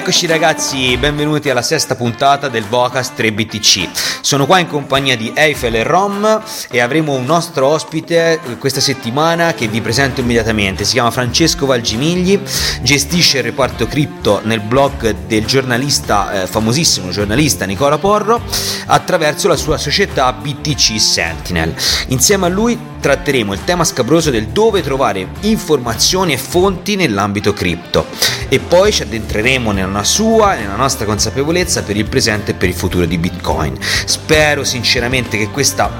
Eccoci ragazzi, benvenuti alla sesta puntata del Vocast 3 BTC. Sono qua in compagnia di Eiffel e Rom e avremo un nostro ospite questa settimana che vi presento immediatamente. Si chiama Francesco Valgimigli, gestisce il reparto cripto nel blog del giornalista, famosissimo giornalista Nicola Porro, attraverso la sua società BTC Sentinel. Insieme a lui tratteremo il tema scabroso del dove trovare informazioni e fonti nell'ambito cripto e poi ci addentreremo nella sua e nella nostra consapevolezza per il presente e per il futuro di Bitcoin. Spero sinceramente che questa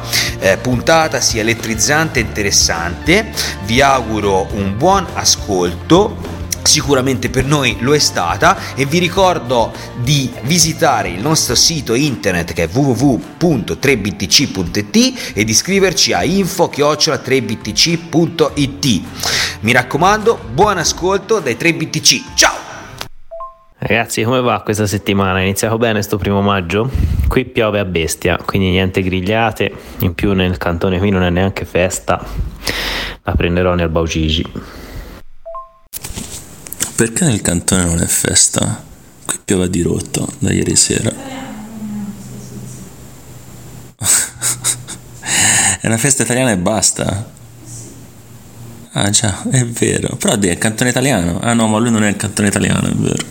puntata sia elettrizzante e interessante. Vi auguro un buon ascolto, sicuramente per noi lo è stata, e vi ricordo di visitare il nostro sito internet che è www.3btc.it e di iscriverci a info@3btc.it. Mi raccomando, buon ascolto dai 3BTC. Ciao! Ragazzi, come va questa settimana? Iniziato bene sto primo maggio? Qui piove a bestia, quindi niente grigliate, in più nel cantone qui non è neanche festa, la prenderò nel Baucigi. Perché nel cantone non è festa? Qui piove a dirotto da ieri sera. È una festa italiana e basta. Ah già, è vero. Però è il cantone italiano. Ah no, ma lui non è il cantone italiano, è vero.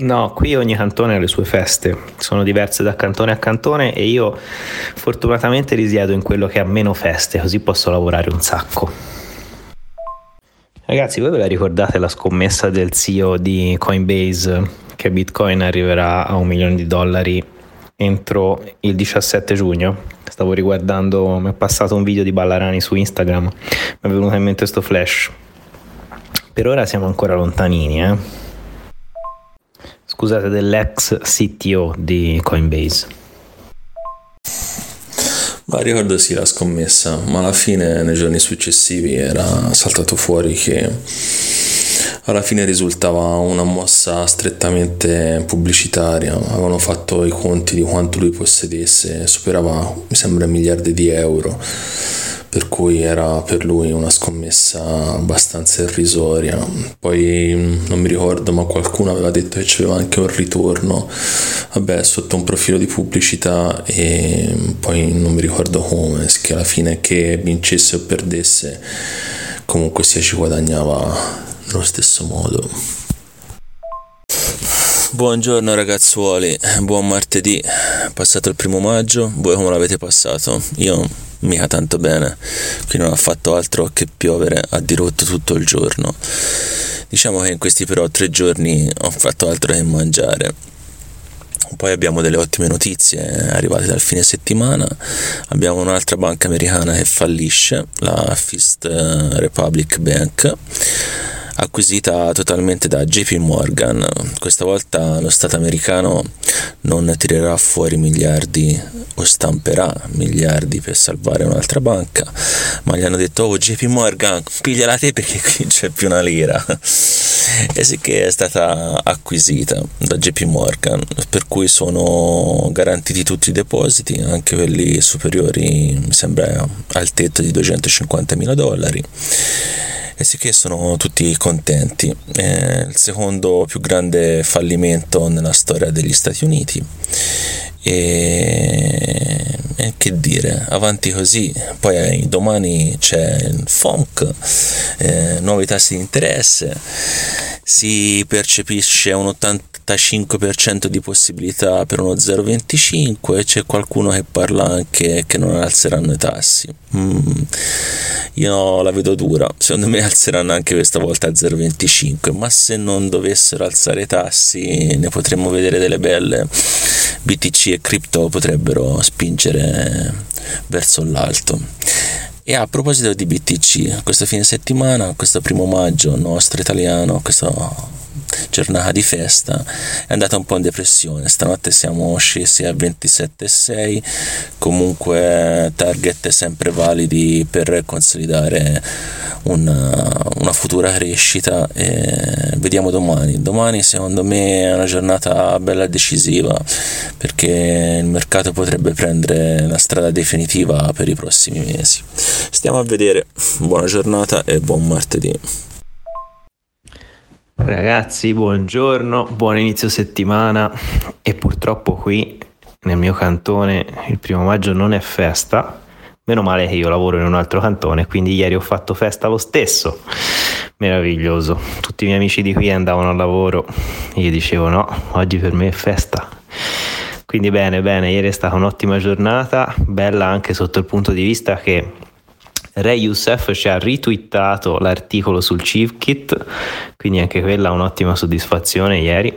No, qui ogni cantone ha le sue feste. Sono diverse da cantone a cantone e io fortunatamente risiedo in quello che ha meno feste, così posso lavorare un sacco. Ragazzi, voi ve la ricordate la scommessa del CEO di Coinbase che Bitcoin arriverà a $1 milione entro il 17 giugno? Stavo riguardando, mi è passato un video di Ballarani su Instagram, mi è venuto in mente sto flash. Per ora siamo ancora lontanini, eh? Scusate, dell'ex CTO di Coinbase. Ma ricordo sì la scommessa, ma alla fine nei giorni successivi era saltato fuori che alla fine risultava una mossa strettamente pubblicitaria. Avevano fatto i conti di quanto lui possedesse, superava mi sembra $1 miliardi, per cui era per lui una scommessa abbastanza irrisoria. Poi non mi ricordo, ma qualcuno aveva detto che c'aveva anche un ritorno, vabbè, sotto un profilo di pubblicità, e poi non mi ricordo come, che alla fine che vincesse o perdesse comunque sia ci guadagnava nello stesso modo. Buongiorno ragazzuoli, buon martedì, passato il 1 maggio, voi come l'avete passato? Io mica tanto bene, qui non ha fatto altro che piovere a dirotto tutto il giorno. Diciamo che in questi però 3 giorni ho fatto altro che mangiare. Poi abbiamo delle ottime notizie arrivate dal fine settimana. Abbiamo un'altra banca americana che fallisce, la First Republic Bank, acquisita totalmente da JP Morgan. Questa volta lo Stato americano non tirerà fuori miliardi o stamperà miliardi per salvare un'altra banca, ma gli hanno detto: oh JP Morgan, pigliala te perché qui c'è più una lira. E sì che è stata acquisita da JP Morgan, per cui sono garantiti tutti i depositi, anche quelli superiori mi sembra al tetto di $250.000. E sì che sono tutti contenti. È il secondo più grande fallimento nella storia degli Stati Uniti. E che dire, avanti così. Poi domani c'è il FOMC, nuovi tassi di interesse, si percepisce un 85% di possibilità per uno 0,25, c'è qualcuno che parla anche che non alzeranno i tassi. Io la vedo dura, secondo me alzeranno anche questa volta a 0,25, ma se non dovessero alzare i tassi ne potremmo vedere delle belle. BTC e cripto potrebbero spingere verso l'alto. E a proposito di BTC, questo fine settimana, questo 1 maggio nostro italiano, questo giornata di festa, è andata un po' in depressione. Stanotte siamo scesi a 27,6, comunque target sempre validi per consolidare una futura crescita. E vediamo domani. Secondo me è una giornata bella decisiva, perché il mercato potrebbe prendere la strada definitiva per i prossimi mesi. Stiamo a vedere. Buona giornata e buon martedì. Ragazzi, buongiorno, buon inizio settimana. E purtroppo qui nel mio cantone il 1° maggio non è festa. Meno male che io lavoro in un altro cantone, quindi ieri ho fatto festa lo stesso. Meraviglioso. Tutti i miei amici di qui andavano al lavoro e io dicevo no, oggi per me è festa. Quindi bene, ieri è stata un'ottima giornata, bella anche sotto il punto di vista che Ray Youssef ci ha ritwittato l'articolo sul Civ Kit, quindi anche quella un'ottima soddisfazione ieri,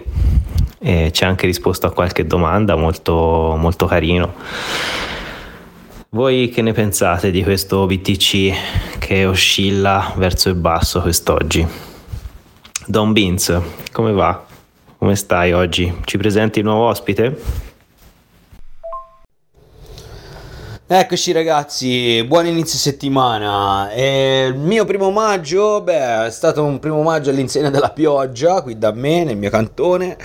e ci ha anche risposto a qualche domanda, molto, molto carino. Voi che ne pensate di questo BTC che oscilla verso il basso quest'oggi? Don Beans, come va? Come stai oggi? Ci presenti il nuovo ospite? Eccoci ragazzi, buon inizio settimana. Il mio 1° maggio, beh, è stato un 1° maggio all'insegna della pioggia qui da me, nel mio cantone,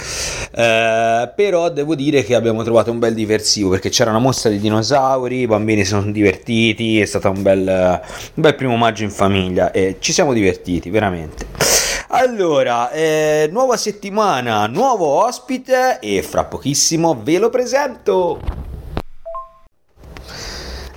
però devo dire che abbiamo trovato un bel diversivo, perché c'era una mostra di dinosauri, i bambini si sono divertiti, è stato un bel 1° maggio in famiglia e ci siamo divertiti veramente. Allora, nuova settimana, nuovo ospite e fra pochissimo ve lo presento.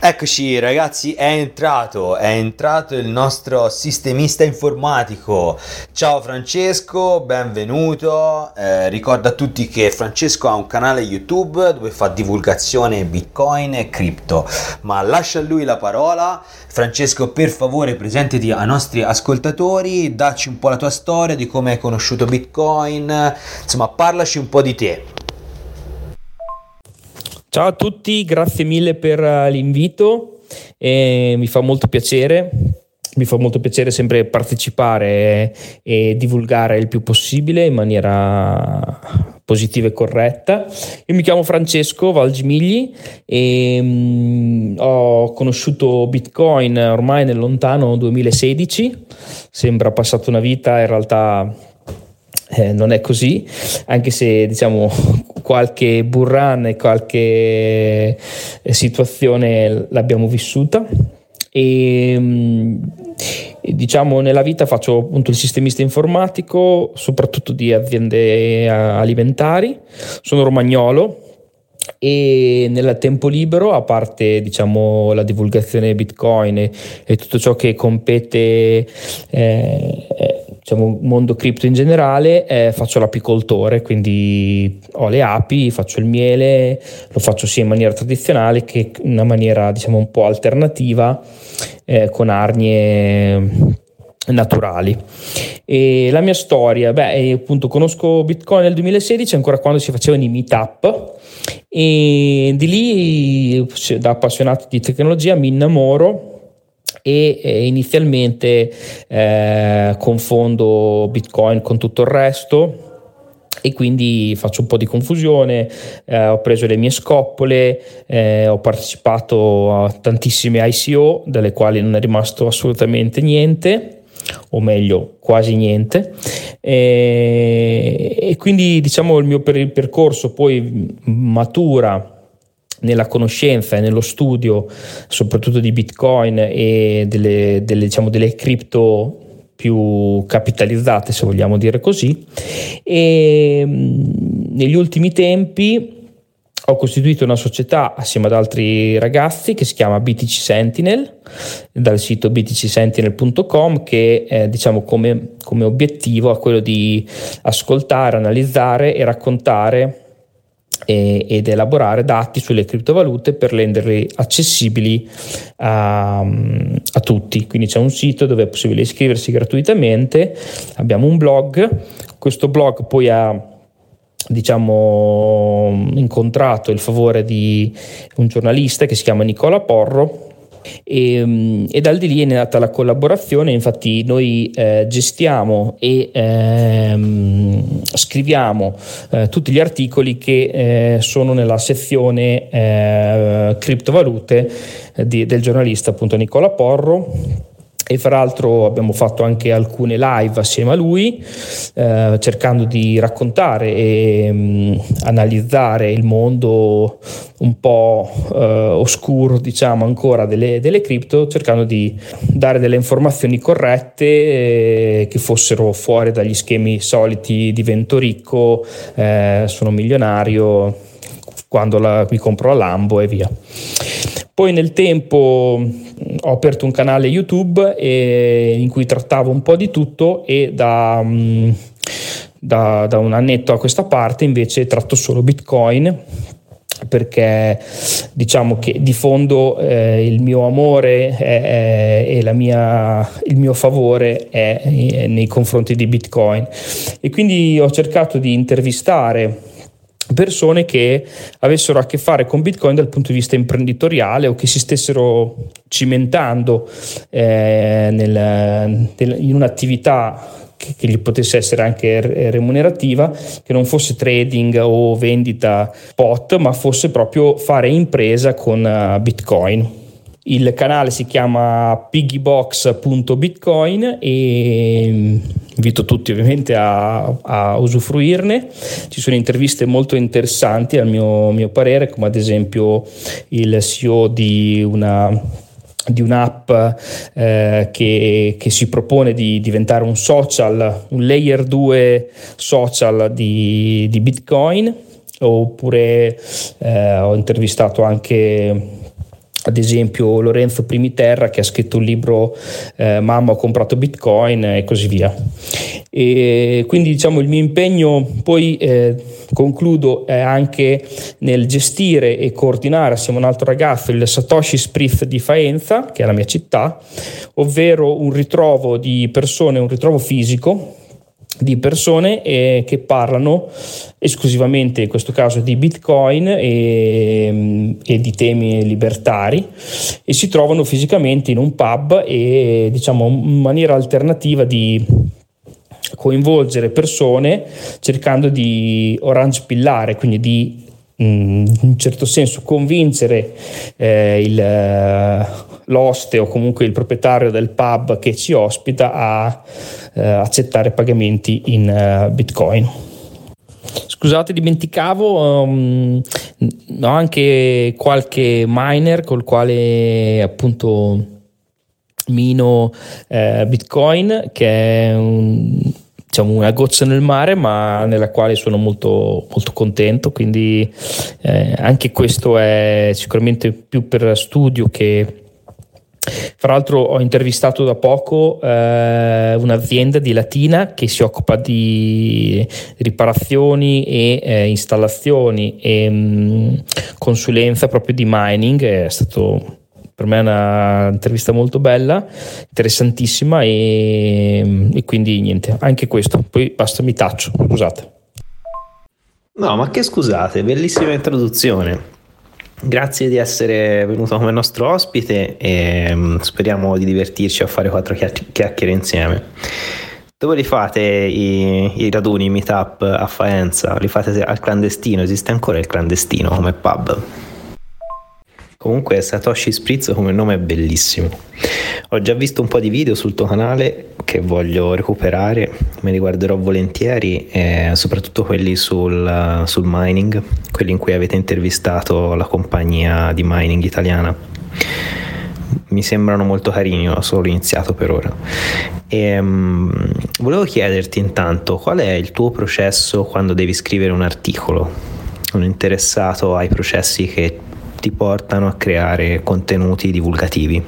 Eccoci ragazzi, è entrato il nostro sistemista informatico. Ciao Francesco, benvenuto. Ricordo a tutti che Francesco ha un canale YouTube dove fa divulgazione Bitcoin e cripto, ma lascia a lui la parola. Francesco, per favore presentati ai nostri ascoltatori, dacci un po' la tua storia, di come hai conosciuto Bitcoin, insomma parlaci un po' di te. Ciao a tutti, grazie mille per l'invito, mi fa molto piacere sempre partecipare e divulgare il più possibile in maniera positiva e corretta. Io mi chiamo Francesco Valgimigli e ho conosciuto Bitcoin ormai nel lontano 2016, sembra passata una vita, in realtà non è così, anche se diciamo qualche burrana e qualche situazione l'abbiamo vissuta. E diciamo nella vita faccio appunto il sistemista informatico, soprattutto di aziende alimentari, sono romagnolo e nel tempo libero, a parte diciamo la divulgazione Bitcoin e tutto ciò che compete diciamo mondo cripto in generale, faccio l'apicoltore, quindi ho le api, faccio il miele, lo faccio sia in maniera tradizionale che in una maniera diciamo un po' alternativa, con arnie naturali. E la mia storia, appunto conosco Bitcoin nel 2016, ancora quando si facevano i meetup, e di lì da appassionato di tecnologia mi innamoro e inizialmente confondo Bitcoin con tutto il resto e quindi faccio un po' di confusione, ho preso le mie scoppole, ho partecipato a tantissime ICO dalle quali non è rimasto assolutamente niente, o meglio quasi niente, e quindi diciamo il mio percorso poi matura nella conoscenza e nello studio soprattutto di Bitcoin e delle diciamo delle cripto più capitalizzate, se vogliamo dire così, e negli ultimi tempi ho costituito una società assieme ad altri ragazzi che si chiama BTC Sentinel, dal sito btcsentinel.com, che diciamo come obiettivo ha quello di ascoltare, analizzare e raccontare ed elaborare dati sulle criptovalute per renderli accessibili a tutti. Quindi c'è un sito dove è possibile iscriversi gratuitamente, abbiamo un blog, questo blog poi ha diciamo incontrato il favore di un giornalista che si chiama Nicola Porro e dal di lì è nata la collaborazione. Infatti noi gestiamo e scriviamo tutti gli articoli che sono nella sezione criptovalute del giornalista appunto Nicola Porro, e fra l'altro abbiamo fatto anche alcune live assieme a lui, cercando di raccontare e analizzare il mondo un po' oscuro, diciamo, ancora delle cripto, cercando di dare delle informazioni corrette che fossero fuori dagli schemi soliti: divento ricco, sono milionario quando mi compro la Lambo e via. Poi nel tempo ho aperto un canale YouTube in cui trattavo un po' di tutto, e da un annetto a questa parte invece tratto solo Bitcoin, perché diciamo che di fondo il mio amore e il mio favore è nei confronti di Bitcoin, e quindi ho cercato di intervistare persone che avessero a che fare con Bitcoin dal punto di vista imprenditoriale, o che si stessero cimentando in un'attività che gli potesse essere anche remunerativa, che non fosse trading o vendita spot, ma fosse proprio fare impresa con Bitcoin. Il canale si chiama piggybox.bitcoin e invito tutti ovviamente a usufruirne. Ci sono interviste molto interessanti a mio parere, come ad esempio il CEO di un'app che si propone di diventare un layer 2 social di Bitcoin, oppure ho intervistato anche ad esempio Lorenzo Primiterra, che ha scritto un libro, Mamma ho comprato Bitcoin, e così via. E quindi diciamo il mio impegno poi concludo anche nel gestire e coordinare assieme a un altro ragazzo il Satoshi Spritz di Faenza, che è la mia città, ovvero un ritrovo fisico di persone che parlano esclusivamente, in questo caso, di Bitcoin e di temi libertari, e si trovano fisicamente in un pub, e diciamo in maniera alternativa di coinvolgere persone, cercando di orange pillare, quindi di in un certo senso convincere l'oste o comunque il proprietario del pub che ci ospita a accettare pagamenti in Bitcoin. Scusate, dimenticavo, ho anche qualche miner col quale appunto mino Bitcoin, che è diciamo una goccia nel mare, ma nella quale sono molto, molto contento, quindi anche questo è sicuramente più per studio che... Fra l'altro ho intervistato da poco un'azienda di Latina che si occupa di riparazioni e installazioni e consulenza proprio di mining. È stato per me un'intervista molto bella, interessantissima, e quindi niente, anche questo. Poi basta, mi taccio, scusate. No, ma che scusate, bellissima introduzione. Grazie di essere venuto come nostro ospite e speriamo di divertirci a fare 4 chiacchiere insieme. Dove li fate i raduni, i meetup a Faenza? Li fate al clandestino? Esiste ancora il clandestino come pub? Comunque Satoshi Spritz come nome è bellissimo. Ho già visto un po' di video sul tuo canale che voglio recuperare, me li guarderò volentieri, soprattutto quelli sul mining, quelli in cui avete intervistato la compagnia di mining italiana. Mi sembrano molto carini, ho solo iniziato per ora. Volevo chiederti intanto qual è il tuo processo quando devi scrivere un articolo. Sono interessato ai processi che ti portano a creare contenuti divulgativi.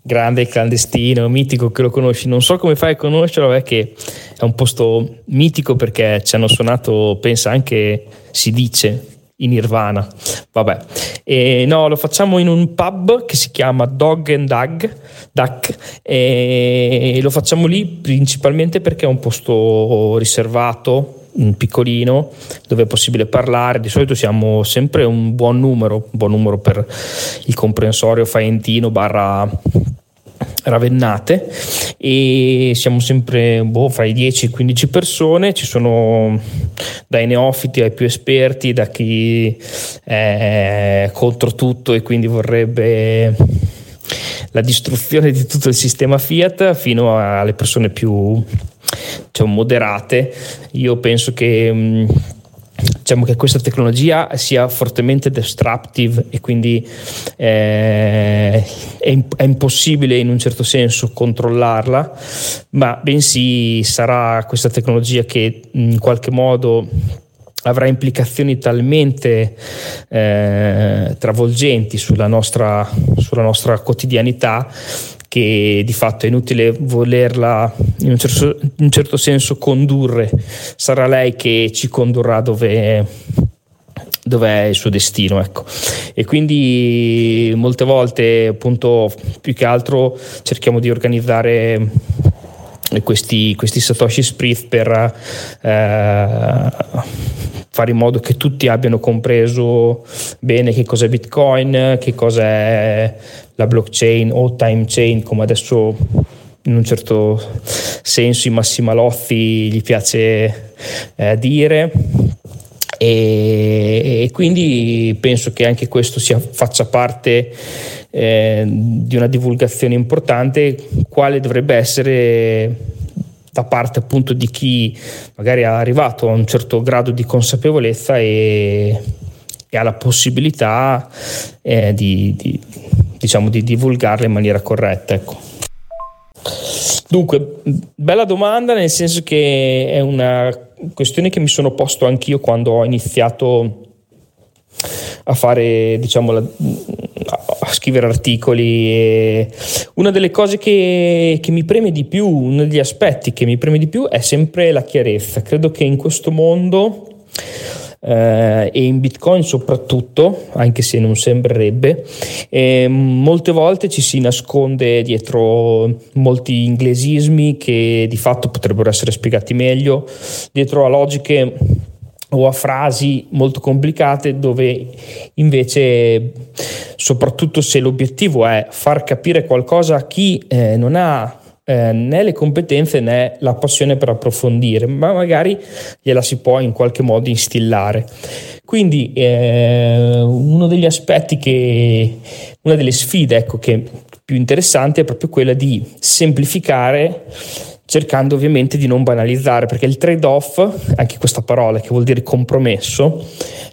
Grande clandestino, mitico, che lo conosci. Non so come fai a conoscerlo, è che è un posto mitico perché ci hanno suonato, pensa anche, si dice, in Nirvana. Vabbè. E no, lo facciamo in un pub che si chiama Dog and Duck, e lo facciamo lì principalmente perché è un posto riservato, piccolino, dove è possibile parlare. Di solito siamo sempre un buon numero per il comprensorio faentino / Ravennate, e siamo sempre fra i 10 e 15 persone. Ci sono dai neofiti ai più esperti, da chi è contro tutto e quindi vorrebbe la distruzione di tutto il sistema fiat fino alle persone più, diciamo, moderate. Io penso che, diciamo, che questa tecnologia sia fortemente disruptive e quindi è impossibile in un certo senso controllarla, ma bensì sarà questa tecnologia che in qualche modo avrà implicazioni talmente travolgenti sulla nostra quotidianità che di fatto è inutile volerla in un certo senso condurre. Sarà lei che ci condurrà dove è il suo destino, ecco. E quindi molte volte, appunto, più che altro cerchiamo di organizzare questi Satoshi Spritz per fare in modo che tutti abbiano compreso bene che cos'è Bitcoin, che cos'è la blockchain o time chain, come adesso in un certo senso i massimalozzi gli piace dire, e quindi penso che anche questo faccia parte di una divulgazione importante, quale dovrebbe essere da parte, appunto, di chi magari è arrivato a un certo grado di consapevolezza e ha la possibilità di divulgarla in maniera corretta, ecco. Dunque, bella domanda, nel senso che è una questione che mi sono posto anch'io quando ho iniziato a fare, diciamo, a scrivere articoli, e una delle cose che mi preme di più, uno degli aspetti che mi preme di più è sempre la chiarezza. Credo che in questo mondo e in Bitcoin soprattutto, anche se non sembrerebbe, molte volte ci si nasconde dietro molti inglesismi che di fatto potrebbero essere spiegati meglio, dietro a logiche o a frasi molto complicate, dove invece, soprattutto se l'obiettivo è far capire qualcosa a chi non ha né le competenze né la passione per approfondire, ma magari gliela si può in qualche modo instillare. Quindi uno degli aspetti una delle sfide, ecco, che più interessante è proprio quella di semplificare, cercando ovviamente di non banalizzare, perché il trade-off, anche questa parola che vuol dire compromesso,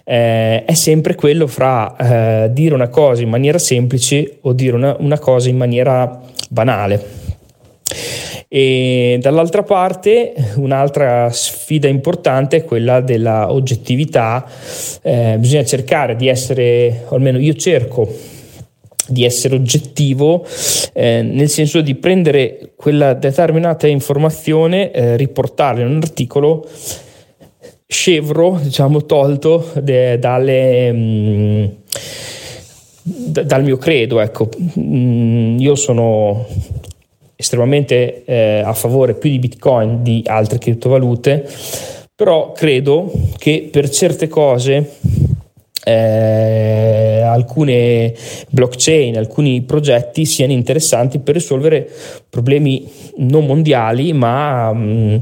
è sempre quello fra dire una cosa in maniera semplice o dire una cosa in maniera banale. E dall'altra parte, un'altra sfida importante è quella della oggettività. Bisogna cercare di essere, o almeno io cerco di essere oggettivo, nel senso di prendere quella determinata informazione, riportarla in un articolo scevro, diciamo, tolto dal mio credo, ecco. Io sono estremamente a favore più di Bitcoin di altre criptovalute, però credo che per certe cose alcune blockchain, alcuni progetti siano interessanti per risolvere problemi non mondiali, ma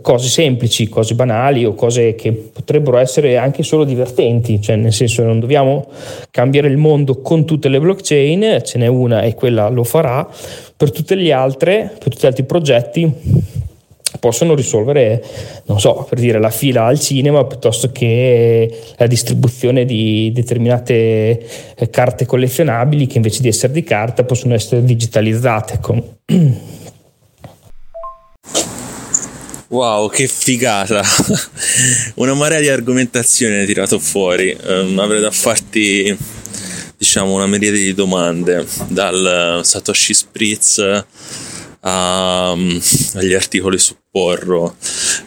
cose semplici, cose banali o cose che potrebbero essere anche solo divertenti, cioè, nel senso, non dobbiamo cambiare il mondo con tutte le blockchain, ce n'è una e quella lo farà. Per tutte le altre, per tutti gli altri progetti possono risolvere, non so, per dire, la fila al cinema, piuttosto che la distribuzione di determinate carte collezionabili che invece di essere di carta possono essere digitalizzate. Wow, che figata! Una marea di argomentazioni hai tirato fuori. Avrei da farti, diciamo, una miriade di domande, dal Satoshi Spritz agli articoli su Porro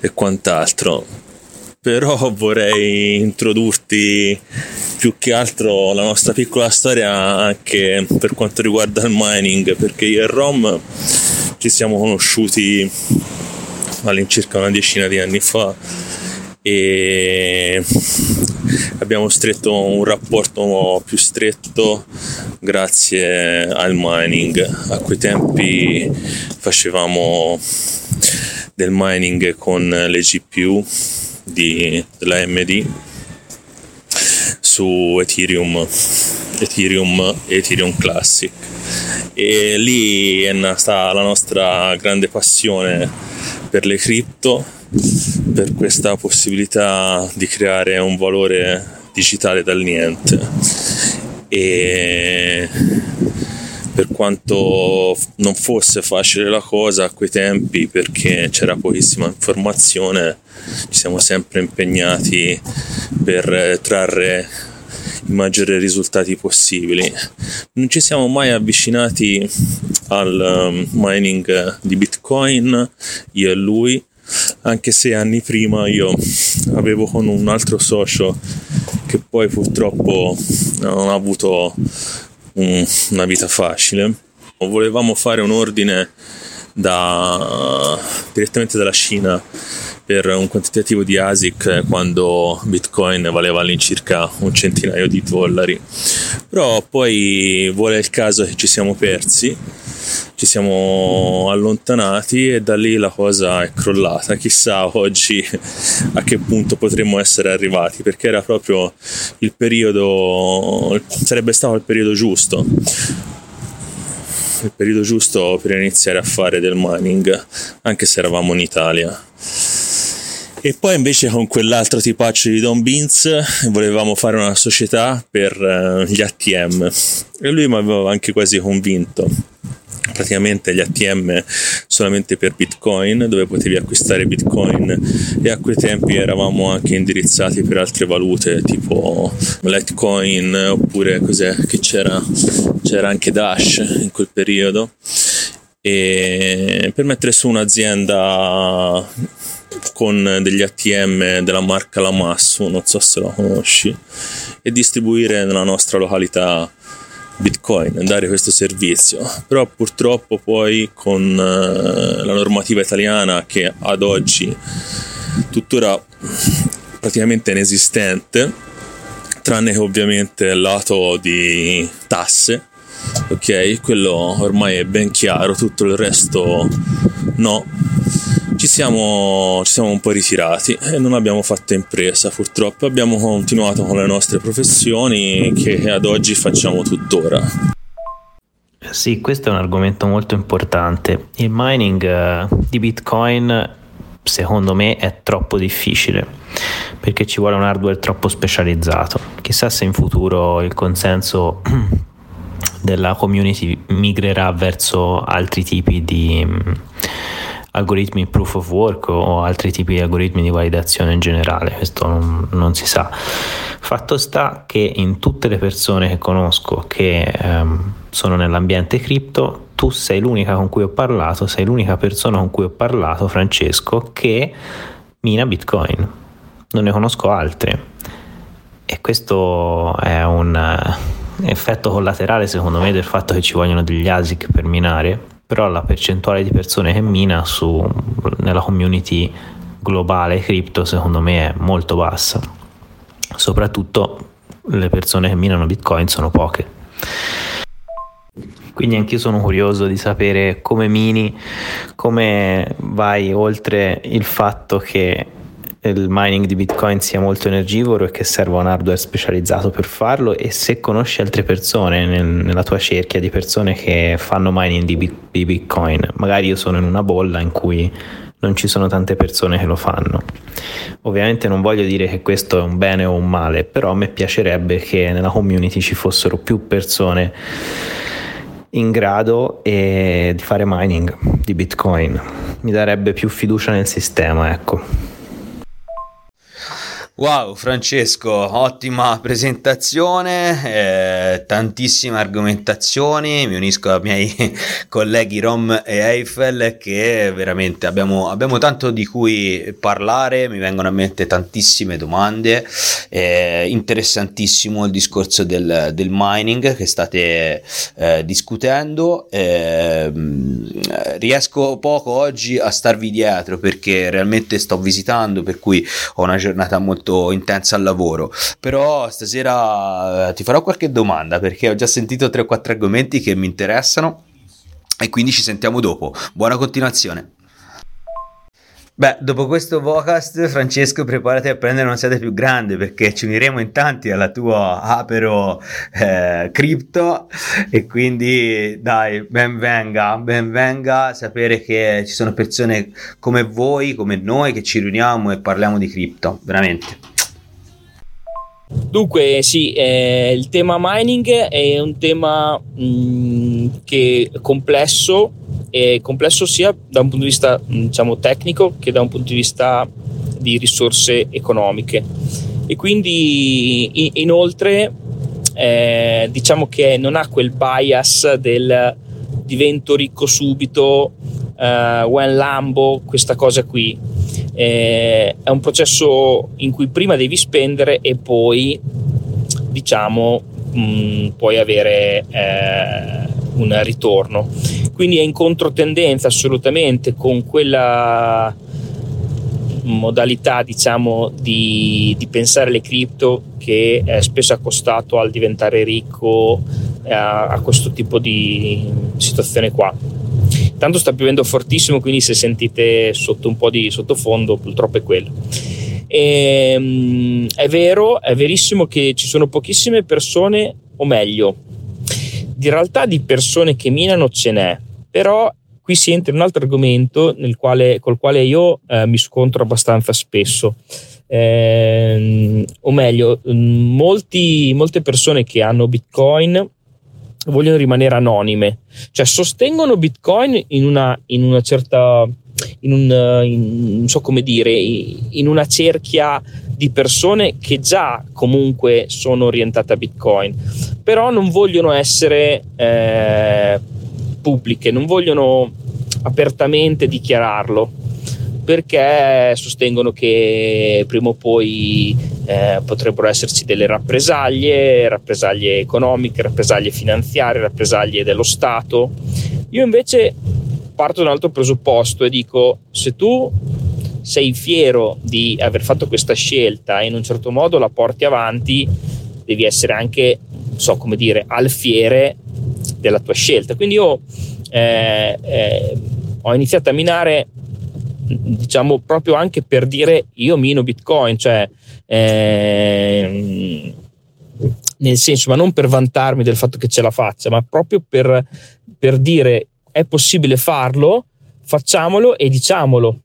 e quant'altro, però vorrei introdurti più che altro la nostra piccola storia anche per quanto riguarda il mining, perché io e Rom ci siamo conosciuti all'incirca una decina di anni fa e abbiamo stretto un rapporto più stretto grazie al mining. A quei tempi facevamo del mining con le GPU dell'AMD su Ethereum Classic, e lì è nata la nostra grande passione per le cripto, per questa possibilità di creare un valore digitale dal niente. E per quanto non fosse facile la cosa a quei tempi, perché c'era pochissima informazione, ci siamo sempre impegnati per trarre i maggiori risultati possibili. Non ci siamo mai avvicinati al mining di Bitcoin, io e lui, anche se anni prima io avevo con un altro socio che poi purtroppo non ha avuto una vita facile. Volevamo fare un ordine direttamente dalla Cina per un quantitativo di ASIC quando Bitcoin valeva all'incirca $100s, però poi vuole il caso che ci siamo persi, ci siamo allontanati e da lì la cosa è crollata. Chissà oggi a che punto potremmo essere arrivati, perché era proprio il periodo, sarebbe stato il periodo giusto per iniziare a fare del mining, anche se eravamo in Italia. E poi invece con quell'altro tipaccio di Don Beans volevamo fare una società per gli ATM e lui mi aveva anche quasi convinto. Praticamente gli ATM solamente per Bitcoin, dove potevi acquistare Bitcoin, e a quei tempi eravamo anche indirizzati per altre valute tipo Litecoin, oppure cos'è che c'era anche Dash in quel periodo. E per mettere su un'azienda con degli ATM della marca Lamassu, non so se la conosci, e distribuire nella nostra località Bitcoin, dare questo servizio. Però purtroppo poi con la normativa italiana, che ad oggi tuttora praticamente inesistente, tranne che ovviamente il lato di tasse, ok, quello ormai è ben chiaro, tutto il resto no, ci siamo un po' ritirati e non abbiamo fatto impresa. Purtroppo abbiamo continuato con le nostre professioni, che ad oggi facciamo tuttora. Sì, questo è un argomento molto importante. Il mining di Bitcoin secondo me è troppo difficile, perché ci vuole un hardware troppo specializzato. Chissà se in futuro il consenso della community migrerà verso altri tipi di algoritmi proof of work o altri tipi di algoritmi di validazione in generale, questo non si sa. Fatto sta che in tutte le persone che conosco che sono nell'ambiente cripto, tu sei l'unica con cui ho parlato, sei l'unica persona con cui ho parlato, Francesco, che mina Bitcoin, non ne conosco altre, e questo è un effetto collaterale secondo me del fatto che ci vogliono degli ASIC per minare. Però la percentuale di persone che mina nella community globale cripto secondo me è molto bassa, soprattutto le persone che minano Bitcoin sono poche. Quindi anch'io sono curioso di sapere come mini, come vai oltre il fatto che il mining di Bitcoin sia molto energivoro e che serva un hardware specializzato per farlo, e se conosci altre persone nella tua cerchia di persone che fanno mining di Bitcoin. Magari io sono in una bolla in cui non ci sono tante persone che lo fanno. Ovviamente non voglio dire che questo è un bene o un male, però a me piacerebbe che nella community ci fossero più persone in grado di fare mining di Bitcoin. Mi darebbe più fiducia nel sistema, ecco. Wow Francesco, ottima presentazione, tantissime argomentazioni, mi unisco ai miei colleghi Rom e Eiffel, che veramente abbiamo tanto di cui parlare, mi vengono a mente tantissime domande, interessantissimo il discorso del mining che state discutendo, riesco poco oggi a starvi dietro perché realmente sto visitando, per cui ho una giornata molto intensa al lavoro, però stasera ti farò qualche domanda perché ho già sentito 3 o 4 argomenti che mi interessano, e quindi ci sentiamo dopo. Buona continuazione. Beh, dopo questo Vocast, Francesco, preparati a prendere un'ansiata più grande, perché ci uniremo in tanti alla tua Apero cripto, e quindi dai, ben venga sapere che ci sono persone come voi, come noi, che ci riuniamo e parliamo di cripto, veramente. Dunque sì, il tema mining è un tema che è complesso sia da un punto di vista diciamo tecnico che da un punto di vista di risorse economiche, e quindi inoltre diciamo che non ha quel bias del divento ricco subito, one lambo, questa cosa qui. È un processo in cui prima devi spendere e poi diciamo puoi avere un ritorno, quindi è in controtendenza assolutamente con quella modalità diciamo di pensare le cripto che spesso ha costato al diventare ricco a questo tipo di situazione qua. Tanto sta piovendo fortissimo, quindi se sentite sotto un po' di sottofondo purtroppo è quello. È vero, è verissimo che ci sono pochissime persone, o meglio, in realtà di persone che minano ce n'è, però qui si entra in un altro argomento col quale io mi scontro abbastanza spesso. O meglio, molte persone che hanno Bitcoin vogliono rimanere anonime, cioè sostengono Bitcoin in una certa non so come dire, in una cerchia di persone che già comunque sono orientate a Bitcoin, però non vogliono essere pubbliche, non vogliono apertamente dichiararlo, perché sostengono che prima o poi potrebbero esserci delle rappresaglie economiche, rappresaglie finanziarie, rappresaglie dello Stato. Io invece parto da un altro presupposto e dico: se tu sei fiero di aver fatto questa scelta e in un certo modo la porti avanti, devi essere anche, non so come dire, alfiere della tua scelta. Quindi io ho iniziato a minare diciamo proprio anche per dire io mino Bitcoin, cioè nel senso, ma non per vantarmi del fatto che ce la faccia, ma proprio per dire è possibile farlo, facciamolo e diciamolo.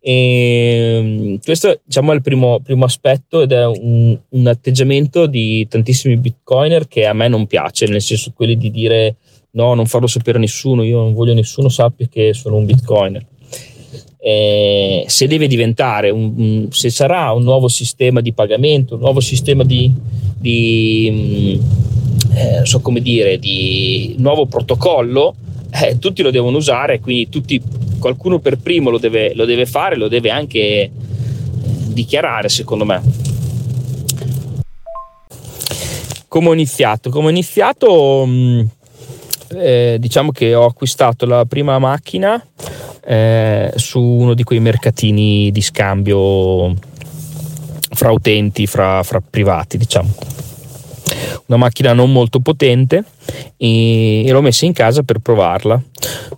E questo diciamo è il primo aspetto, ed è un atteggiamento di tantissimi Bitcoiner che a me non piace, nel senso quelli di dire no, non farlo sapere a nessuno, io non voglio nessuno sappia che sono un Bitcoiner. Se deve diventare se sarà un nuovo sistema di pagamento, un nuovo sistema non so come dire, di nuovo protocollo, tutti lo devono usare, quindi qualcuno per primo lo deve fare, lo deve anche dichiarare, secondo me. Come ho iniziato diciamo che ho acquistato la prima macchina su uno di quei mercatini di scambio fra utenti, fra privati, diciamo. Una macchina non molto potente, e l'ho messa in casa per provarla.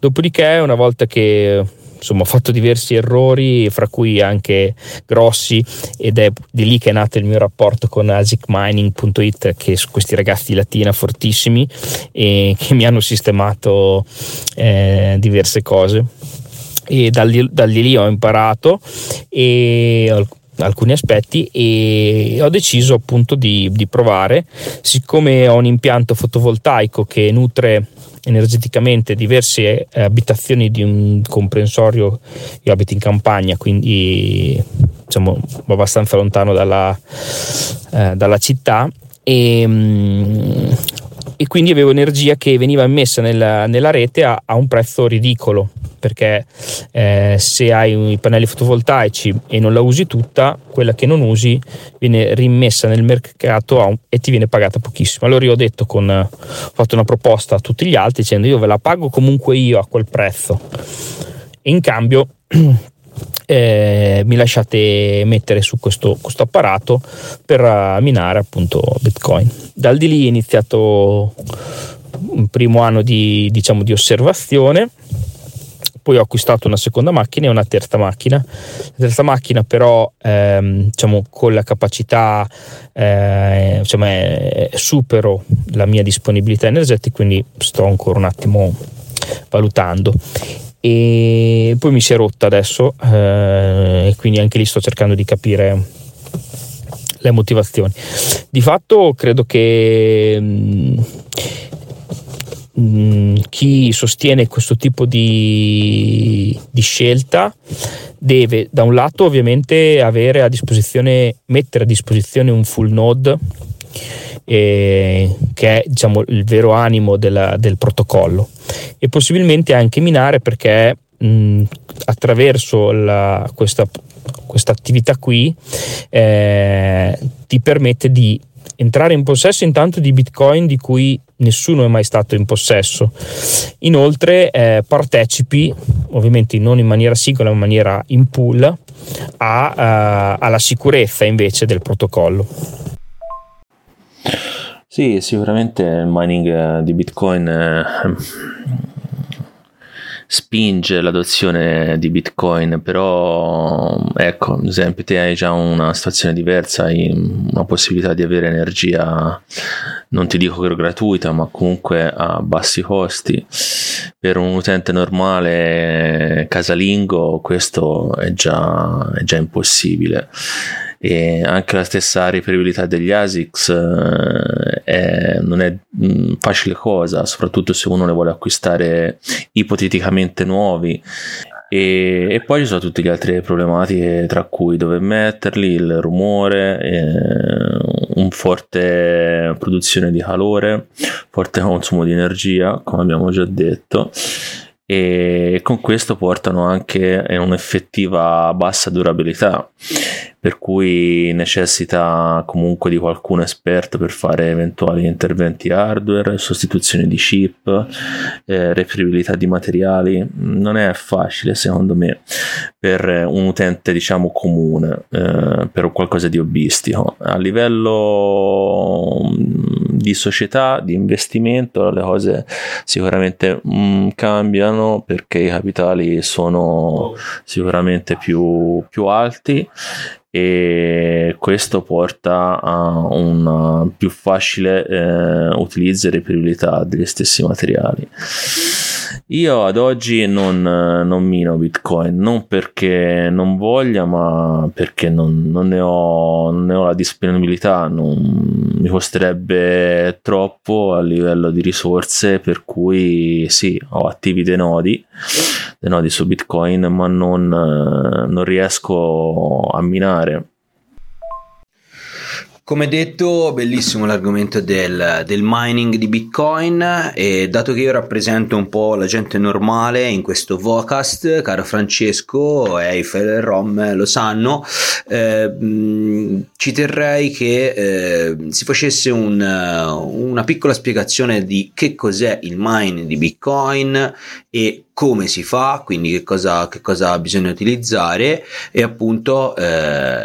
Dopodiché, una volta che insomma ho fatto diversi errori, fra cui anche grossi, ed è di lì che è nato il mio rapporto con AsicMining.it, che sono questi ragazzi di Latina fortissimi e che mi hanno sistemato diverse cose. E da lì ho imparato e alcuni aspetti, e ho deciso appunto di provare. Siccome ho un impianto fotovoltaico che nutre energeticamente diverse abitazioni di un comprensorio, io abito in campagna, quindi diciamo abbastanza lontano dalla città, e quindi avevo energia che veniva immessa nella rete a un prezzo ridicolo, perché se hai i pannelli fotovoltaici e non la usi tutta, quella che non usi viene rimmessa nel mercato e ti viene pagata pochissimo. Allora io ho fatto una proposta a tutti gli altri dicendo: io ve la pago comunque io a quel prezzo, e in cambio mi lasciate mettere su questo apparato per minare appunto Bitcoin. Dal di lì è iniziato un primo anno di osservazione, poi ho acquistato una seconda macchina e una terza macchina. La terza macchina però diciamo con la capacità diciamo, supero la mia disponibilità energetica, quindi sto ancora un attimo valutando. E poi mi si è rotta adesso e quindi anche lì sto cercando di capire le motivazioni. Di fatto credo che chi sostiene questo tipo di scelta deve da un lato ovviamente avere a disposizione, mettere a disposizione un full node che è diciamo il vero animo del protocollo, e possibilmente anche minare, perché attraverso questa attività qui ti permette di entrare in possesso intanto di Bitcoin di cui nessuno è mai stato in possesso. Inoltre partecipi, ovviamente non in maniera singola ma in maniera in pool, alla sicurezza invece del protocollo. Sì, sicuramente il mining di Bitcoin spinge l'adozione di Bitcoin, però ecco, ad esempio te hai già una situazione diversa, hai una possibilità di avere energia, non ti dico che gratuita, ma comunque a bassi costi. Per un utente normale casalingo questo è già impossibile, e anche la stessa reperibilità degli ASICs non è facile cosa, soprattutto se uno ne vuole acquistare ipoteticamente nuovi. E poi ci sono tutte le altre problematiche, tra cui dove metterli, il rumore, un forte produzione di calore, forte consumo di energia, come abbiamo già detto, e con questo portano anche un'effettiva bassa durabilità, per cui necessita comunque di qualcuno esperto per fare eventuali interventi hardware, sostituzione di chip, reperibilità di materiali. Non è facile secondo me per un utente diciamo comune, per qualcosa di hobbistico. A livello di società, di investimento, le cose sicuramente cambiano, perché i capitali sono sicuramente più alti, e questo porta a un più facile utilizzo e reperibilità degli stessi materiali. Io ad oggi non mino Bitcoin, non perché non voglia, ma perché non ne ho la disponibilità, non mi costerebbe troppo a livello di risorse, per cui sì, ho attivi dei nodi su Bitcoin, ma non riesco a minare. Come detto, bellissimo l'argomento del mining di Bitcoin, e dato che io rappresento un po' la gente normale in questo Vocast, caro Francesco, Eiffel e Rom lo sanno, ci terrei che si facesse una piccola spiegazione di che cos'è il mining di Bitcoin e come si fa, quindi che cosa bisogna utilizzare, e appunto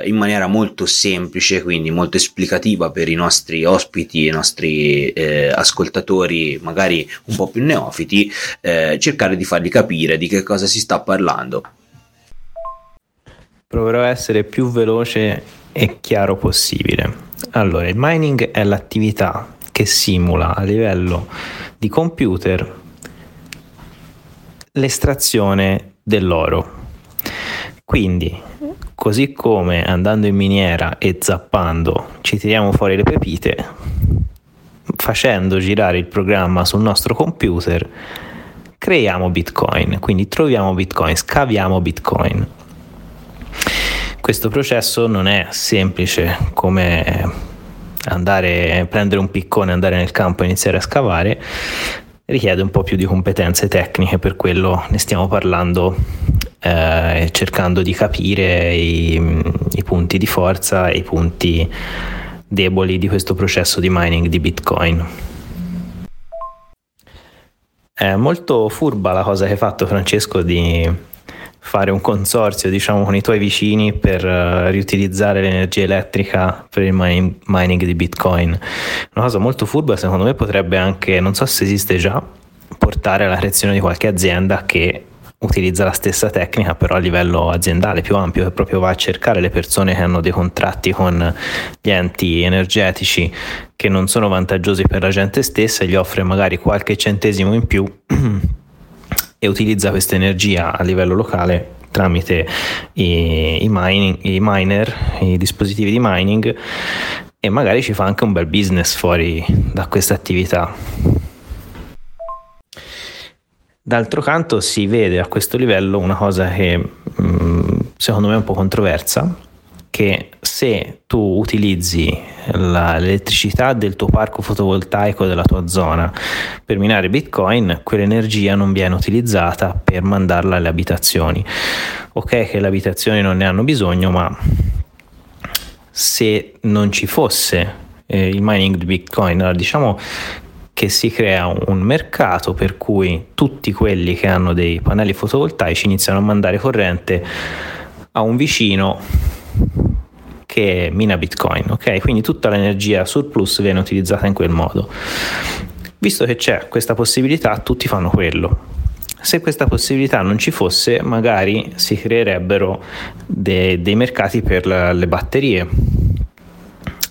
in maniera molto semplice, quindi molto esplicativa per i nostri ospiti, i nostri ascoltatori magari un po' più neofiti, cercare di fargli capire di che cosa si sta parlando. Proverò a essere più veloce e chiaro possibile. Allora, il mining è l'attività che simula a livello di computer l'estrazione dell'oro. Quindi, così come andando in miniera e zappando ci tiriamo fuori le pepite, facendo girare il programma sul nostro computer creiamo Bitcoin, quindi troviamo Bitcoin, scaviamo Bitcoin. Questo processo non è semplice come andare a prendere un piccone, andare nel campo e iniziare a scavare, richiede un po' più di competenze tecniche, per quello ne stiamo parlando, cercando di capire i punti di forza e i punti deboli di questo processo di mining di Bitcoin. È molto furba la cosa che hai fatto, Francesco, di fare un consorzio diciamo con i tuoi vicini per riutilizzare l'energia elettrica per il mining di Bitcoin. Una cosa molto furba, secondo me, potrebbe anche, non so se esiste già, portare alla creazione di qualche azienda che utilizza la stessa tecnica però a livello aziendale più ampio, che proprio va a cercare le persone che hanno dei contratti con gli enti energetici che non sono vantaggiosi per la gente stessa e gli offre magari qualche centesimo in più e utilizza questa energia a livello locale tramite i dispositivi di mining, e magari ci fa anche un bel business fuori da questa attività. D'altro canto si vede a questo livello una cosa che secondo me è un po' controversa, che se tu utilizzi l'elettricità del tuo parco fotovoltaico della tua zona per minare Bitcoin, quell'energia non viene utilizzata per mandarla alle abitazioni. Ok, che le abitazioni non ne hanno bisogno, ma se non ci fosse il mining di Bitcoin, allora diciamo che si crea un mercato per cui tutti quelli che hanno dei pannelli fotovoltaici iniziano a mandare corrente a un vicino che mina Bitcoin, ok? Quindi tutta l'energia surplus viene utilizzata in quel modo. Visto che c'è questa possibilità, tutti fanno quello. Se questa possibilità non ci fosse, magari si creerebbero dei mercati per le batterie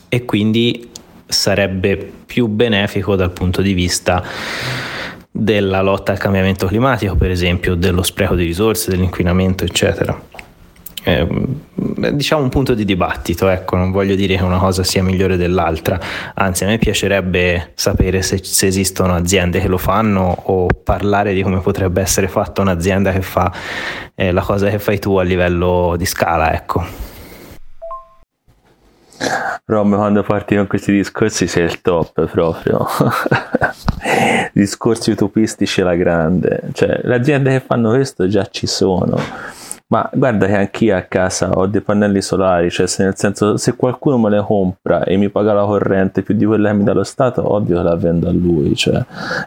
e quindi sarebbe più benefico dal punto di vista della lotta al cambiamento climatico, per esempio, dello spreco di risorse, dell'inquinamento, eccetera. Diciamo un punto di dibattito, ecco, non voglio dire che una cosa sia migliore dell'altra, anzi a me piacerebbe sapere se esistono aziende che lo fanno o parlare di come potrebbe essere fatta un'azienda che fa la cosa che fai tu a livello di scala, ecco. Rom, quando parti con questi discorsi sei il top proprio. Discorsi utopistici alla grande, cioè le aziende che fanno questo già ci sono, ma guarda che anch'io a casa ho dei pannelli solari, cioè se, nel senso, se qualcuno me le compra e mi paga la corrente più di quella che mi dà lo Stato, ovvio che la vendo a lui, cioè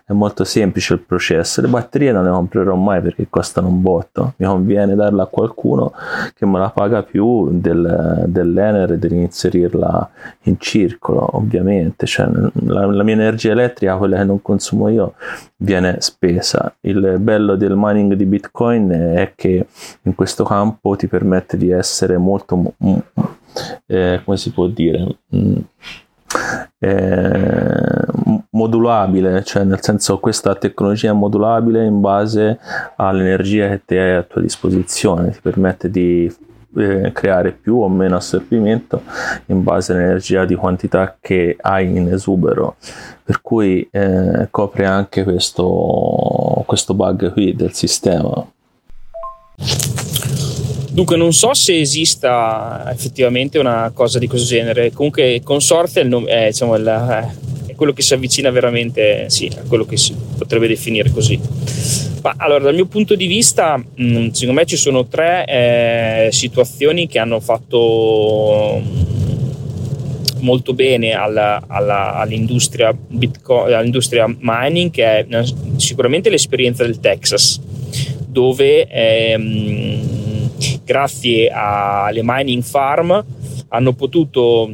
è molto semplice il processo. Le batterie non le comprerò mai perché costano un botto, mi conviene darla a qualcuno che me la paga più dell'ener e dell'inserirla in circolo, ovviamente, cioè la mia energia elettrica, quella che non consumo io, viene spesa. Il bello del mining di Bitcoin è che in questo campo ti permette di essere molto come si può dire modulabile, cioè nel senso questa tecnologia è modulabile in base all'energia che ti è a tua disposizione, ti permette di creare più o meno assorbimento in base all'energia di quantità che hai in esubero, per cui copre anche questo bug qui del sistema. Dunque non so se esista effettivamente una cosa di questo genere, comunque il consorzio è quello che si avvicina veramente, sì, a quello che si potrebbe definire così. Ma allora dal mio punto di vista secondo me ci sono tre situazioni che hanno fatto molto bene all'industria Bitcoin, all'industria mining, che è sicuramente l'esperienza del Texas, dove grazie alle mining farm hanno potuto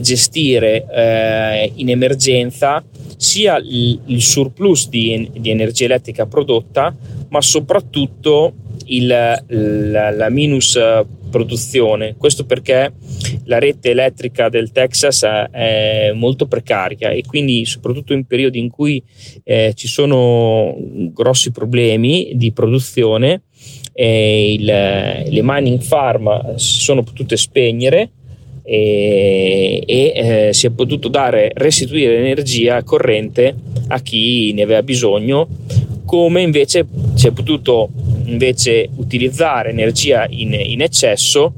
gestire in emergenza sia il surplus di energia elettrica prodotta, ma soprattutto la minus produzione. Questo perché la rete elettrica del Texas è molto precaria e quindi soprattutto in periodi in cui ci sono grossi problemi di produzione le mining farm si sono potute spegnere e si è potuto restituire energia corrente a chi ne aveva bisogno, come invece si è potuto utilizzare energia in eccesso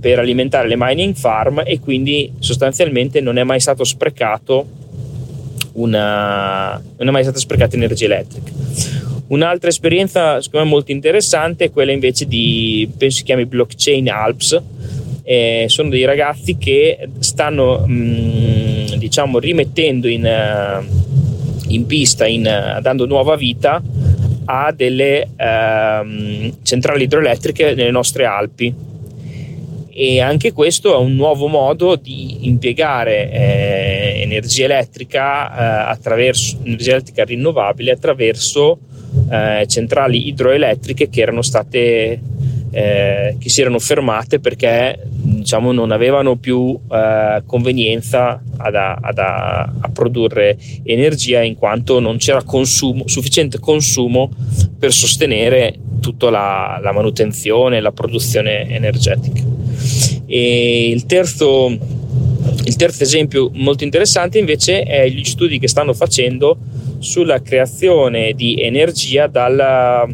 per alimentare le mining farm, e quindi sostanzialmente non è mai stato sprecato non è mai stata sprecata energia elettrica. Un'altra esperienza secondo me molto interessante è quella invece penso si chiami Blockchain Alps, sono dei ragazzi che stanno rimettendo in pista, dando nuova vita a delle centrali idroelettriche nelle nostre Alpi, e anche questo è un nuovo modo di impiegare energia elettrica rinnovabile attraverso centrali idroelettriche che erano state che si erano fermate perché diciamo non avevano più convenienza a produrre energia, in quanto non c'era sufficiente consumo per sostenere tutta la manutenzione e la produzione energetica. E il terzo esempio molto interessante invece è gli studi che stanno facendo sulla creazione di energia da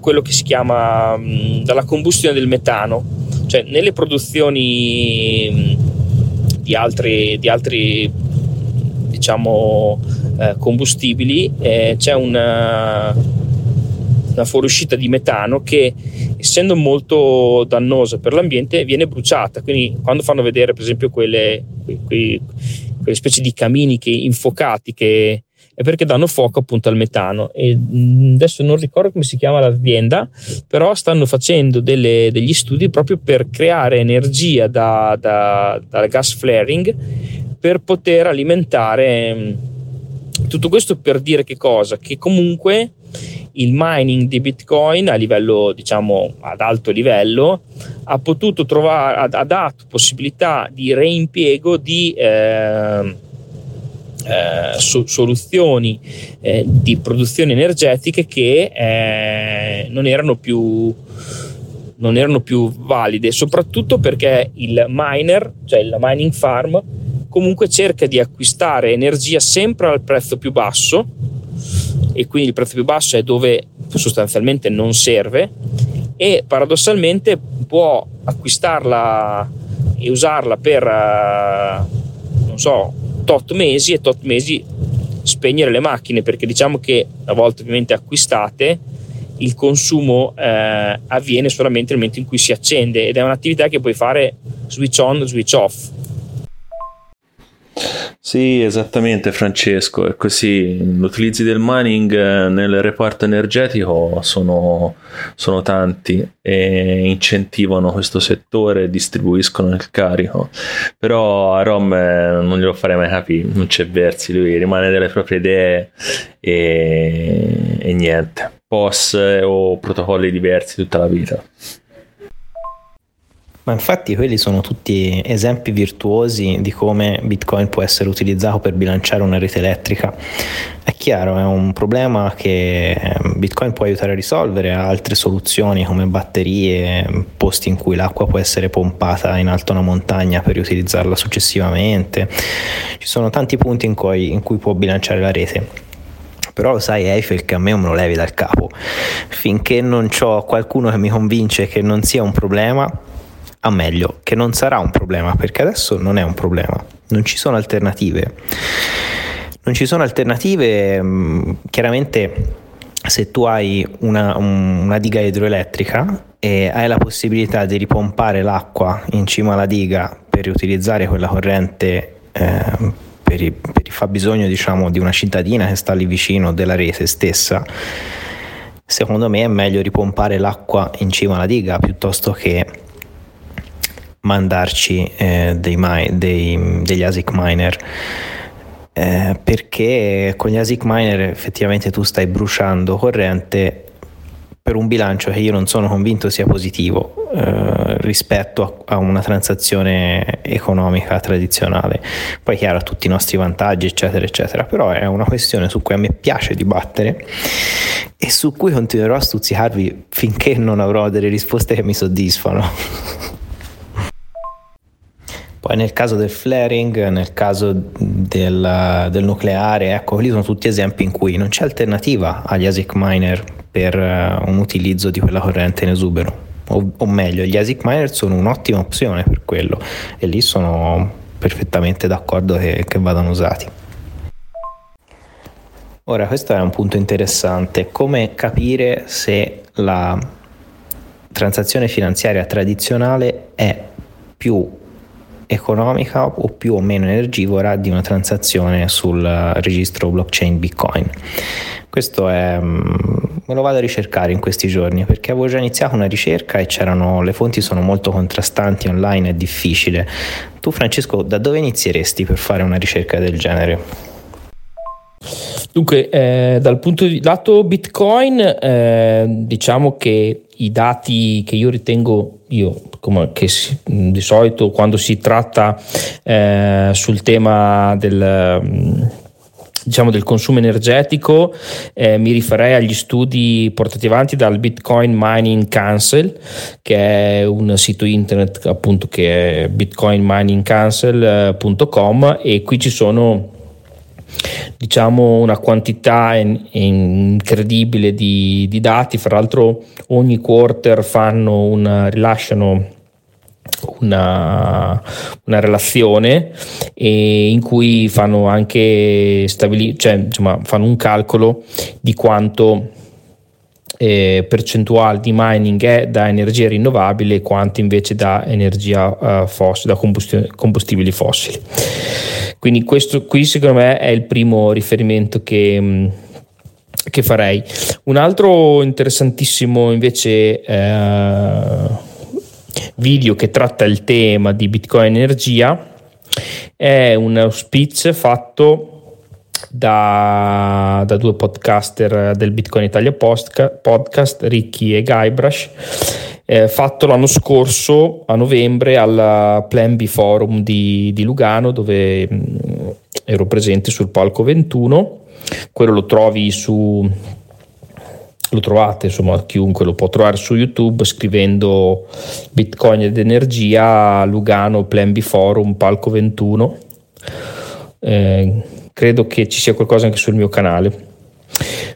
quello che si chiama dalla combustione del metano, cioè nelle produzioni di altri diciamo combustibili c'è una fuoriuscita di metano che, essendo molto dannosa per l'ambiente, viene bruciata. Quindi quando fanno vedere per esempio quelle specie di camini infuocati che è perché danno fuoco appunto al metano, e adesso non ricordo come si chiama l'azienda, però stanno facendo degli studi proprio per creare energia dal gas flaring per poter alimentare tutto questo. Per dire che cosa? Che comunque il mining di Bitcoin a livello, diciamo ad alto livello, ha potuto trovare, ha dato possibilità di reimpiego di soluzioni di produzione energetiche che non erano più valide, soprattutto perché il miner, cioè la mining farm, comunque cerca di acquistare energia sempre al prezzo più basso, e quindi il prezzo più basso è dove sostanzialmente non serve, e paradossalmente può acquistarla e usarla per non so, tot mesi spegnere le macchine, perché diciamo che una volta ovviamente acquistate il consumo avviene solamente nel momento in cui si accende, ed è un'attività che puoi fare switch on, switch off. Sì, esattamente Francesco, è così. Gli utilizzi del mining nel reparto energetico sono tanti e incentivano questo settore, distribuiscono il carico. Però a Rom non glielo farei mai capire, non c'è versi, lui rimane delle proprie idee e niente. POS o protocolli diversi tutta la vita. Ma infatti quelli sono tutti esempi virtuosi di come Bitcoin può essere utilizzato per bilanciare una rete elettrica. È chiaro, è un problema che Bitcoin può aiutare a risolvere, ha altre soluzioni come batterie, posti in cui l'acqua può essere pompata in alto a una montagna per riutilizzarla successivamente. Ci sono tanti punti in cui può bilanciare la rete. Però lo sai Eiffel che a me non me lo levi dal capo. Finché non c'ho qualcuno che mi convince che non sia un problema, a meglio che non sarà un problema, perché adesso non è un problema, non ci sono alternative. Chiaramente se tu hai una diga idroelettrica e hai la possibilità di ripompare l'acqua in cima alla diga per riutilizzare quella corrente per il fabbisogno, diciamo, di una cittadina che sta lì vicino, della rete stessa, secondo me è meglio ripompare l'acqua in cima alla diga piuttosto che mandarci degli ASIC miner, perché con gli ASIC miner effettivamente tu stai bruciando corrente per un bilancio che io non sono convinto sia positivo rispetto a una transazione economica tradizionale. Poi è chiaro, tutti i nostri vantaggi eccetera eccetera, però è una questione su cui a me piace dibattere e su cui continuerò a stuzzicarvi finché non avrò delle risposte che mi soddisfano. Poi nel caso del flaring, nel caso del nucleare, ecco, quelli sono tutti esempi in cui non c'è alternativa agli ASIC miner per un utilizzo di quella corrente in esubero, o meglio, gli ASIC miner sono un'ottima opzione per quello, e lì sono perfettamente d'accordo che vadano usati. Ora, questo è un punto interessante: come capire se la transazione finanziaria tradizionale è più economica o più o meno energivora di una transazione sul registro blockchain Bitcoin. Questo è, me lo vado a ricercare in questi giorni, perché avevo già iniziato una ricerca e le fonti sono molto contrastanti online, è difficile. Tu Francesco, da dove inizieresti per fare una ricerca del genere? Dunque, dal punto di lato Bitcoin, diciamo che i dati che io ritengo, di solito quando si tratta sul tema del consumo energetico, mi riferirei agli studi portati avanti dal Bitcoin Mining Council, che è un sito internet appunto che è bitcoinminingcouncil.com, e qui ci sono una quantità incredibile di dati. Fra l'altro ogni quarter rilasciano una relazione in cui fanno anche fanno un calcolo di quanto percentuale di mining è da energia rinnovabile e quanto invece da energia fossile, da combustibili fossili. Quindi questo qui secondo me è il primo riferimento che farei. Un altro interessantissimo invece video che tratta il tema di Bitcoin energia è uno speech fatto da due podcaster del Bitcoin Italia podcast, Ricky e Guybrush, fatto l'anno scorso a novembre al Plan B Forum di Lugano, dove ero presente sul palco 21. Quello lo trovate, insomma, chiunque lo può trovare su YouTube scrivendo Bitcoin ed energia Lugano Plan B Forum palco 21. Credo che ci sia qualcosa anche sul mio canale.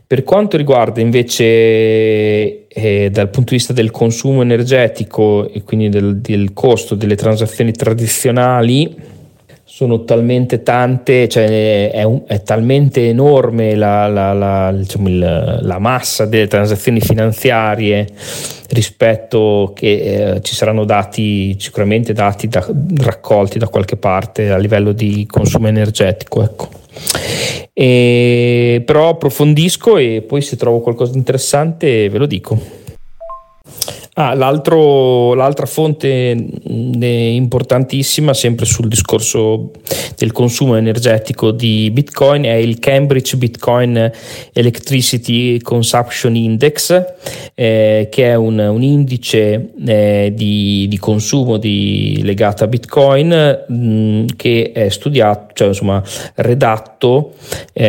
Per quanto riguarda invece dal punto di vista del consumo energetico e quindi del costo delle transazioni tradizionali, sono talmente tante, è talmente enorme la massa delle transazioni finanziarie rispetto che ci saranno dati raccolti da qualche parte a livello di consumo energetico, ecco. Però approfondisco e poi se trovo qualcosa di interessante ve lo dico. L'altra fonte importantissima, sempre sul discorso del consumo energetico di Bitcoin, è il Cambridge Bitcoin Electricity Consumption Index, che è un indice di consumo legato a Bitcoin, che è studiato, redatto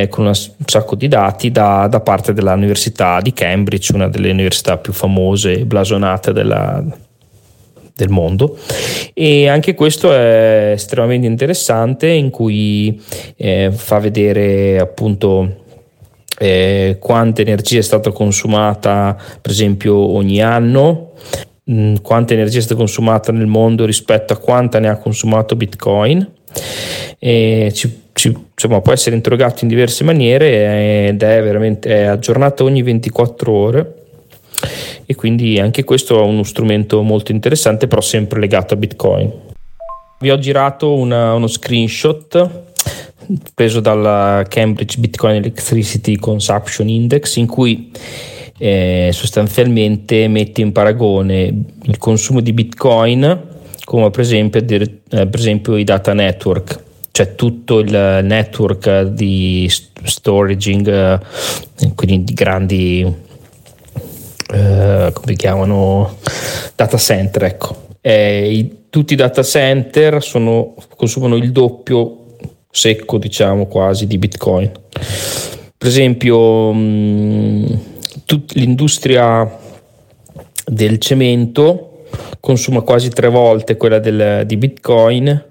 con un sacco di dati da parte dell'Università di Cambridge, una delle università più famose e blasonate del mondo. E anche questo è estremamente interessante, in cui fa vedere appunto quanta energia è stata consumata per esempio ogni anno, quanta energia è stata consumata nel mondo rispetto a quanta ne ha consumato Bitcoin. Può essere interrogato in diverse maniere ed è aggiornato ogni 24 ore. E quindi anche questo è uno strumento molto interessante, però sempre legato a Bitcoin. Vi ho girato uno screenshot preso dal Cambridge Bitcoin Electricity Consumption Index, in cui sostanzialmente mette in paragone il consumo di Bitcoin come per esempio i data network, cioè tutto il network di storaging, quindi di grandi come chiamano, data center, ecco. Tutti i data center consumano il doppio secco, quasi, di Bitcoin. Per esempio l'industria del cemento consuma quasi 3 volte quella di Bitcoin.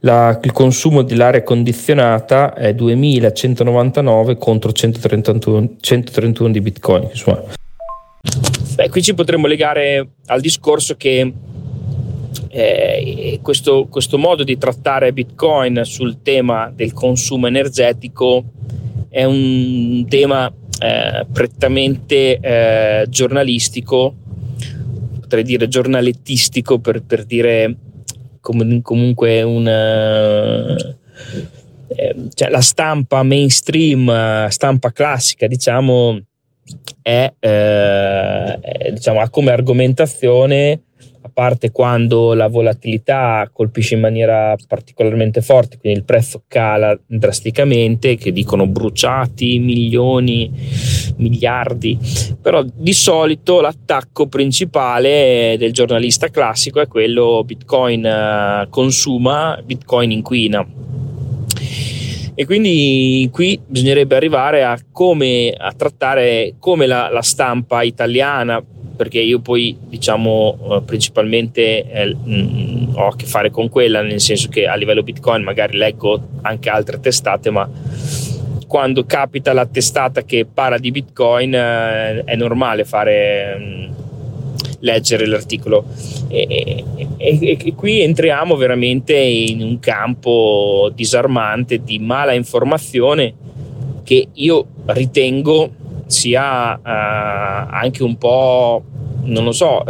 Il consumo dell'aria condizionata è 2199 contro 131 di Bitcoin, insomma. Beh, qui ci potremmo legare al discorso che questo modo di trattare Bitcoin sul tema del consumo energetico è un tema prettamente giornalistico, potrei dire giornalettistico, per dire comunque la stampa mainstream, stampa classica, è ha come argomentazione parte quando la volatilità colpisce in maniera particolarmente forte, quindi il prezzo cala drasticamente, che dicono bruciati milioni, miliardi, però di solito l'attacco principale del giornalista classico è quello: Bitcoin consuma, Bitcoin inquina. E quindi qui bisognerebbe arrivare a trattare come la stampa italiana, perché io poi diciamo principalmente ho a che fare con quella, nel senso che a livello Bitcoin magari leggo anche altre testate, ma quando capita la testata che parla di Bitcoin è normale leggere l'articolo, e qui entriamo veramente in un campo disarmante di mala informazione, che io ritengo sia anche un po', non lo so,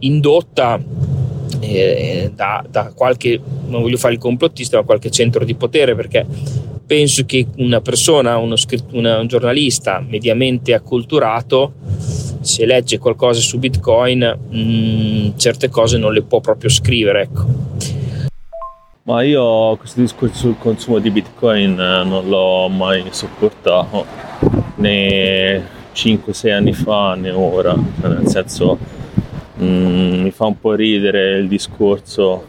indotta da qualche, non voglio fare il complottista, ma qualche centro di potere, perché penso che una persona, un giornalista mediamente acculturato, se legge qualcosa su Bitcoin certe cose non le può proprio scrivere, ecco. Ma io questo discorso sul consumo di Bitcoin non l'ho mai sopportato, né 5-6 anni fa né ora, nel senso mi fa un po' ridere il discorso,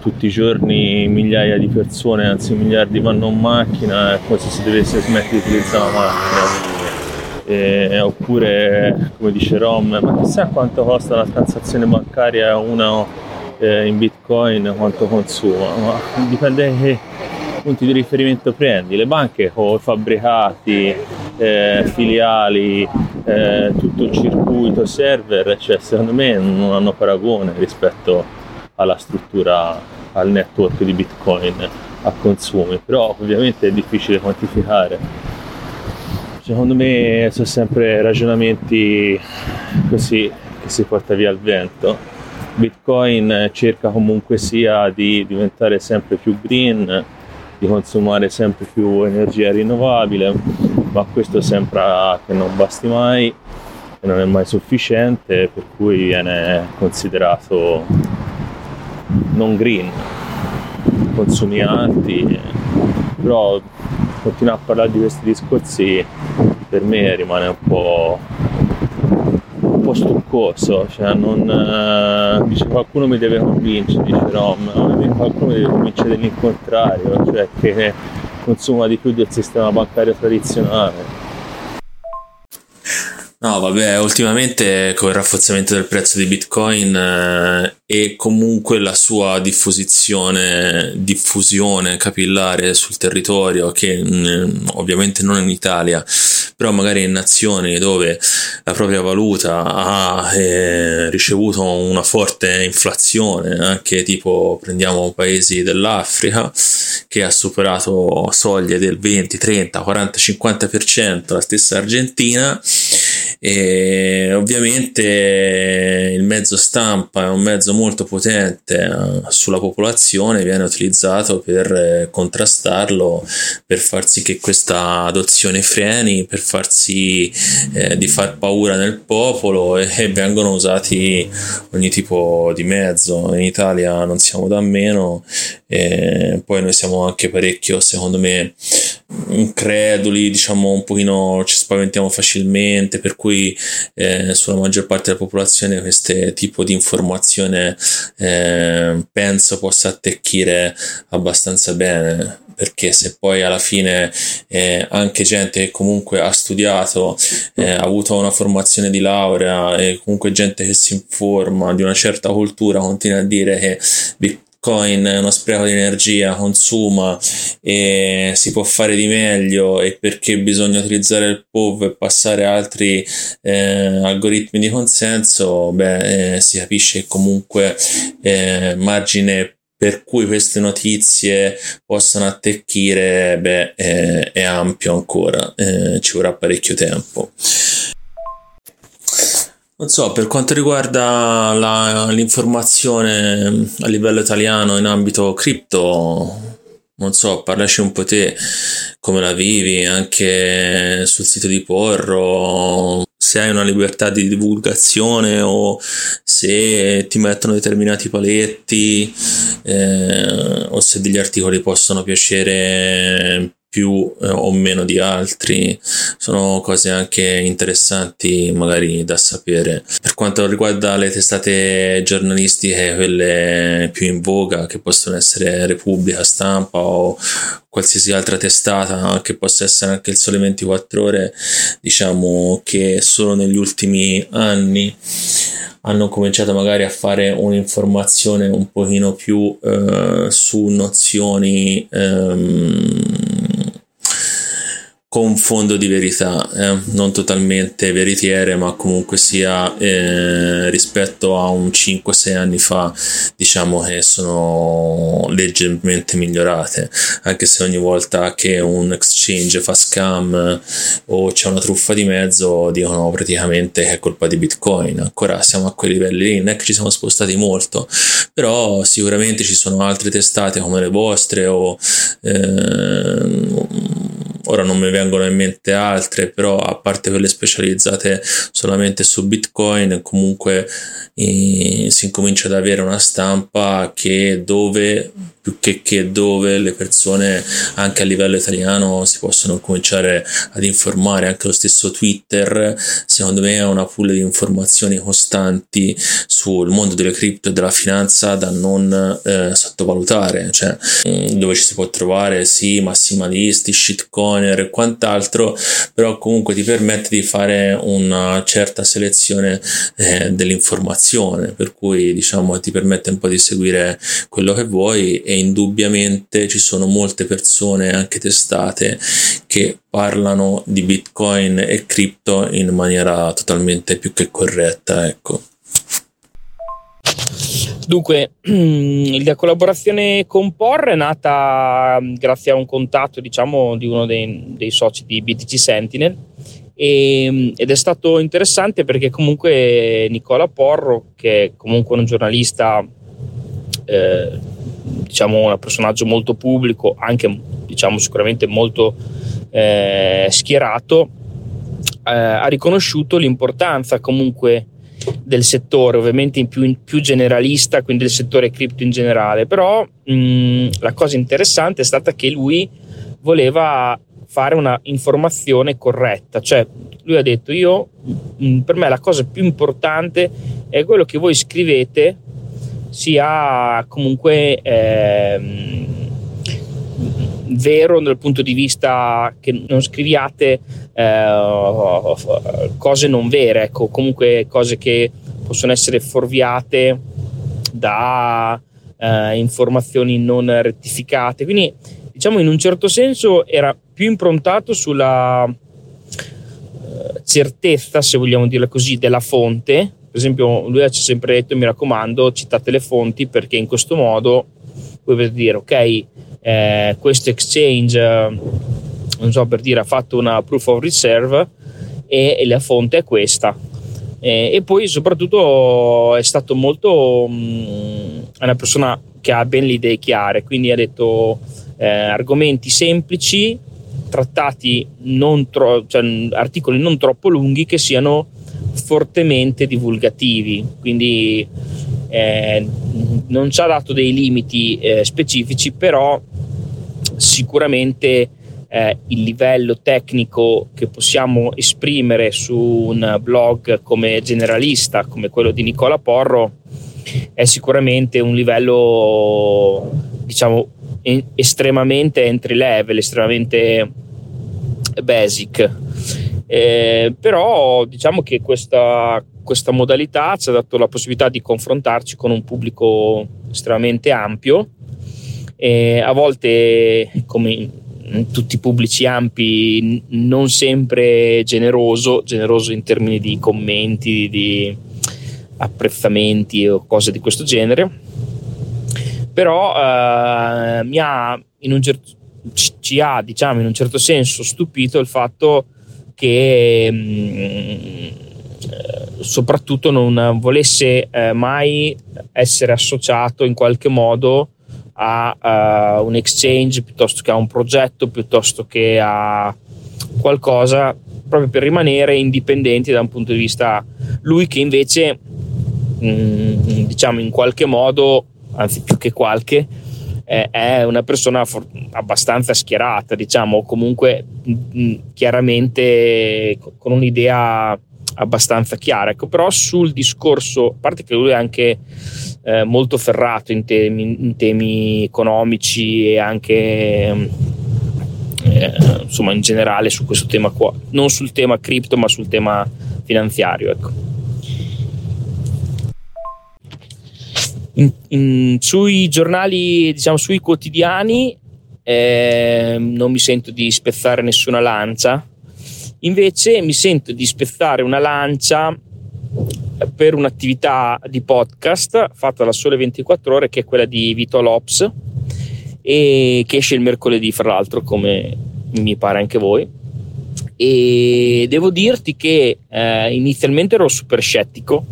tutti i giorni migliaia di persone, anzi miliardi, vanno in macchina, è come se si dovesse smettere di utilizzare la macchina. Oppure, come dice Rom, ma chissà quanto costa la transazione bancaria una in Bitcoin, quanto consuma. Ma dipende che punti di riferimento prendi. Le banche con fabbricati, filiali, tutto il circuito server, cioè secondo me non hanno paragone rispetto alla struttura, al network di Bitcoin a consumi, però ovviamente è difficile quantificare. Secondo me sono sempre ragionamenti così che si porta via al vento. Bitcoin cerca comunque sia di diventare sempre più green, di consumare sempre più energia rinnovabile, ma questo sembra che non basti mai, che non è mai sufficiente, per cui viene considerato non green, consumi alti, però continuare a parlare di questi discorsi per me rimane un po' stuccoso, cioè non dice qualcuno mi deve convincere, dice qualcuno mi deve convincere dell'incontrario, cioè che consuma di più del sistema bancario tradizionale. No, vabbè, ultimamente con il rafforzamento del prezzo di Bitcoin e comunque la sua diffusione capillare sul territorio, che ovviamente non in Italia, però magari in nazioni dove la propria valuta ha ricevuto una forte inflazione, anche tipo prendiamo paesi dell'Africa che ha superato soglie del 20, 30, 40, 50%, la stessa Argentina. E ovviamente il mezzo stampa è un mezzo molto potente sulla popolazione, viene utilizzato per contrastarlo, per far sì che questa adozione freni, per far sì di far paura nel popolo, e vengono usati ogni tipo di mezzo. In Italia non siamo da meno, poi noi siamo anche parecchio, secondo me, increduli, diciamo un pochino ci spaventiamo facilmente, per cui sulla maggior parte della popolazione questo tipo di informazione penso possa attecchire abbastanza bene, perché se poi alla fine anche gente che comunque ha studiato, ha avuto una formazione di laurea, e comunque gente che si informa di una certa cultura continua a dire che Bitcoin è uno spreco di energia, consuma e si può fare di meglio, e perché bisogna utilizzare il POV e passare a altri algoritmi di consenso, si capisce che comunque margine per cui queste notizie possano attecchire è ampio ancora, ci vorrà parecchio tempo. Non so, per quanto riguarda l'informazione a livello italiano in ambito cripto, non so, parlaci un po' te, come la vivi, anche sul sito di Porro, se hai una libertà di divulgazione o se ti mettono determinati paletti, o se degli articoli possono piacere più o meno di altri. Sono cose anche interessanti magari da sapere. Per quanto riguarda le testate giornalistiche, quelle più in voga, che possono essere Repubblica, Stampa o qualsiasi altra testata, che possa essere anche il Sole 24 Ore, diciamo che solo negli ultimi anni hanno cominciato magari a fare un'informazione un pochino più su nozioni con fondo di verità, non totalmente veritiere, ma comunque sia rispetto a un 5-6 anni fa, diciamo che sono leggermente migliorate, anche se ogni volta che un exchange fa scam o c'è una truffa di mezzo dicono praticamente che è colpa di Bitcoin. Ancora siamo a quei livelli lì, non è che ci siamo spostati molto, però sicuramente ci sono altre testate come le vostre o ora non mi vengono in mente altre, però a parte quelle specializzate solamente su Bitcoin, comunque si incomincia ad avere una stampa che dove più che dove le persone anche a livello italiano si possono cominciare ad informare. Anche lo stesso Twitter secondo me è una pool di informazioni costanti sul mondo delle cripto e della finanza da non sottovalutare, cioè dove ci si può trovare sì massimalisti, shitcoiner e quant'altro, però comunque ti permette di fare una certa selezione dell'informazione, per cui diciamo ti permette un po' di seguire quello che vuoi. E indubbiamente ci sono molte persone, anche testate, che parlano di Bitcoin e cripto in maniera totalmente più che corretta, ecco. Dunque, la collaborazione con Porro è nata grazie a un contatto, diciamo, di uno dei soci di BTC Sentinel, ed è stato interessante perché comunque Nicola Porro, che è comunque un giornalista, diciamo un personaggio molto pubblico, anche diciamo sicuramente molto schierato, ha riconosciuto l'importanza comunque del settore, ovviamente in più generalista, quindi del settore cripto in generale, però la cosa interessante è stata che lui voleva fare una informazione corretta, cioè lui ha detto per me la cosa più importante è quello che voi scrivete sia comunque vero dal punto di vista che non scriviate cose non vere, ecco, comunque cose che possono essere fuorviate da informazioni non rettificate. Quindi diciamo in un certo senso era più improntato sulla certezza, se vogliamo dirla così, della fonte. Per esempio lui ci ha sempre detto: mi raccomando, citate le fonti, perché in questo modo voi potete dire ok, questo exchange non so, per dire, ha fatto una proof of reserve e la fonte è questa, e poi soprattutto è stato molto una persona che ha ben le idee chiare, quindi ha detto argomenti semplici, trattati cioè, articoli non troppo lunghi che siano fortemente divulgativi, quindi non ci ha dato dei limiti specifici, però sicuramente il livello tecnico che possiamo esprimere su un blog come generalista, come quello di Nicola Porro, è sicuramente un livello diciamo estremamente entry level, estremamente basic. Però diciamo che questa modalità ci ha dato la possibilità di confrontarci con un pubblico estremamente ampio, e a volte, come in tutti i pubblici ampi, non sempre generoso in termini di commenti, di apprezzamenti o cose di questo genere, però ci ha diciamo in un certo senso stupito il fatto che soprattutto non volesse mai essere associato in qualche modo a un exchange, piuttosto che a un progetto, piuttosto che a qualcosa proprio per rimanere indipendenti da un punto di vista, lui che invece diciamo in qualche modo, anzi più che qualche, è una persona abbastanza schierata, diciamo, comunque chiaramente con un'idea abbastanza chiara, ecco. Però sul discorso, a parte che lui è anche molto ferrato in temi economici e anche insomma in generale su questo tema qua, non sul tema cripto ma sul tema finanziario, ecco. Sui giornali, diciamo sui quotidiani, non mi sento di spezzare nessuna lancia, invece mi sento di spezzare una lancia per un'attività di podcast fatta da Sole 24 Ore, che è quella di Vito Lops, e che esce il mercoledì, fra l'altro, come mi pare anche voi. E devo dirti che inizialmente ero super scettico,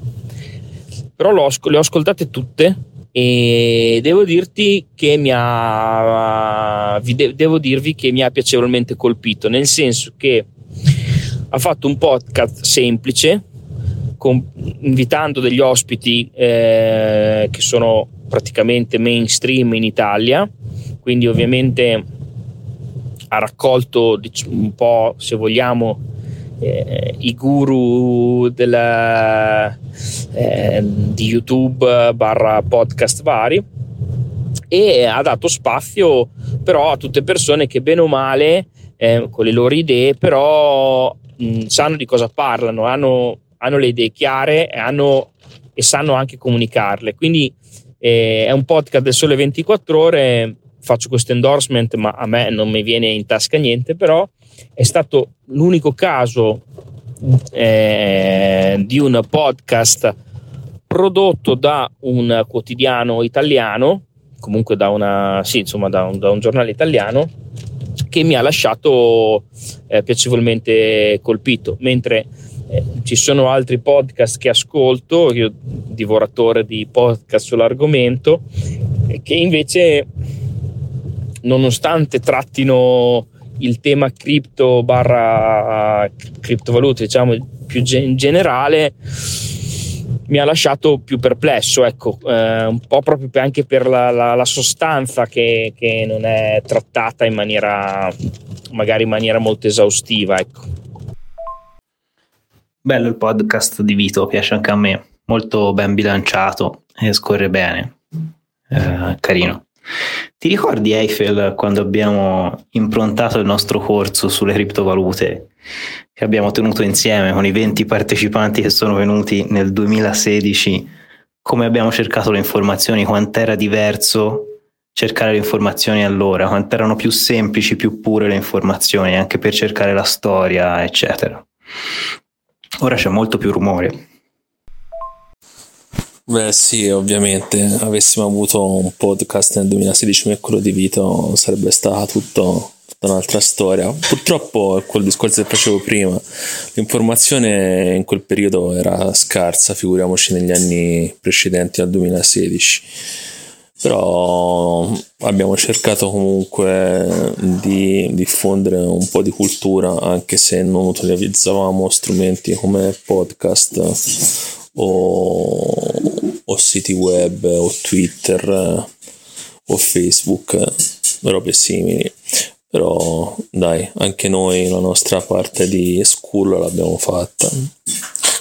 però le ho ascoltate tutte e devo dirti che mi ha piacevolmente colpito, nel senso che ha fatto un podcast semplice invitando degli ospiti che sono praticamente mainstream in Italia, quindi ovviamente ha raccolto un po', se vogliamo, i guru di YouTube / podcast vari, e ha dato spazio però a tutte persone che bene o male con le loro idee però sanno di cosa parlano, hanno le idee chiare e sanno anche comunicarle, quindi è un podcast del Sole 24 Ore. Faccio questo endorsement, ma a me non mi viene in tasca niente, però è stato l'unico caso di un podcast prodotto da un quotidiano italiano, comunque da un giornale italiano, che mi ha lasciato piacevolmente colpito, mentre ci sono altri podcast che ascolto, io divoratore di podcast sull'argomento, che invece nonostante trattino il tema cripto / criptovalute, diciamo più in generale, mi ha lasciato più perplesso, ecco, un po' proprio anche per la sostanza che non è trattata in maniera molto esaustiva, ecco. Bello il podcast di Vito, piace anche a me, molto ben bilanciato e scorre bene, carino. Ti ricordi, Eiffel, quando abbiamo improntato il nostro corso sulle criptovalute che abbiamo tenuto insieme con i 20 partecipanti che sono venuti nel 2016, come abbiamo cercato le informazioni, quant'era diverso cercare le informazioni allora, quant'erano più semplici, più pure le informazioni, anche per cercare la storia eccetera. Ora c'è molto più rumore. Beh sì, ovviamente, avessimo avuto un podcast nel 2016 come quello di Vito sarebbe stata tutta un'altra storia. Purtroppo quel discorso che facevo prima, l'informazione in quel periodo era scarsa, figuriamoci negli anni precedenti al 2016, però abbiamo cercato comunque di diffondere un po' di cultura, anche se non utilizzavamo strumenti come podcast o siti web o Twitter o Facebook, robe simili. Però dai, anche noi la nostra parte di scuola l'abbiamo fatta.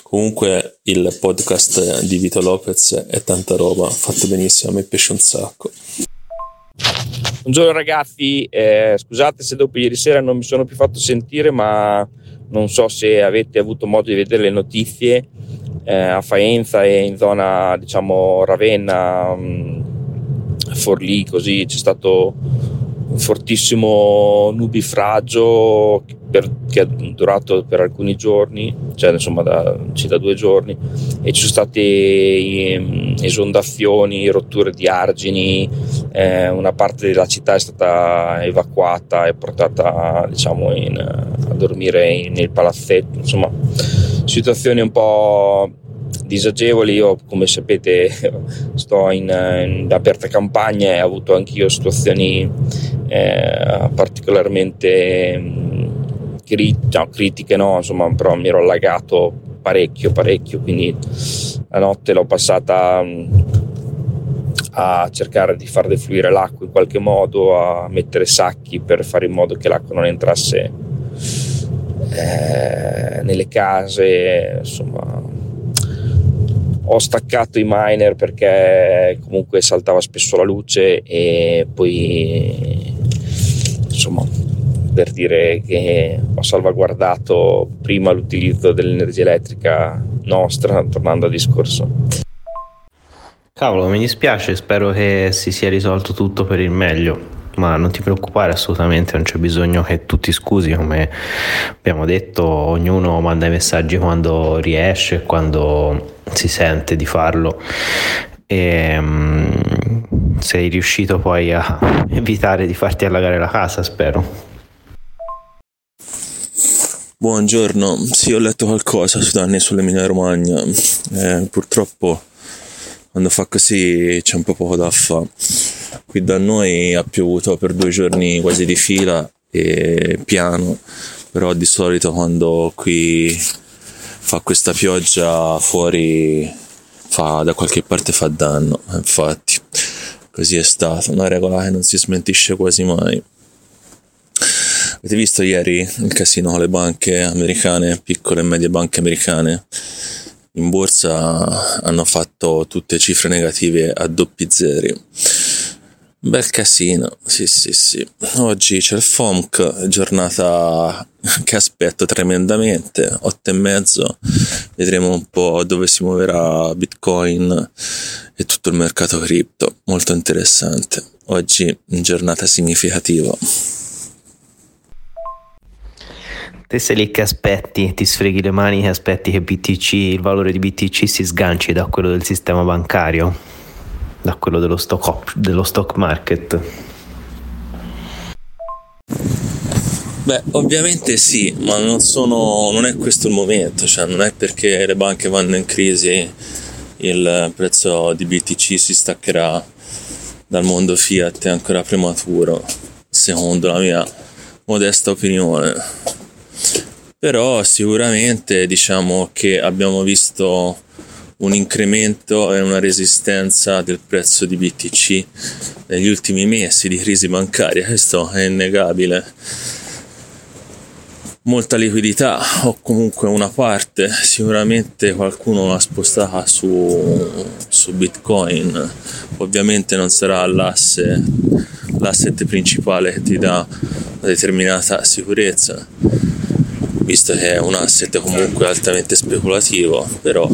Comunque il podcast di Vito Lopez è tanta roba, fatto benissimo, a me piace un sacco. Buongiorno ragazzi, scusate se dopo ieri sera non mi sono più fatto sentire, ma non so se avete avuto modo di vedere le notizie a Faenza e in zona, diciamo, Ravenna, Forlì, così c'è stato un fortissimo nubifragio che è durato per alcuni giorni, cioè insomma da 2 giorni, e ci sono state esondazioni, rotture di argini, una parte della città è stata evacuata e portata, diciamo, a dormire nel palazzetto, insomma situazioni un po' disagevoli. Io, come sapete, sto in aperta campagna e ho avuto anch'io situazioni particolarmente critiche no, insomma, però mi ero allagato parecchio, quindi la notte l'ho passata a cercare di far defluire l'acqua in qualche modo, a mettere sacchi per fare in modo che l'acqua non entrasse nelle case, insomma. Ho staccato i miner perché comunque saltava spesso la luce e poi, insomma, per dire che ho salvaguardato prima l'utilizzo dell'energia elettrica nostra, tornando al discorso. Cavolo, mi dispiace, spero che si sia risolto tutto per il meglio. Ma non ti preoccupare assolutamente, non c'è bisogno che tu ti scusi, come abbiamo detto ognuno manda i messaggi quando riesce, quando si sente di farlo, e sei riuscito poi a evitare di farti allagare la casa, spero. Buongiorno, sì, ho letto qualcosa sui danni sull'Emilia Romagna, purtroppo quando fa così c'è un po' poco da fare. Qui da noi ha piovuto per 2 giorni quasi di fila e piano, però di solito quando qui fa questa pioggia fuori fa, da qualche parte fa danno, infatti così è stato, una regola che non si smentisce quasi mai. Avete visto ieri il casino con le banche americane, piccole e medie banche americane? In borsa hanno fatto tutte cifre negative a 00. Bel casino, sì. Oggi c'è il FOMC, giornata che aspetto tremendamente, 8:30. Vedremo un po' dove si muoverà Bitcoin e tutto il mercato cripto, molto interessante. Oggi giornata significativa. Te sei lì che aspetti, ti sfreghi le mani e aspetti che BTC, il valore di BTC si sganci da quello del sistema bancario, da quello dello stock market. Beh, ovviamente sì, ma non è questo il momento, cioè non è perché le banche vanno in crisi il prezzo di BTC si staccherà dal mondo fiat, è ancora prematuro, secondo la mia modesta opinione. Però sicuramente diciamo che abbiamo visto un incremento e una resistenza del prezzo di BTC negli ultimi mesi di crisi bancaria, questo è innegabile. Molta liquidità, o comunque una parte, sicuramente qualcuno l'ha spostata su Bitcoin. Ovviamente non sarà l'asset principale che ti dà una determinata sicurezza, visto che è un asset comunque altamente speculativo, però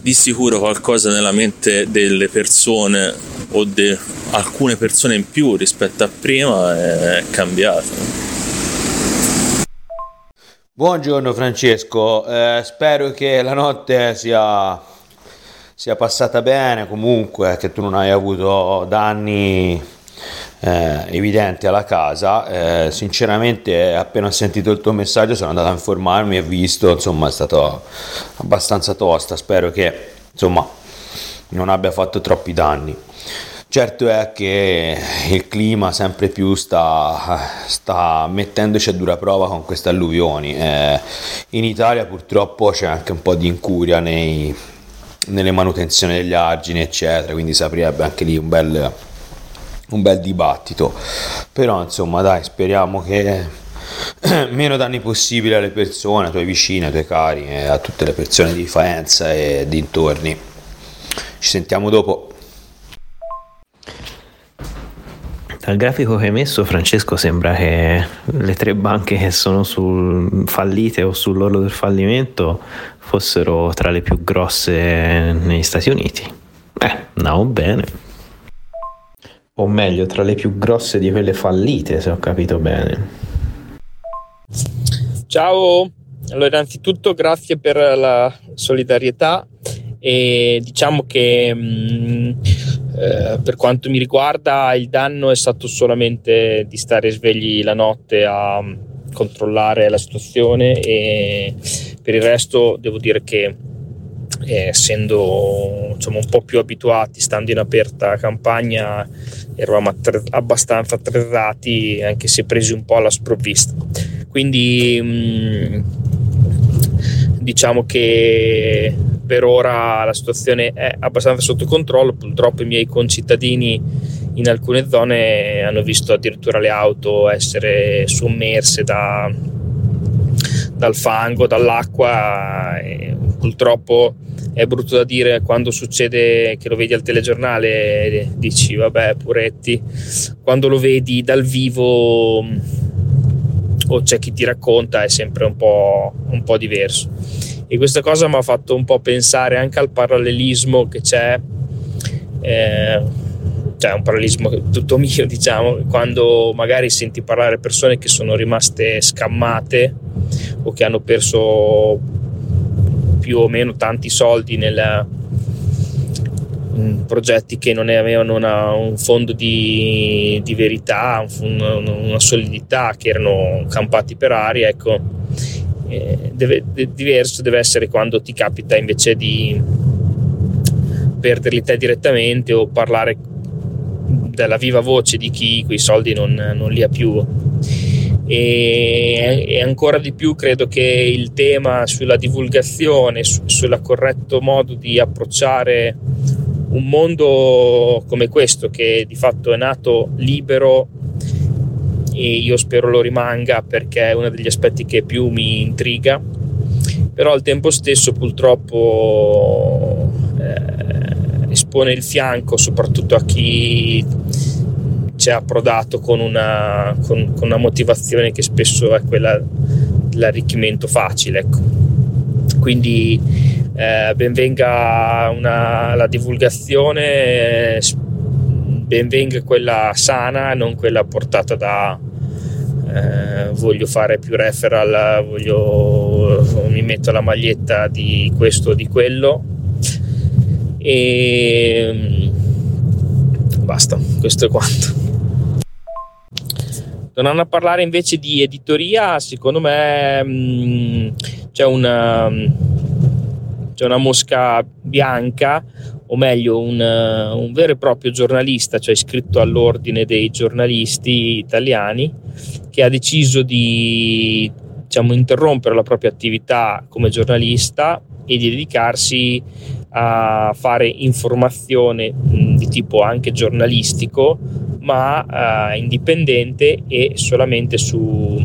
di sicuro qualcosa nella mente delle persone o di alcune persone in più rispetto a prima è cambiato. Buongiorno Francesco, spero che la notte sia passata bene, comunque che tu non hai avuto danni evidenti alla casa. Sinceramente appena ho sentito il tuo messaggio sono andato a informarmi e visto, insomma, è stato abbastanza tosta, spero che insomma non abbia fatto troppi danni. Certo è che il clima sempre più sta mettendoci a dura prova con queste alluvioni. In Italia purtroppo c'è anche un po' di incuria nelle manutenzioni degli argini eccetera, quindi si aprirebbe anche lì un bel dibattito, però insomma dai, speriamo che meno danni possibile alle persone, ai tuoi vicini, ai tuoi cari, a tutte le persone di Faenza e dintorni. Ci sentiamo dopo. Dal grafico che hai messo, Francesco, sembra che le 3 banche che sono fallite o sull'orlo del fallimento fossero tra le più grosse negli Stati Uniti. Andiamo bene, o meglio tra le più grosse di quelle fallite, se ho capito bene. Ciao, allora innanzitutto grazie per la solidarietà e diciamo che per quanto mi riguarda il danno è stato solamente di stare svegli la notte a controllare la situazione, e per il resto devo dire che essendo insomma un po' più abituati, stando in aperta campagna, eravamo abbastanza attrezzati, anche se presi un po' alla sprovvista. Quindi diciamo che per ora la situazione è abbastanza sotto controllo. Purtroppo i miei concittadini in alcune zone hanno visto addirittura le auto essere sommerse dal fango, dall'acqua. E purtroppo è brutto da dire, quando succede che lo vedi al telegiornale dici vabbè puretti, quando lo vedi dal vivo o c'è chi ti racconta è sempre un po' diverso. E questa cosa mi ha fatto un po' pensare anche al parallelismo che c'è, cioè un parallelismo tutto mio, diciamo, quando magari senti parlare persone che sono rimaste scammate o che hanno perso più o meno tanti soldi in progetti che non avevano un fondo di verità, una solidità, che erano campati per aria. Ecco, diverso deve essere quando ti capita invece di perderli te direttamente o parlare dalla viva voce di chi quei soldi non li ha più. E ancora di più credo che il tema sulla divulgazione, sul corretto modo di approcciare un mondo come questo, che di fatto è nato libero e io spero lo rimanga, perché è uno degli aspetti che più mi intriga, però al tempo stesso purtroppo espone il fianco soprattutto a chi ci è approdato con una motivazione che spesso è quella dell'arricchimento facile, ecco. Quindi benvenga la divulgazione, benvenga quella sana, non quella portata da voglio fare più referral, mi metto la maglietta di questo o di quello e basta. Questo è quanto. Tornando a parlare invece di editoria, secondo me c'è una mosca bianca, o meglio un vero e proprio giornalista, cioè iscritto all'ordine dei giornalisti italiani, che ha deciso di, diciamo, interrompere la propria attività come giornalista e di dedicarsi a fare informazione di tipo anche giornalistico, ma indipendente e solamente su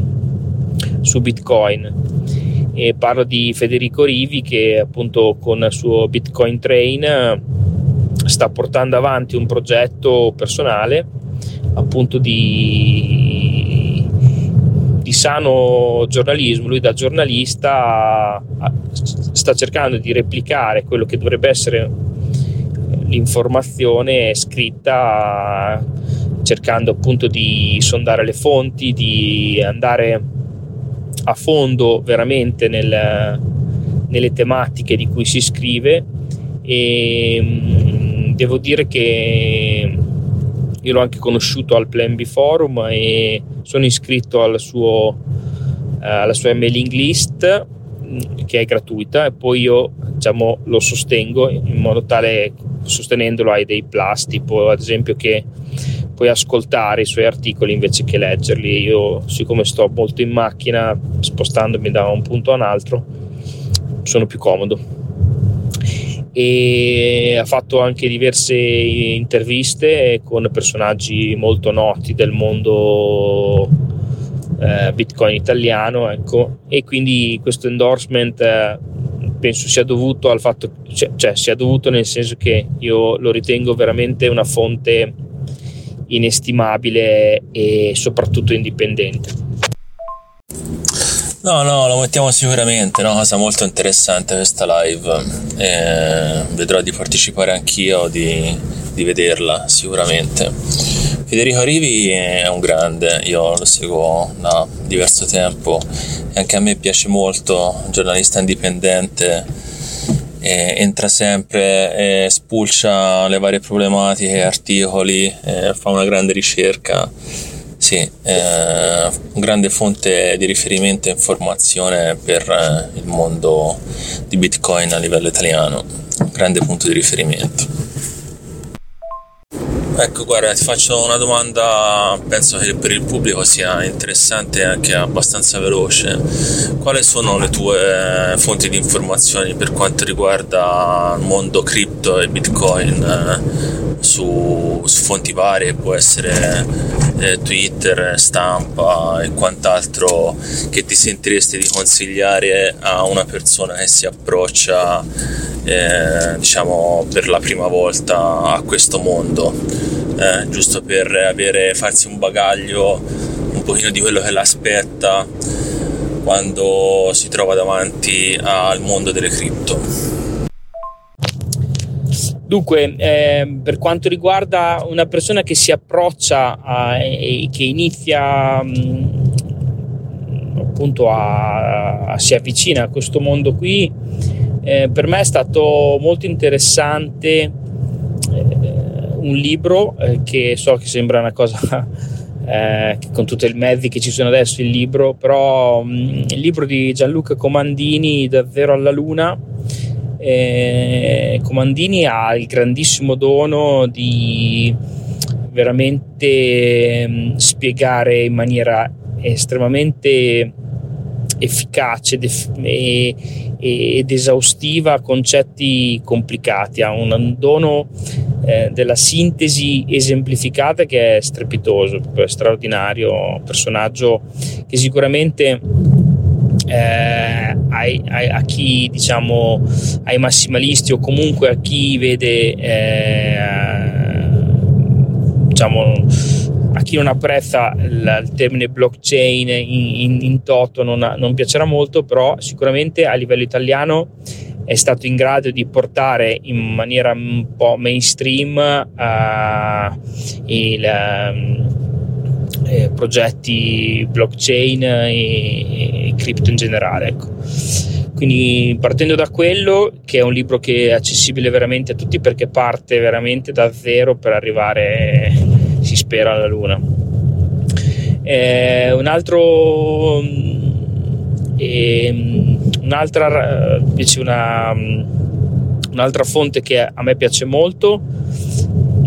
Bitcoin. E parlo di Federico Rivi, che appunto con il suo Bitcoin Train sta portando avanti un progetto personale appunto di sano giornalismo. Lui da giornalista sta cercando di replicare quello che dovrebbe essere l'informazione scritta, cercando appunto di sondare le fonti, di andare a fondo veramente nelle tematiche di cui si scrive. E devo dire che io l'ho anche conosciuto al Plan B Forum e sono iscritto alla sua mailing list, che è gratuita, e poi io, diciamo, lo sostengo in modo tale, sostenendolo hai dei plus, tipo ad esempio che puoi ascoltare i suoi articoli invece che leggerli. Io, siccome sto molto in macchina spostandomi da un punto a un altro, sono più comodo. E ha fatto anche diverse interviste con personaggi molto noti del mondo Bitcoin italiano, ecco. E quindi questo endorsement penso sia dovuto al fatto, cioè sia dovuto nel senso che io lo ritengo veramente una fonte inestimabile e soprattutto indipendente. No, lo mettiamo sicuramente, una cosa molto interessante questa live, vedrò di partecipare anch'io, di vederla sicuramente. Federico Rivi è un grande, io lo seguo da diverso tempo e anche a me piace molto, un giornalista indipendente. Entra sempre, spulcia le varie problematiche, articoli, fa una grande ricerca, sì, una grande fonte di riferimento e informazione per il mondo di Bitcoin a livello italiano, un grande punto di riferimento. Ecco, guarda, ti faccio una domanda, penso che per il pubblico sia interessante e anche abbastanza veloce. Quali sono le tue fonti di informazioni per quanto riguarda il mondo cripto e Bitcoin, su fonti varie, può essere Twitter, Stampa e quant'altro, che ti sentiresti di consigliare a una persona che si approccia diciamo per la prima volta a questo mondo, giusto per farsi un bagaglio un pochino di quello che l'aspetta quando si trova davanti al mondo delle cripto? Dunque, per quanto riguarda una persona che si approccia e che inizia appunto si avvicina a questo mondo qui, per me è stato molto interessante un libro che so che sembra una cosa con tutti i mezzi che ci sono adesso, il libro, però il libro di Gianluca Comandini, Davvero alla Luna. Comandini ha il grandissimo dono di veramente spiegare in maniera estremamente efficace ed esaustiva concetti complicati. Ha un dono della sintesi esemplificata che è strepitoso, è straordinario, personaggio che sicuramente a chi, diciamo, ai massimalisti o comunque a chi vede a chi non apprezza il termine blockchain in toto non piacerà molto, però sicuramente a livello italiano è stato in grado di portare in maniera un po' mainstream progetti blockchain e cripto in generale, ecco. Quindi, partendo da quello, che è un libro che è accessibile veramente a tutti, perché parte veramente da zero per arrivare, si spera, alla Luna. Un'altra fonte che a me piace molto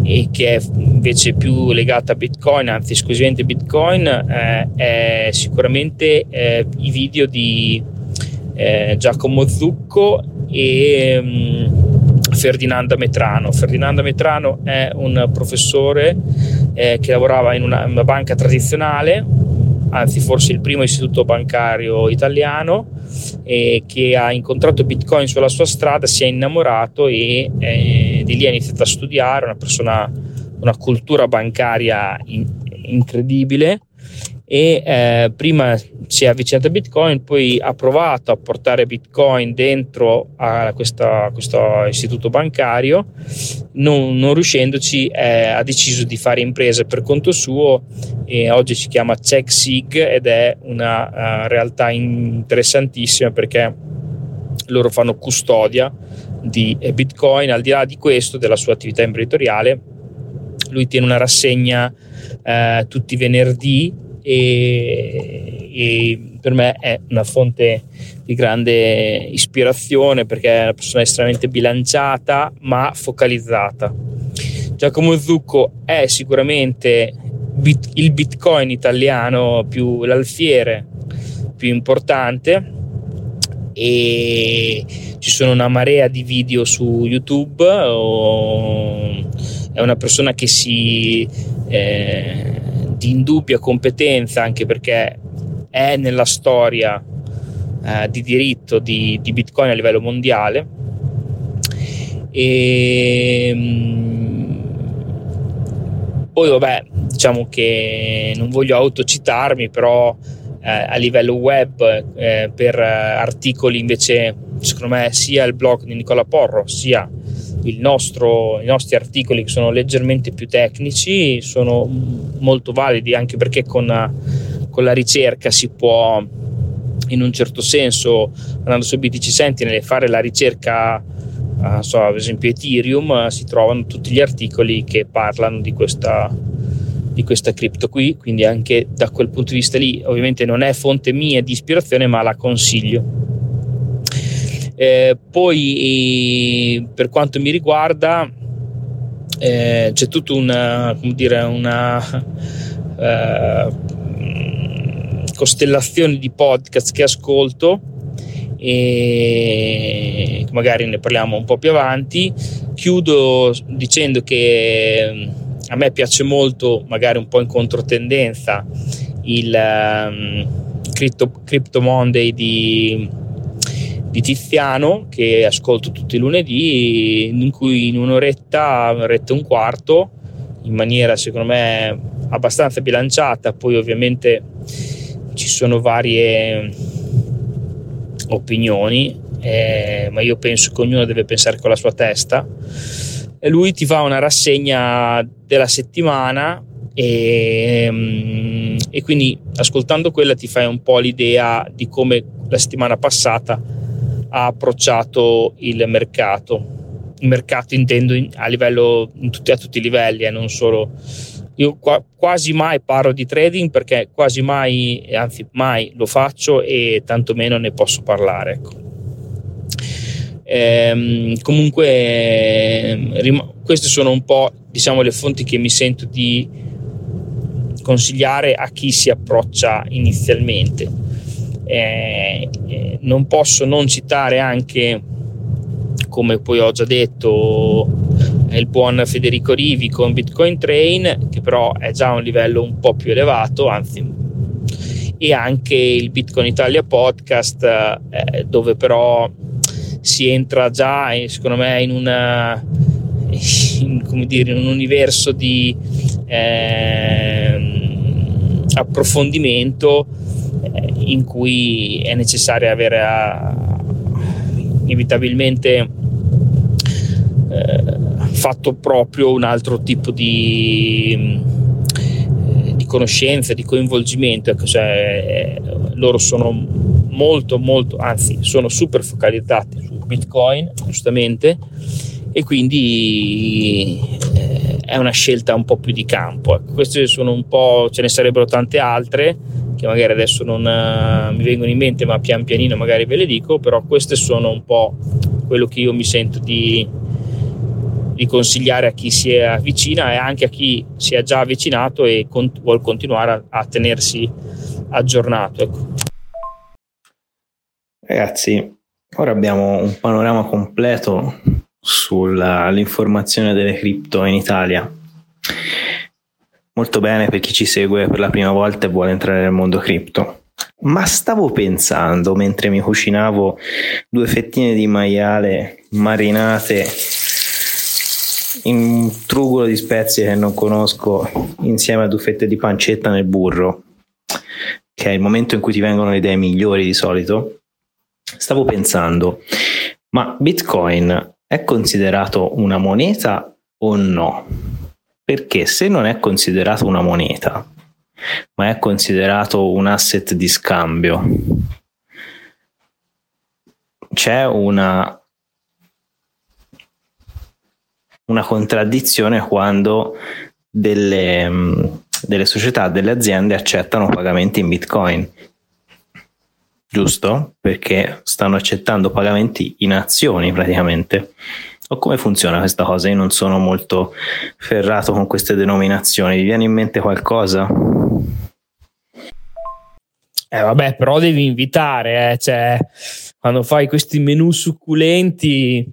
e che è invece più legata a Bitcoin, anzi esclusivamente Bitcoin, è sicuramente i video di Giacomo Zucco e Ferdinanda Metrano. Ferdinanda Metrano è un professore che lavorava in una banca tradizionale, anzi forse il primo istituto bancario italiano, che ha incontrato Bitcoin sulla sua strada, si è innamorato e di lì ha iniziato a studiare, una cultura bancaria incredibile, e prima si è avvicinato a Bitcoin, poi ha provato a portare Bitcoin dentro a questo istituto bancario, non riuscendoci, ha deciso di fare impresa per conto suo e oggi si chiama CheckSig ed è una realtà interessantissima, perché loro fanno custodia di Bitcoin. Al di là di questo, della sua attività imprenditoriale, lui tiene una rassegna tutti i venerdì e per me è una fonte di grande ispirazione, perché è una persona estremamente bilanciata ma focalizzata. Giacomo Zucco è sicuramente il Bitcoin italiano, più l'alfiere più importante, e ci sono una marea di video su YouTube. È una persona che di indubbia competenza, anche perché è nella storia di diritto di Bitcoin a livello mondiale, poi vabbè, diciamo che non voglio autocitarmi, però a livello web, per articoli invece secondo me sia il blog di Nicola Porro sia i nostri articoli, che sono leggermente più tecnici, sono molto validi, anche perché con la ricerca si può, in un certo senso, andando su BTC Sentinel, fare la ricerca, ad esempio Ethereum, si trovano tutti gli articoli che parlano di questa cripto qui, quindi anche da quel punto di vista lì ovviamente non è fonte mia di ispirazione, ma la consiglio. Poi, per quanto mi riguarda, c'è tutta una, come dire, una costellazione di podcast che ascolto, e magari ne parliamo un po' più avanti. Chiudo dicendo che a me piace molto, magari un po' in controtendenza, il Crypto Monday di Tiziano, che ascolto tutti i lunedì, in cui in un'oretta e un quarto, in maniera secondo me abbastanza bilanciata. Poi ovviamente ci sono varie opinioni, ma io penso che ognuno deve pensare con la sua testa, e lui ti fa una rassegna della settimana, e quindi ascoltando quella ti fai un po' l'idea di come la settimana passata ha approcciato il mercato. Il mercato intendo a livello, a tutti i livelli, non solo. Io quasi mai parlo di trading, perché quasi mai, anzi mai lo faccio, e tantomeno ne posso parlare, ecco. Comunque queste sono un po', diciamo, le fonti che mi sento di consigliare a chi si approccia inizialmente. Non posso non citare anche, come poi ho già detto, il buon Federico Rivi con Bitcoin Train, che però è già a un livello un po' più elevato, anzi, e anche il Bitcoin Italia podcast, dove però si entra già, secondo me, in un universo di approfondimento, in cui è necessario avere inevitabilmente fatto proprio un altro tipo di conoscenza, di coinvolgimento, ecco, cioè, loro sono molto, anzi sono super focalizzati su Bitcoin, giustamente, e quindi è una scelta un po' più di campo, ecco. Queste sono un po', ce ne sarebbero tante altre che magari adesso non mi vengono in mente, ma pian pianino magari ve le dico, però queste sono un po' quello che io mi sento di consigliare a chi si avvicina, e anche a chi si è già avvicinato e vuol continuare a tenersi aggiornato, ecco. Ragazzi, ora abbiamo un panorama completo sull'informazione delle cripto in Italia. Molto bene per chi ci segue per la prima volta e vuole entrare nel mondo cripto. Ma stavo pensando, mentre mi cucinavo due fettine di maiale marinate in un trugolo di spezie che non conosco, insieme a due fette di pancetta nel burro, che è il momento in cui ti vengono le idee migliori di solito, stavo pensando: ma Bitcoin è considerato una moneta o no? Perché se non è considerato una moneta, ma è considerato un asset di scambio, c'è una contraddizione quando delle società, delle aziende accettano pagamenti in Bitcoin. Giusto? Perché stanno accettando pagamenti in azioni praticamente. O come funziona questa cosa? Io non sono molto ferrato con queste denominazioni. Vi viene in mente qualcosa? Vabbè, però devi invitare, cioè, quando fai questi menù succulenti.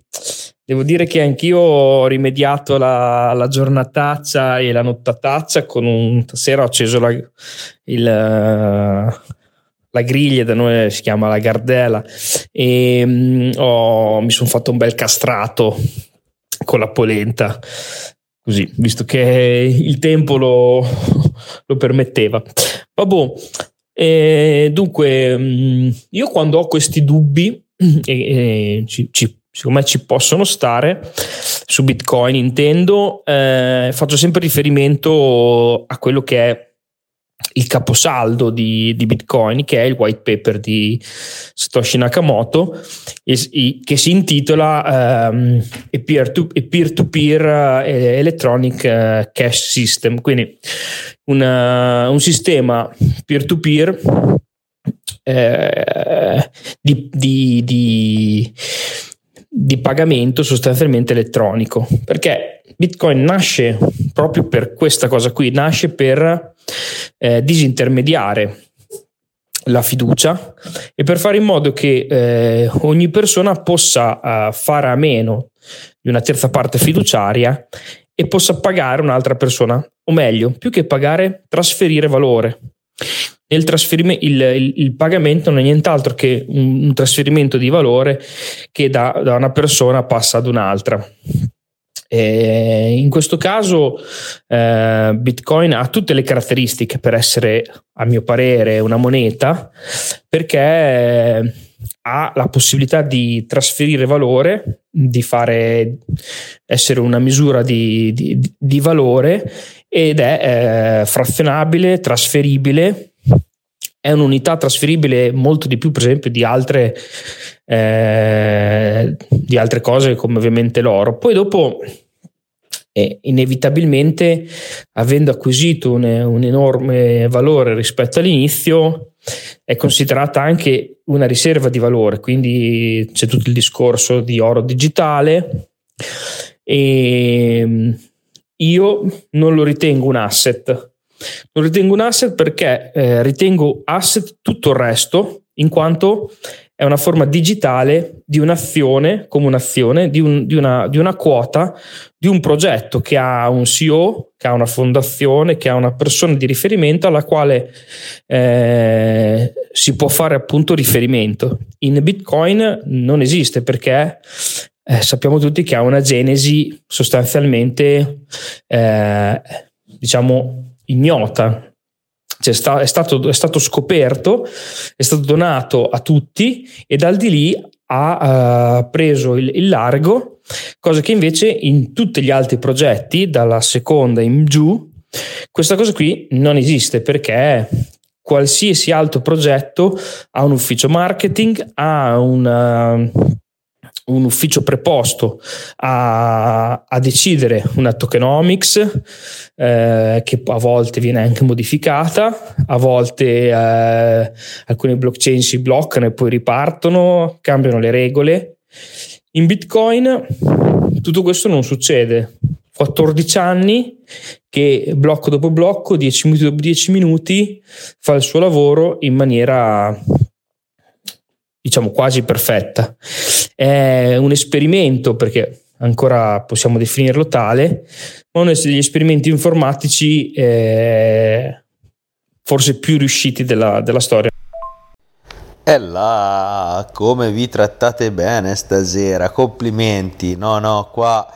Devo dire che anch'io ho rimediato la giornataccia e la nottataccia con stasera ho acceso la griglia, da noi si chiama la gardella, e mi sono fatto un bel castrato con la polenta, così, visto che il tempo lo permetteva. Vabbè, dunque io quando ho questi dubbi, secondo me ci possono stare, su Bitcoin intendo, faccio sempre riferimento a quello che è il caposaldo di Bitcoin, che è il white paper di Satoshi Nakamoto, che si intitola Peer-to-Peer Electronic Cash System, quindi un sistema peer-to-peer di di pagamento sostanzialmente elettronico, perché Bitcoin nasce proprio per questa cosa qui, nasce per disintermediare la fiducia e per fare in modo che ogni persona possa fare a meno di una terza parte fiduciaria e possa pagare un'altra persona, o meglio, più che pagare, trasferire valore. Il pagamento non è nient'altro che un trasferimento di valore che da una persona passa ad un'altra. E in questo caso Bitcoin ha tutte le caratteristiche per essere, a mio parere, una moneta, perché ha la possibilità di trasferire valore, di essere una misura di valore, ed è frazionabile, trasferibile. È un'unità trasferibile molto di più, per esempio, di altre cose, come ovviamente l'oro. Poi dopo, inevitabilmente, avendo acquisito un enorme valore rispetto all'inizio, è considerata anche una riserva di valore, quindi c'è tutto il discorso di oro digitale. E io non lo ritengo un asset. Non ritengo un asset perché ritengo asset tutto il resto, in quanto è una forma digitale di un'azione, come un'azione di una quota di un progetto che ha un CEO, che ha una fondazione, che ha una persona di riferimento alla quale si può fare appunto riferimento. In Bitcoin non esiste, perché sappiamo tutti che ha una genesi sostanzialmente diciamo ignota, cioè è stato scoperto, è stato donato a tutti e dal di lì ha preso il largo, cosa che invece in tutti gli altri progetti dalla seconda in giù questa cosa qui non esiste, perché qualsiasi altro progetto ha un ufficio marketing, ha un ufficio preposto a decidere una tokenomics che a volte viene anche modificata, a volte alcune blockchain si bloccano e poi ripartono, cambiano le regole. In Bitcoin tutto questo non succede. 14 anni che blocco dopo blocco, 10 minuti dopo 10 minuti fa il suo lavoro in maniera, diciamo, quasi perfetta. È un esperimento, perché ancora possiamo definirlo tale, ma uno degli esperimenti informatici forse più riusciti della storia. E là, come vi trattate bene stasera, complimenti. No, qua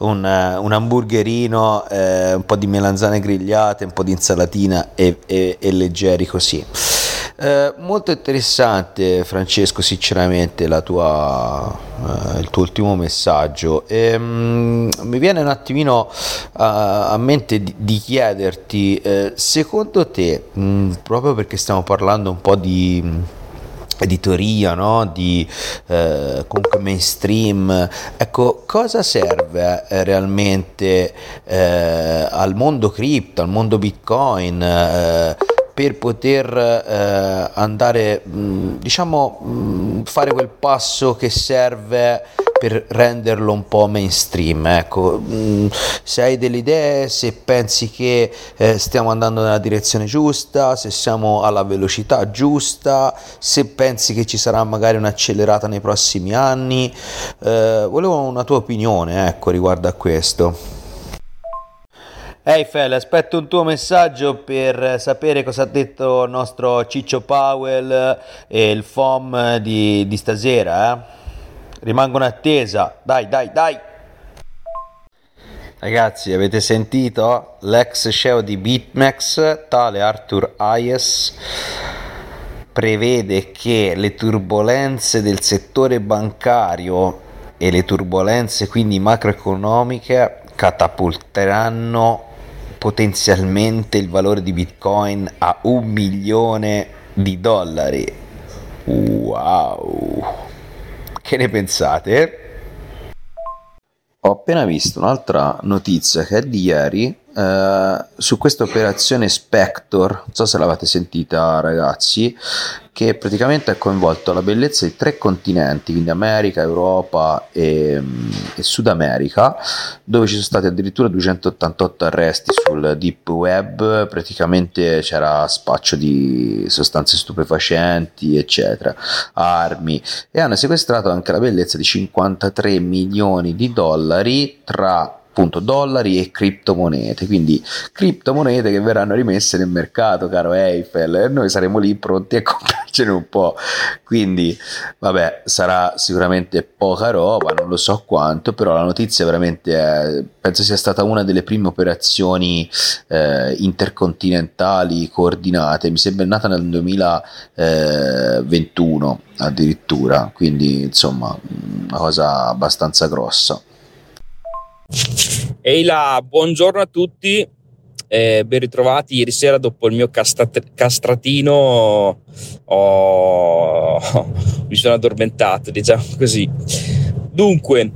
un hamburgerino, un po' di melanzane grigliate, un po' di insalatina e leggeri così. Molto interessante, Francesco, sinceramente il tuo ultimo messaggio. Mi viene un attimino a mente di chiederti, secondo te, proprio perché stiamo parlando un po' di editoria, no? Di comunque mainstream, ecco, cosa serve realmente al mondo cripto, al mondo Bitcoin, per poter andare, diciamo, fare quel passo che serve per renderlo un po' mainstream? Ecco, se hai delle idee, se pensi che stiamo andando nella direzione giusta, se siamo alla velocità giusta, se pensi che ci sarà magari un'accelerata nei prossimi anni, volevo una tua opinione, ecco, riguardo a questo. Ehi Fel, aspetto un tuo messaggio per sapere cosa ha detto il nostro Ciccio Powell e il FOM di stasera, Rimango in attesa, dai! Ragazzi, avete sentito? L'ex CEO di BitMEX, tale Arthur Hayes, prevede che le turbolenze del settore bancario e le turbolenze quindi macroeconomiche catapulteranno potenzialmente il valore di Bitcoin a $1 milione. Wow, che ne pensate? Ho appena visto un'altra notizia che è di ieri, su questa operazione Spector, non so se l'avete sentita ragazzi, che praticamente ha coinvolto la bellezza di 3 continenti, quindi America, Europa e Sud America, dove ci sono stati addirittura 288 arresti sul deep web, praticamente c'era spaccio di sostanze stupefacenti eccetera, armi, e hanno sequestrato anche la bellezza di $53 milioni tra appunto dollari e criptomonete, quindi criptomonete che verranno rimesse nel mercato, caro Eiffel, e noi saremo lì pronti a comprarcene un po', quindi vabbè, sarà sicuramente poca roba, non lo so quanto, però la notizia veramente è, penso sia stata una delle prime operazioni intercontinentali coordinate, mi sembra nata nel 2021 addirittura, quindi insomma una cosa abbastanza grossa. Ehi là, buongiorno a tutti, ben ritrovati. Ieri sera dopo il mio castratino mi sono addormentato, diciamo così. Dunque,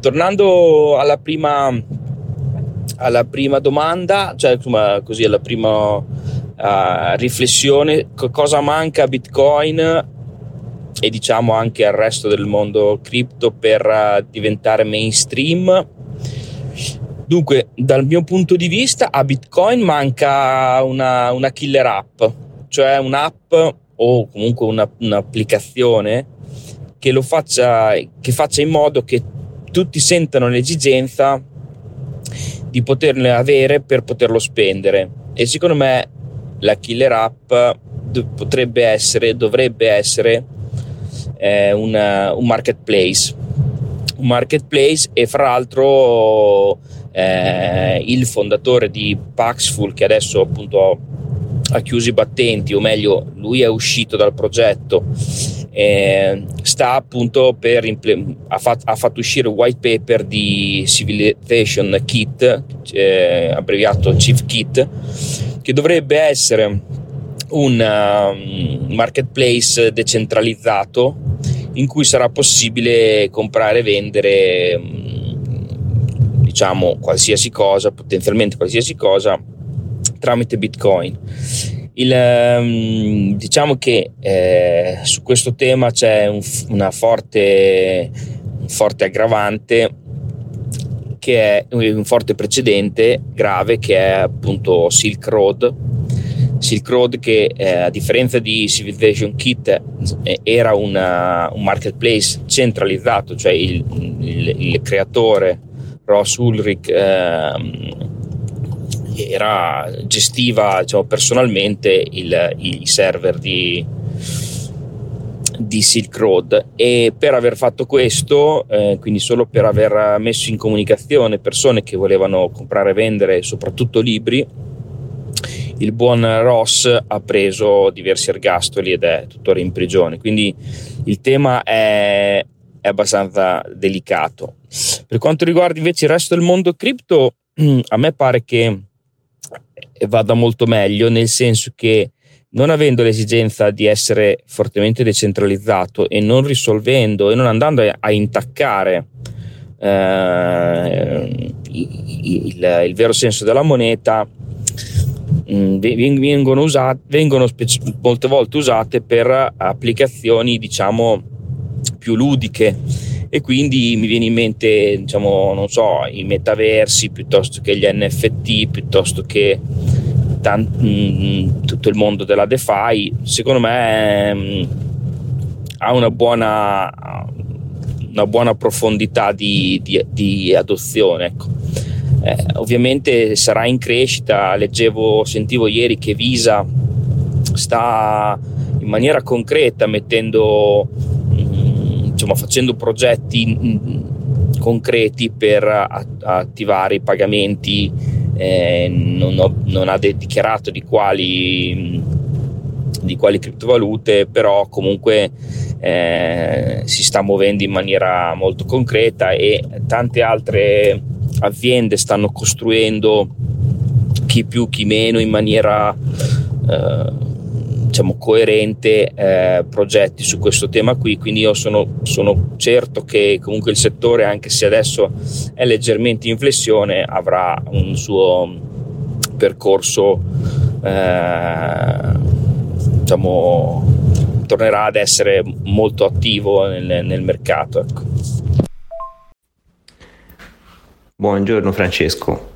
tornando alla prima domanda, cioè insomma, così alla prima riflessione, cosa manca a Bitcoin e diciamo anche al resto del mondo cripto per diventare mainstream? Dunque, dal mio punto di vista a Bitcoin manca una killer app, cioè un'app o comunque un'applicazione che faccia in modo che tutti sentano l'esigenza di poterle avere per poterlo spendere, e secondo me la killer app dovrebbe essere un marketplace. Un marketplace, e fra l'altro il fondatore di Paxful, che adesso appunto ha chiuso i battenti, o meglio lui è uscito dal progetto, sta appunto ha fatto uscire il white paper di Civilization Kit, abbreviato Civ Kit, che dovrebbe essere un marketplace decentralizzato in cui sarà possibile comprare e vendere, diciamo, qualsiasi cosa, potenzialmente qualsiasi cosa, tramite Bitcoin. Diciamo che su questo tema c'è un forte aggravante, che è un forte precedente grave, che è appunto Silk Road, che a differenza di Civilization Kit era un marketplace centralizzato, cioè il creatore Ross Ulrich gestiva, diciamo, personalmente i server di Silk Road, e per aver fatto questo, quindi solo per aver messo in comunicazione persone che volevano comprare e vendere soprattutto libri, il buon Ross ha preso diversi ergastoli ed è tuttora in prigione. Quindi il tema è abbastanza delicato. Per quanto riguarda invece il resto del mondo cripto, a me pare che vada molto meglio, nel senso che, non avendo l'esigenza di essere fortemente decentralizzato e non risolvendo e non andando a intaccare il vero senso della moneta, vengono molte volte usate per applicazioni, diciamo, più ludiche, e quindi mi viene in mente, diciamo, non so, i metaversi, piuttosto che gli NFT, piuttosto che tutto il mondo della DeFi. Secondo me ha una buona profondità di adozione, ecco. Ovviamente sarà in crescita. Sentivo ieri che Visa sta in maniera concreta facendo progetti concreti per attivare i pagamenti, non ha dichiarato di quali criptovalute, però comunque si sta muovendo in maniera molto concreta, e tante altre aziende stanno costruendo, chi più chi meno, in maniera diciamo coerente progetti su questo tema qui, quindi io sono certo che comunque il settore, anche se adesso è leggermente in flessione, avrà un suo percorso, diciamo tornerà ad essere molto attivo nel mercato, ecco. Buongiorno Francesco,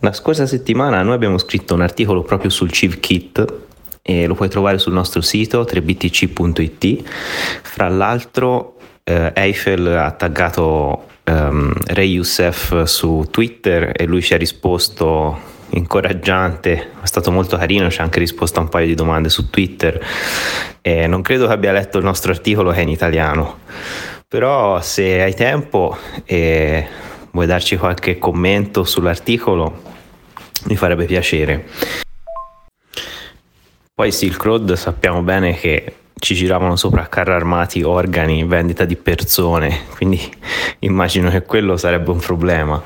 la scorsa settimana noi abbiamo scritto un articolo proprio sul Civ Kit e lo puoi trovare sul nostro sito 3btc.it. fra l'altro Eiffel ha taggato Ray Youssef su Twitter e lui ci ha risposto incoraggiante, è stato molto carino, ci ha anche risposto a un paio di domande su Twitter. Non credo che abbia letto il nostro articolo, che è in italiano, però se hai tempo e vuoi darci qualche commento sull'articolo mi farebbe piacere. Poi Silk Road sappiamo bene che ci giravano sopra carri armati organi in vendita di persone, quindi immagino che quello sarebbe un problema.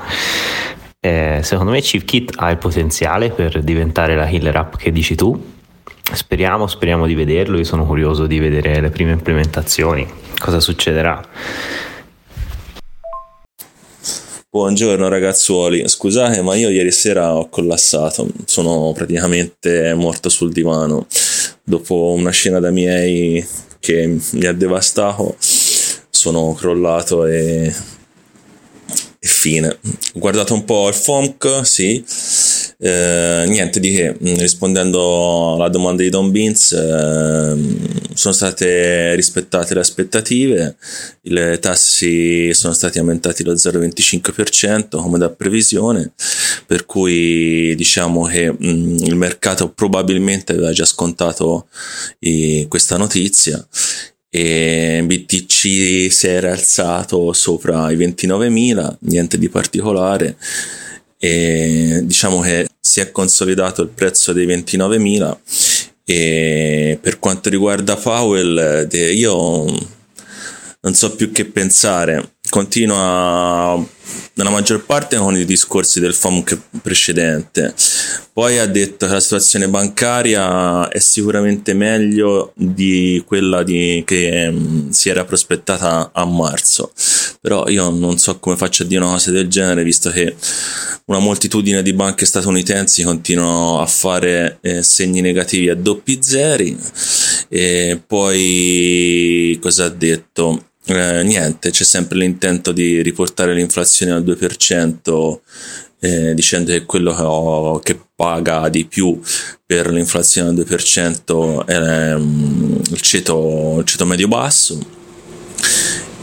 Secondo me Civ Kit ha il potenziale per diventare la killer app che dici tu, speriamo di vederlo. Io sono curioso di vedere le prime implementazioni, cosa succederà. Buongiorno ragazzuoli, scusate ma io ieri sera ho collassato, sono praticamente morto sul divano dopo una scena da miei che mi ha devastato, sono crollato e fine. Ho guardato un po' il FOMC, sì, niente di che. Rispondendo alla domanda di Don Beans, sono state rispettate le aspettative, i tassi sono stati aumentati lo 0,25% come da previsione, per cui diciamo che il mercato probabilmente aveva già scontato questa notizia. E BTC si era alzato sopra i 29.000, niente di particolare, e diciamo che si è consolidato il prezzo dei 29.000. e per quanto riguarda Powell, io non so più che pensare, continua nella maggior parte con i discorsi del FOMC precedente, poi ha detto che la situazione bancaria è sicuramente meglio di quella che si era prospettata a marzo, però io non so come faccio a dire una cosa del genere, visto che una moltitudine di banche statunitensi continuano a fare segni negativi a doppi zeri. E poi cosa ha detto? Niente, c'è sempre l'intento di riportare l'inflazione al 2%, dicendo che quello che paga di più per l'inflazione al 2% è il ceto medio-basso.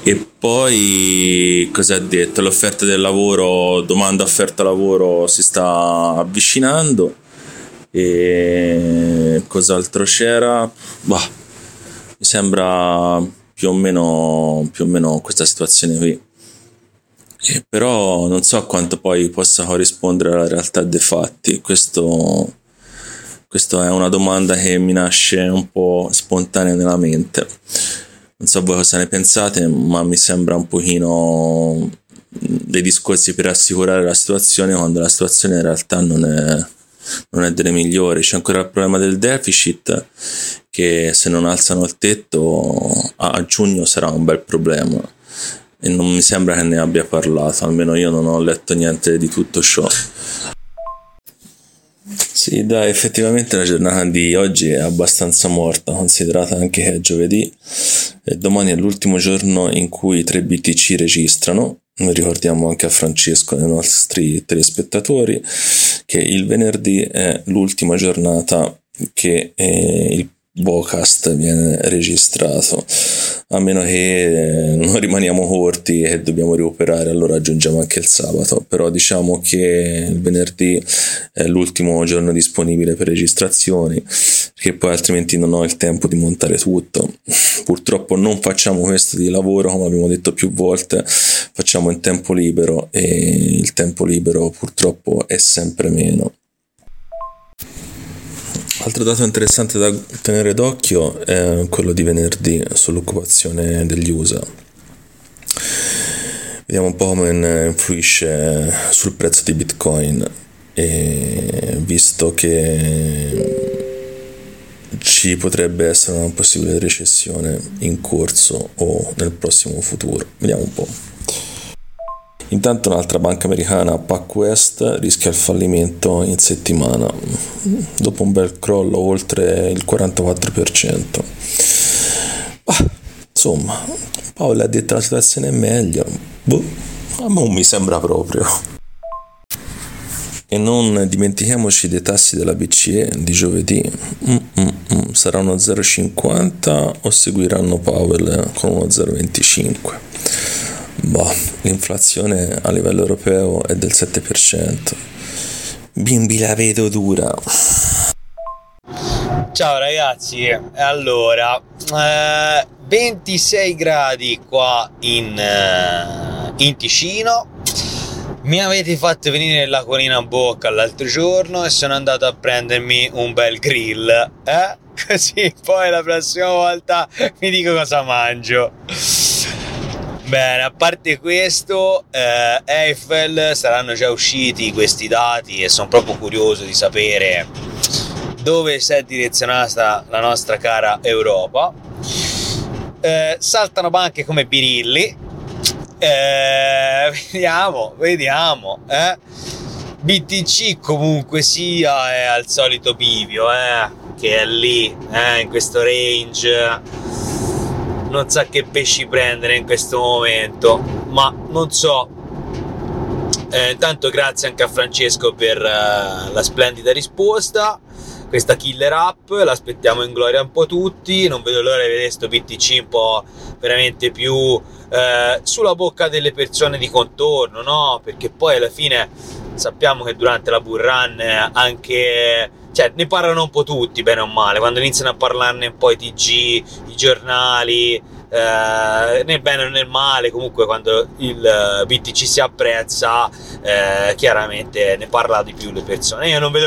E poi cosa ha detto? L'offerta del lavoro, domanda-offerta lavoro si sta avvicinando. E cos'altro c'era? Bah, mi sembra più o meno questa situazione qui, però non so quanto poi possa corrispondere alla realtà dei fatti. Questo è una domanda che mi nasce un po' spontanea nella mente, non so voi cosa ne pensate, ma mi sembra un pochino dei discorsi per assicurare la situazione, quando la situazione in realtà non è delle migliori. C'è ancora il problema del deficit, che se non alzano il tetto a giugno sarà un bel problema, e non mi sembra che ne abbia parlato, almeno io non ho letto niente di tutto ciò. Sì, dai, effettivamente la giornata di oggi è abbastanza morta, considerata anche che è giovedì e domani è l'ultimo giorno in cui i 3 BTC registrano. Noi ricordiamo anche a Francesco e ai nostri telespettatori che il venerdì è l'ultima giornata che il Vocast viene registrato, a meno che non rimaniamo corti e dobbiamo recuperare, allora aggiungiamo anche il sabato, però diciamo che il venerdì è l'ultimo giorno disponibile per registrazioni, perché poi altrimenti non ho il tempo di montare tutto. Purtroppo non facciamo questo di lavoro, come abbiamo detto più volte, facciamo in tempo libero, e il tempo libero purtroppo è sempre meno. Altro dato interessante da tenere d'occhio è quello di venerdì sull'occupazione degli USA. Vediamo un po' come influisce sul prezzo di Bitcoin, e visto che ci potrebbe essere una possibile recessione in corso o nel prossimo futuro. Vediamo un po'. Intanto un'altra banca americana, PacWest, rischia il fallimento in settimana dopo un bel crollo oltre il 44%. Insomma, Paolo ha detto la situazione è meglio, a me non mi sembra proprio. E non dimentichiamoci dei tassi della BCE di giovedì. Saranno 0,50 o seguiranno Powell con uno 0,25? L'inflazione a livello europeo è del 7%. Bimbi, la vedo dura. Ciao ragazzi, allora 26 gradi qua in Ticino. Mi avete fatto venire l'acquolina a bocca l'altro giorno e sono andato a prendermi un bel grill, Così poi la prossima volta vi dico cosa mangio. Bene, a parte questo, Eiffel saranno già usciti questi dati e sono proprio curioso di sapere dove si è direzionata la nostra cara Europa. Saltano banche come birilli. Vediamo. BTC comunque sia è al solito bivio, che è lì, in questo range. Non so che pesci prendere in questo momento, ma non so. Intanto grazie anche a Francesco per la splendida risposta. Questa killer app l'aspettiamo in gloria un po' tutti. Non vedo l'ora di vedere sto BTC un po' veramente più sulla bocca delle persone di contorno, no? Perché poi alla fine sappiamo che durante la bull run anche, cioè, ne parlano un po' tutti, bene o male. Quando iniziano a parlarne un po' i TG, i giornali, nel bene o nel male, comunque quando il BTC si apprezza, chiaramente ne parla di più le persone. Io non ne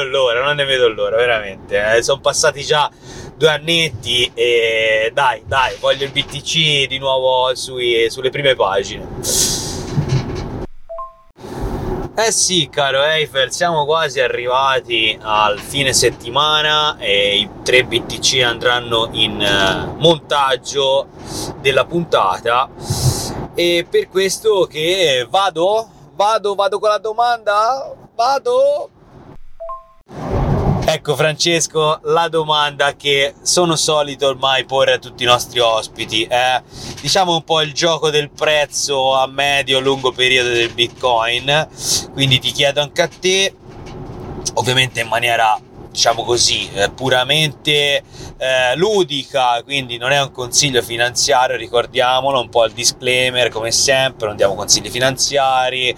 vedo l'ora, veramente. Sono passati già 2 annetti e dai, voglio il BTC di nuovo sulle prime pagine. Sì, caro Eiffel, siamo quasi arrivati al fine settimana e i 3 BTC andranno in montaggio della puntata. E per questo che vado con la domanda? Ecco Francesco, la domanda che sono solito ormai porre a tutti i nostri ospiti è, diciamo, un po' il gioco del prezzo a medio-lungo periodo del Bitcoin, quindi ti chiedo anche a te, ovviamente in maniera, diciamo così, puramente ludica, quindi non è un consiglio finanziario, ricordiamolo, un po' il disclaimer come sempre, non diamo consigli finanziari,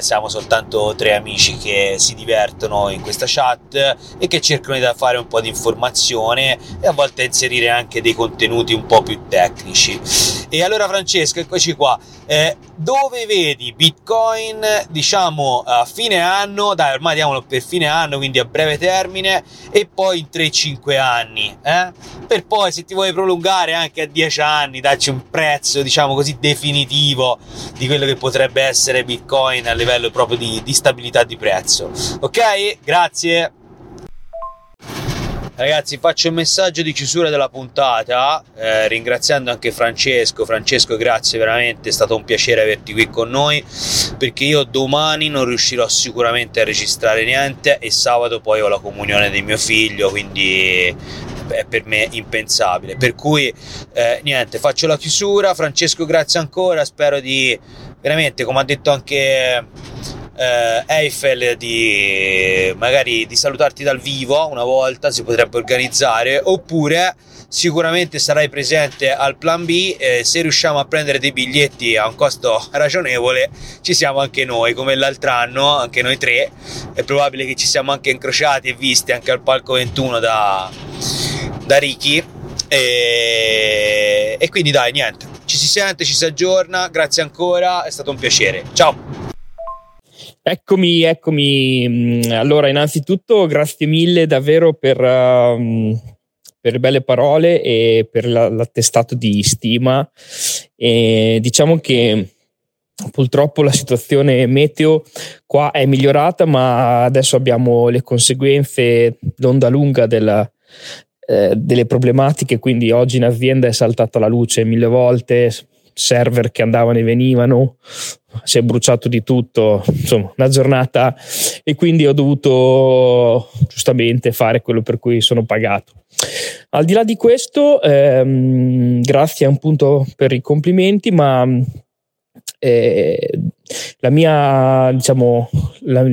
siamo soltanto 3 amici che si divertono in questa chat e che cercano di fare un po' di informazione e a volte inserire anche dei contenuti un po' più tecnici. E allora Francesco, eccoci qua, dove vedi Bitcoin, diciamo, a fine anno, dai ormai diamolo per fine anno, quindi a breve termine, e poi in 3-5 anni, per poi, se ti vuoi prolungare anche a 10 anni, dacci un prezzo, diciamo così, definitivo di quello che potrebbe essere Bitcoin a livello proprio di stabilità di prezzo. Ok, grazie. Ragazzi, faccio un messaggio di chiusura della puntata, ringraziando anche Francesco, grazie veramente, è stato un piacere averti qui con noi, perché io domani non riuscirò sicuramente a registrare niente e sabato poi ho la comunione di mio figlio, quindi è per me impensabile, per cui niente, faccio la chiusura. Francesco, grazie ancora, spero di veramente, come ha detto anche Eiffel, magari di salutarti dal vivo una volta, si potrebbe organizzare, oppure sicuramente sarai presente al Plan B, se riusciamo a prendere dei biglietti a un costo ragionevole ci siamo anche noi, come l'altro anno anche noi 3, è probabile che ci siamo anche incrociati e visti anche al Palco 21 da Ricky, e quindi dai, niente, ci si sente, ci si aggiorna, grazie ancora, è stato un piacere, ciao. Eccomi. Allora, innanzitutto grazie mille davvero per belle parole e per l'attestato di stima. E diciamo che purtroppo la situazione meteo qua è migliorata, ma adesso abbiamo le conseguenze d'onda lunga delle problematiche, quindi oggi in azienda è saltata la luce 1000 volte, server che andavano e venivano, si è bruciato di tutto, insomma una giornata, e quindi ho dovuto giustamente fare quello per cui sono pagato. Al di là di questo, grazie appunto per i complimenti, ma la mia, diciamo, la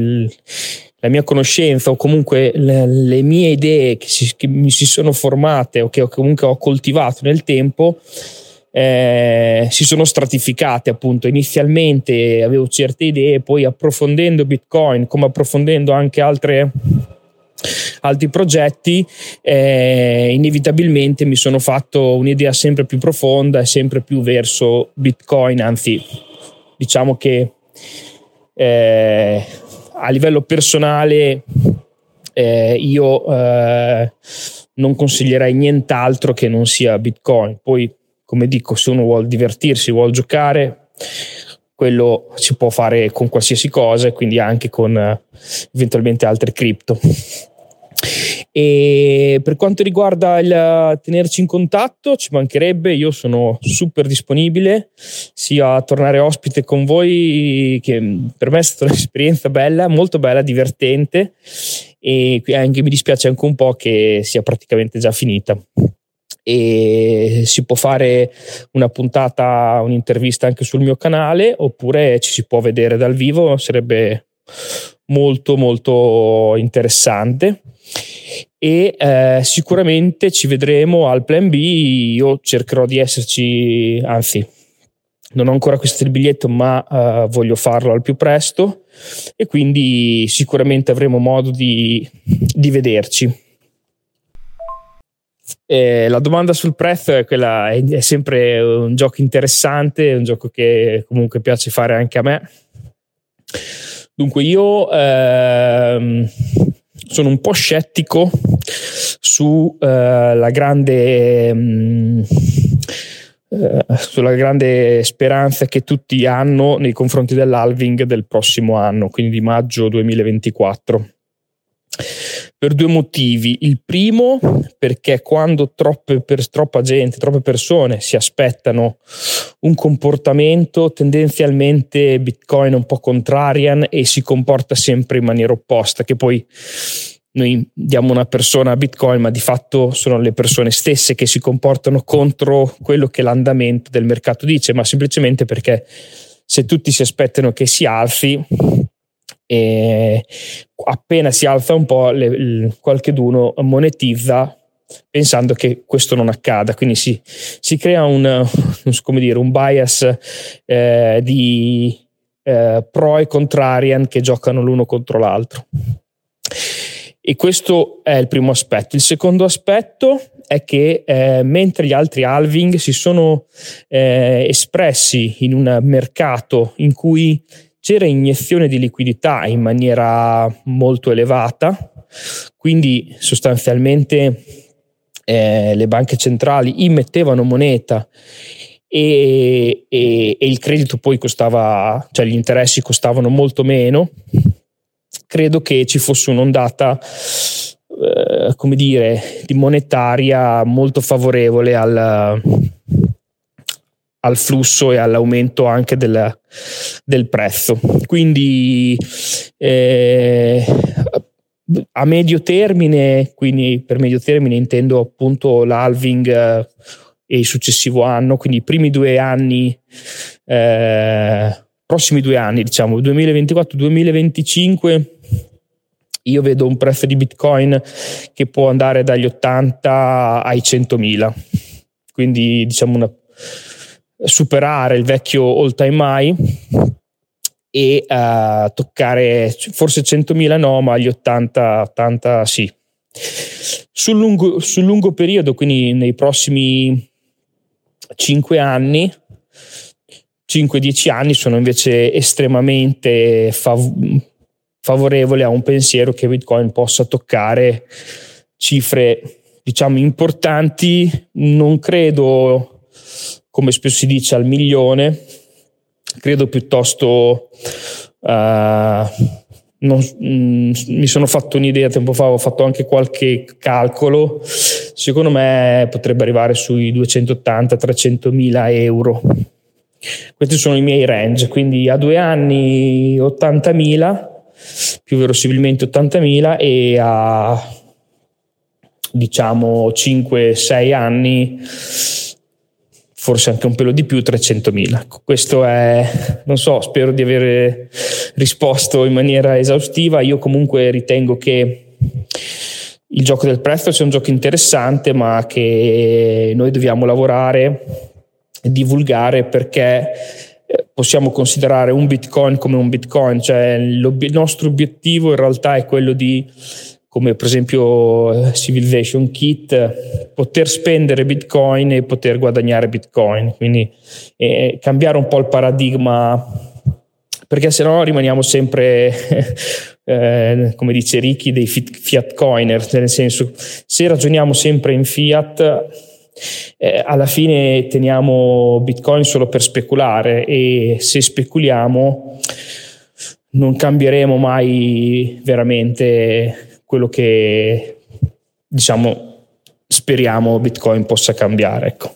mia conoscenza, o comunque le mie idee che mi si sono formate o che comunque ho coltivato nel tempo, si sono stratificate. Appunto, inizialmente avevo certe idee, poi approfondendo Bitcoin, come approfondendo anche altri progetti, inevitabilmente mi sono fatto un'idea sempre più profonda e sempre più verso Bitcoin. Anzi, diciamo che a livello personale io non consiglierei nient'altro che non sia Bitcoin. Poi, come dico, se uno vuol divertirsi, vuol giocare, quello si può fare con qualsiasi cosa, e quindi anche con eventualmente altre cripto. E per quanto riguarda il tenerci in contatto, ci mancherebbe, io sono super disponibile sia a tornare ospite con voi, che per me è stata un'esperienza bella, molto bella, divertente, e anche mi dispiace anche un po' che sia praticamente già finita. E si può fare una puntata, un'intervista anche sul mio canale, oppure ci si può vedere dal vivo, sarebbe molto molto interessante. E sicuramente ci vedremo al Plan B, io cercherò di esserci, anzi non ho ancora acquistato il biglietto, ma voglio farlo al più presto, e quindi sicuramente avremo modo di vederci. La domanda sul prezzo è quella, è sempre un gioco interessante, è un gioco che comunque piace fare anche a me. Dunque io sono un po' scettico sulla grande speranza che tutti hanno nei confronti dell'halving del prossimo anno, quindi di maggio 2024. Per due motivi. Il primo, perché quando troppe persone si aspettano un comportamento, tendenzialmente Bitcoin è un po' contrarian e si comporta sempre in maniera opposta, che poi noi diamo una persona a Bitcoin, ma di fatto sono le persone stesse che si comportano contro quello che l'andamento del mercato dice, ma semplicemente perché se tutti si aspettano che si alzi, e appena si alza un po' qualcheduno monetizza pensando che questo non accada, quindi si crea un bias di pro e contrarian che giocano l'uno contro l'altro, e questo è il primo aspetto. Il secondo aspetto è che mentre gli altri halving si sono espressi in un mercato in cui c'era iniezione di liquidità in maniera molto elevata, quindi sostanzialmente le banche centrali immettevano moneta e il credito poi costava, cioè gli interessi costavano molto meno, credo che ci fosse un'ondata di monetaria molto favorevole al flusso e all'aumento anche del prezzo. Quindi a medio termine, quindi per medio termine intendo appunto l'halving e il successivo anno, quindi i prossimi 2 anni, diciamo 2024-2025, io vedo un prezzo di Bitcoin che può andare dagli 80 ai 100.000, quindi diciamo superare il vecchio all time high e toccare forse 100.000 no, ma gli 80 sì. Sul lungo periodo, quindi nei prossimi 5-10 anni, sono invece estremamente favorevole a un pensiero che Bitcoin possa toccare cifre, diciamo, importanti. Non credo, come spesso si dice, al milione, credo piuttosto mi sono fatto un'idea tempo fa, ho fatto anche qualche calcolo, secondo me potrebbe arrivare sui 280-300 mila euro. Questi sono i miei range, quindi a 2 anni 80 mila, più verosimilmente 80 mila, e a diciamo 5-6 anni forse anche un pelo di più, 300 mila. Questo è, non so, spero di aver risposto in maniera esaustiva. Io comunque ritengo che il gioco del prezzo sia un gioco interessante, ma che noi dobbiamo lavorare e divulgare, perché possiamo considerare un bitcoin come un bitcoin, cioè il nostro obiettivo in realtà è quello di, come per esempio Civilization Kit, poter spendere bitcoin e poter guadagnare bitcoin, quindi cambiare un po' il paradigma, perché sennò rimaniamo sempre come dice Ricky, dei fiat coiner, nel senso, se ragioniamo sempre in fiat alla fine teniamo bitcoin solo per speculare, e se speculiamo non cambieremo mai veramente quello che, diciamo, speriamo Bitcoin possa cambiare, ecco.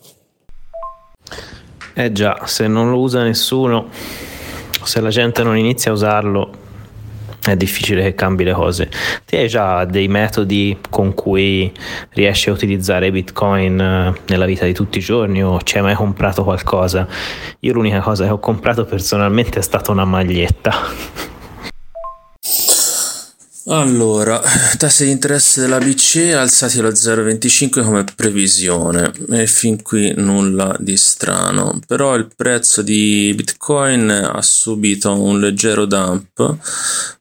Eh già, se non lo usa nessuno, se la gente non inizia a usarlo, è difficile che cambi le cose. Ti hai già dei metodi con cui riesci a utilizzare Bitcoin nella vita di tutti i giorni, o ci hai mai comprato qualcosa? Io l'unica cosa che ho comprato personalmente è stata una maglietta. Allora, tassi di interesse della BCE alzati allo 0,25 come previsione, e fin qui nulla di strano, però il prezzo di Bitcoin ha subito un leggero dump,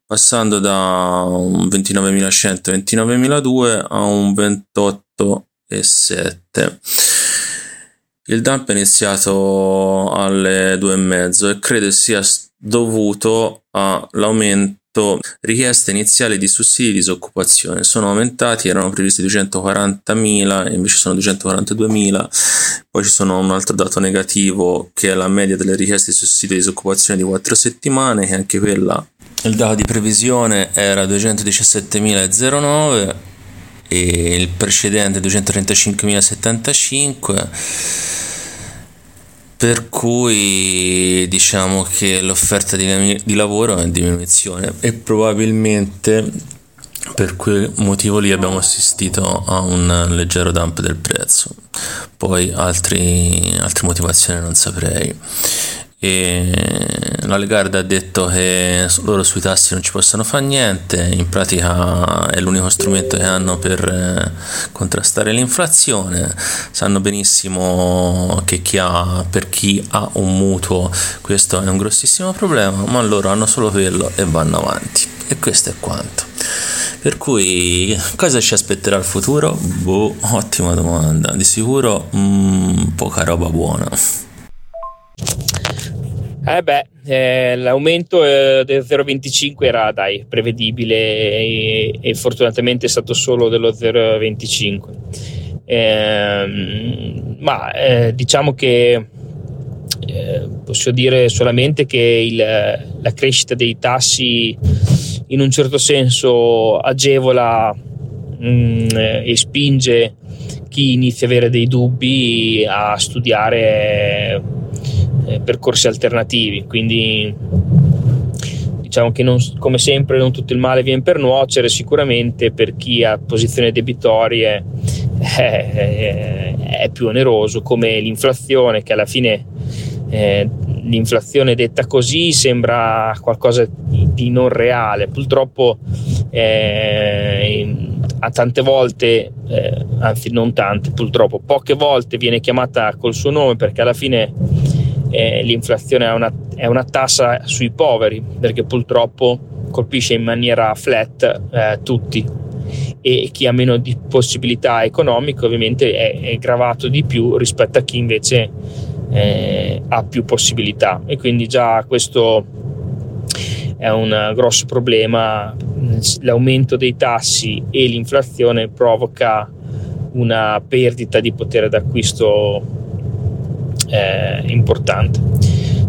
passando da un 29.100, 29.200 a un 28.700. Il dump è iniziato alle 2.30 e credo sia dovuto all'aumento richieste iniziali di sussidi di disoccupazione. Sono aumentati, erano previsti 240.000 e invece sono 242.000. poi ci sono un altro dato negativo che è la media delle richieste di sussidi di disoccupazione di 4 settimane, che anche quella, il dato di previsione era 217.09 e il precedente 235.075, per cui diciamo che l'offerta di lavoro è in diminuzione e probabilmente per quel motivo lì abbiamo assistito a un leggero dump del prezzo. Poi altre motivazioni non saprei. E la Lagarde ha detto che loro sui tassi non ci possono fare niente, in pratica è l'unico strumento che hanno per contrastare l'inflazione. Sanno benissimo che per chi ha un mutuo questo è un grossissimo problema, ma loro hanno solo quello e vanno avanti, e questo è quanto. Per cui cosa ci aspetterà il futuro? Boh, ottima domanda. Di sicuro poca roba buona. L'aumento del 0,25 era prevedibile e fortunatamente è stato solo dello 0,25, ma diciamo che posso dire solamente che la crescita dei tassi in un certo senso agevola e spinge chi inizia a avere dei dubbi a studiare percorsi alternativi, quindi diciamo che non, come sempre non tutto il male viene per nuocere. Sicuramente per chi ha posizioni debitorie è più oneroso, come l'inflazione, che alla fine l'inflazione detta così sembra qualcosa di non reale. Purtroppo a tante volte, anzi non tante, purtroppo poche volte viene chiamata col suo nome, perché alla fine l'inflazione è una tassa sui poveri, perché purtroppo colpisce in maniera flat tutti, e chi ha meno di possibilità economiche ovviamente è gravato di più rispetto a chi invece ha più possibilità, e quindi già questo è un grosso problema. L'aumento dei tassi e l'inflazione provoca una perdita di potere d'acquisto importante.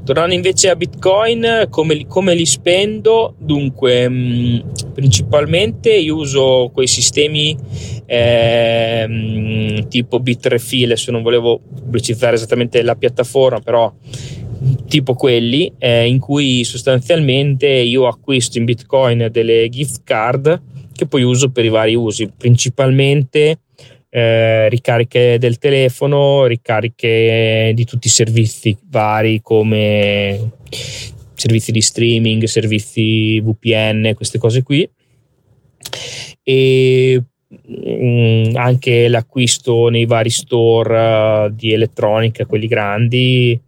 Tornando invece a Bitcoin, come li spendo? Dunque, principalmente io uso quei sistemi tipo Bitrefill, adesso non volevo pubblicizzare esattamente la piattaforma, però tipo quelli in cui sostanzialmente io acquisto in Bitcoin delle gift card che poi uso per i vari usi, principalmente ricariche del telefono, ricariche di tutti i servizi vari come servizi di streaming, servizi VPN, queste cose qui, e anche l'acquisto nei vari store di elettronica, quelli grandi.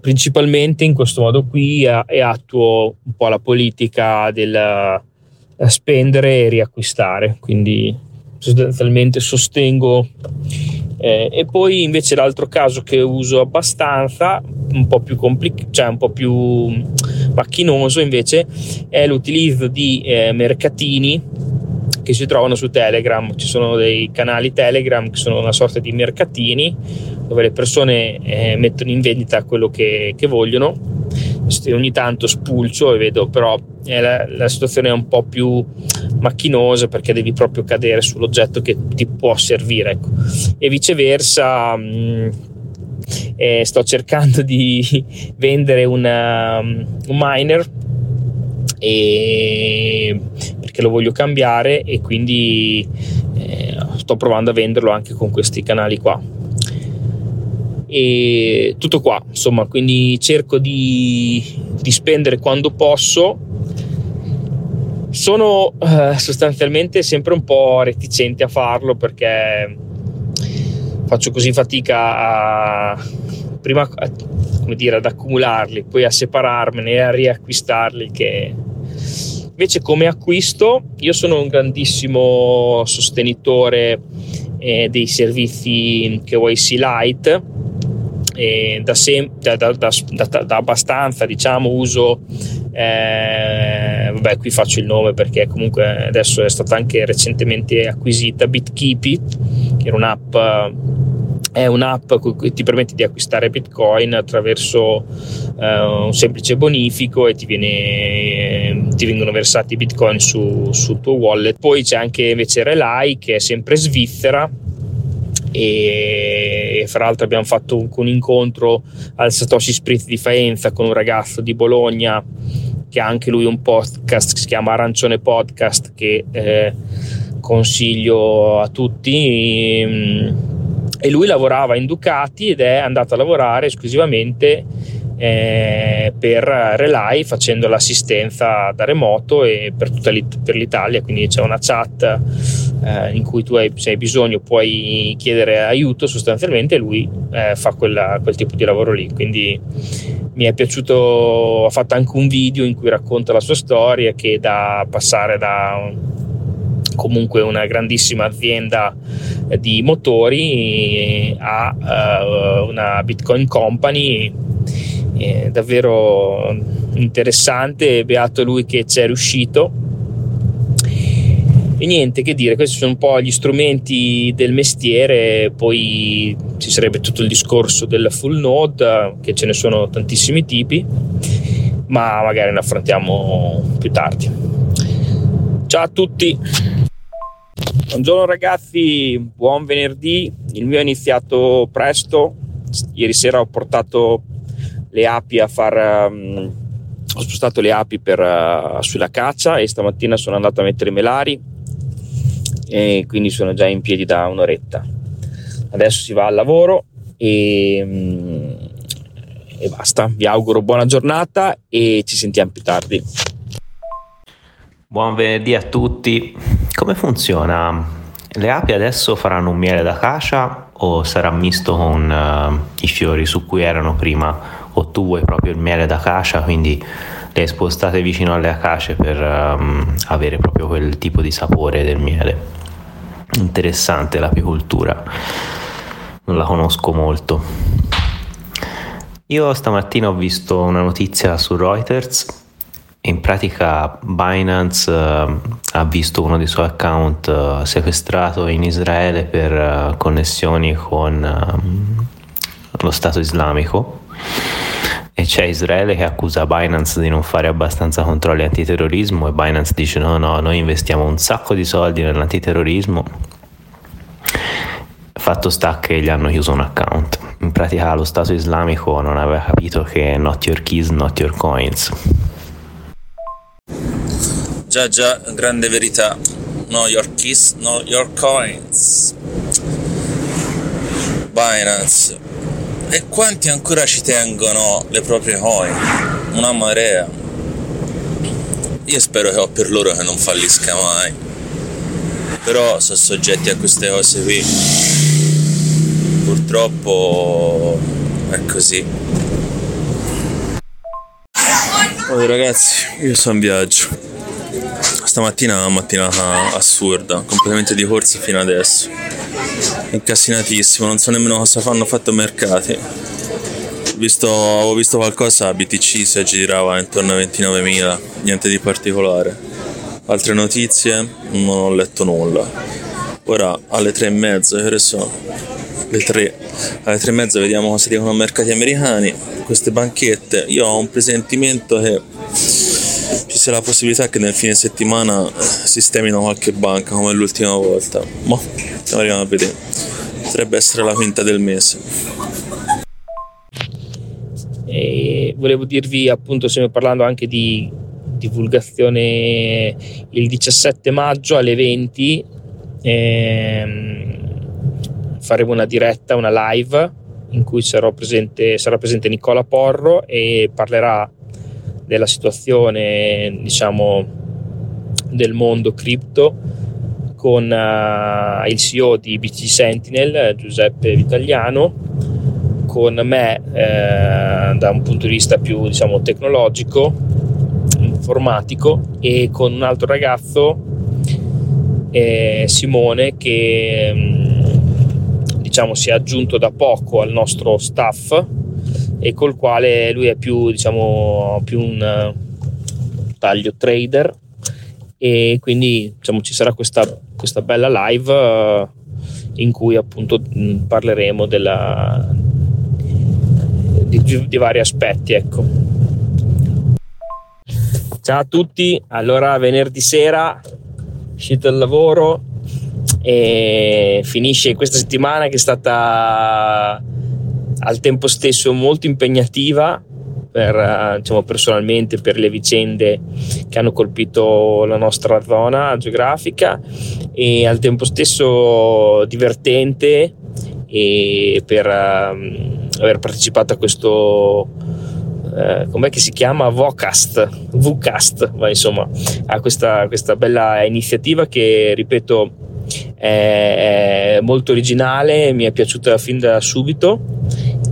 Principalmente in questo modo qui attuo un po' la politica del spendere e riacquistare, quindi sostanzialmente sostengo. E poi invece l'altro caso che uso abbastanza, un po' più un po' più macchinoso invece, è l'utilizzo di mercatini che si trovano su Telegram. Ci sono dei canali Telegram che sono una sorta di mercatini dove le persone mettono in vendita quello che vogliono. Ogni tanto spulcio e vedo, però la situazione è un po' più macchinosa perché devi proprio cadere sull'oggetto che ti può servire, ecco. E viceversa sto cercando di vendere un miner perché lo voglio cambiare, e quindi sto provando a venderlo anche con questi canali qua. E tutto qua, insomma, quindi cerco di spendere quando posso. Sono sostanzialmente sempre un po' reticente a farlo perché faccio così fatica ad accumularli, poi a separarmene e a riacquistarli, che invece come acquisto io sono un grandissimo sostenitore dei servizi KYC Lite. Da abbastanza, diciamo, uso vabbè, qui faccio il nome perché comunque adesso è stata anche recentemente acquisita, BitKeepy, che era un'app che ti permette di acquistare Bitcoin attraverso un semplice bonifico e ti vengono versati i Bitcoin sul tuo wallet. Poi c'è anche invece Relai, che è sempre svizzera, e fra l'altro abbiamo fatto un incontro al Satoshi Spritz di Faenza con un ragazzo di Bologna che ha anche lui un podcast che si chiama Arancione Podcast, che consiglio a tutti, e lui lavorava in Ducati ed è andato a lavorare esclusivamente per Relai, facendo l'assistenza da remoto e per l'Italia. Quindi c'è una chat in cui se hai bisogno puoi chiedere aiuto sostanzialmente, e lui fa quel tipo di lavoro lì, quindi mi è piaciuto. Ha fatto anche un video in cui racconta la sua storia, che da passare da comunque una grandissima azienda di motori a una Bitcoin company. È davvero interessante, beato lui che c'è riuscito. E niente che dire, questi sono un po' gli strumenti del mestiere. Poi ci sarebbe tutto il discorso della full node, che ce ne sono tantissimi tipi, ma magari ne affrontiamo più tardi. Ciao a tutti, buongiorno ragazzi, buon venerdì. Il mio è iniziato presto, ieri sera ho portato le api ho spostato le api sulla caccia, e stamattina sono andato a mettere i melari, e quindi sono già in piedi da un'oretta. Adesso si va al lavoro e basta. Vi auguro buona giornata e ci sentiamo più tardi. Buon venerdì a tutti. Come funziona? Le api adesso faranno un miele d'acacia o sarà misto con i fiori su cui erano prima? O tu vuoi proprio il miele d'acacia, quindi le spostate vicino alle acace per avere proprio quel tipo di sapore del miele. Interessante l'apicoltura, non la conosco molto. Io stamattina ho visto una notizia su Reuters, in pratica Binance ha visto uno dei suoi account sequestrato in Israele per connessioni con lo Stato Islamico. E c'è Israele che accusa Binance di non fare abbastanza controlli antiterrorismo e Binance dice no, noi investiamo un sacco di soldi nell'antiterrorismo. Fatto sta che gli hanno chiuso un account. In pratica lo Stato islamico non aveva capito che not your keys, not your coins. Già, grande verità. No your keys, no your coins. Binance. E quanti ancora ci tengono le proprie coin? Una marea. Io spero che ho per loro che non fallisca mai. Però sono soggetti a queste cose qui. Purtroppo è così. Allora ragazzi, io sono in viaggio. Stamattina è una mattinata assurda, completamente di corsa fino adesso. Incasinatissimo, non so nemmeno cosa fanno fatto mercati. Ho visto qualcosa, BTC si aggirava intorno a 29.000, niente di particolare. Altre notizie? Non ho letto nulla. Ora alle 3:30, che ore sono? Le 3. Alle 3:30 vediamo cosa dicono i mercati americani, queste banchette. Io ho un presentimento che ci sia la possibilità che nel fine settimana sistemino qualche banca come l'ultima volta, ma arriviamo a vedere. Potrebbe essere la quinta del mese. E volevo dirvi, appunto, stiamo parlando anche di divulgazione. Il 17 maggio alle 20 faremo una diretta, una live in cui sarà presente Nicola Porro e parlerà della situazione, diciamo, del mondo cripto con il CEO di BTC Sentinel, Giuseppe Vitaliano, con me da un punto di vista più, diciamo, tecnologico, informatico, e con un altro ragazzo, Simone, che diciamo si è aggiunto da poco al nostro staff e col quale lui è più, diciamo, più un taglio trader, e quindi, diciamo, ci sarà questa bella live in cui appunto parleremo di vari aspetti, ecco. Ciao a tutti, allora venerdì sera uscito dal lavoro e finisce questa settimana che è stata al tempo stesso molto impegnativa per, diciamo, personalmente, per le vicende che hanno colpito la nostra zona geografica, e al tempo stesso divertente, e per aver partecipato a questo com'è che si chiama? Vocast, ma insomma a questa bella iniziativa che, ripeto, è molto originale, mi è piaciuta fin da subito,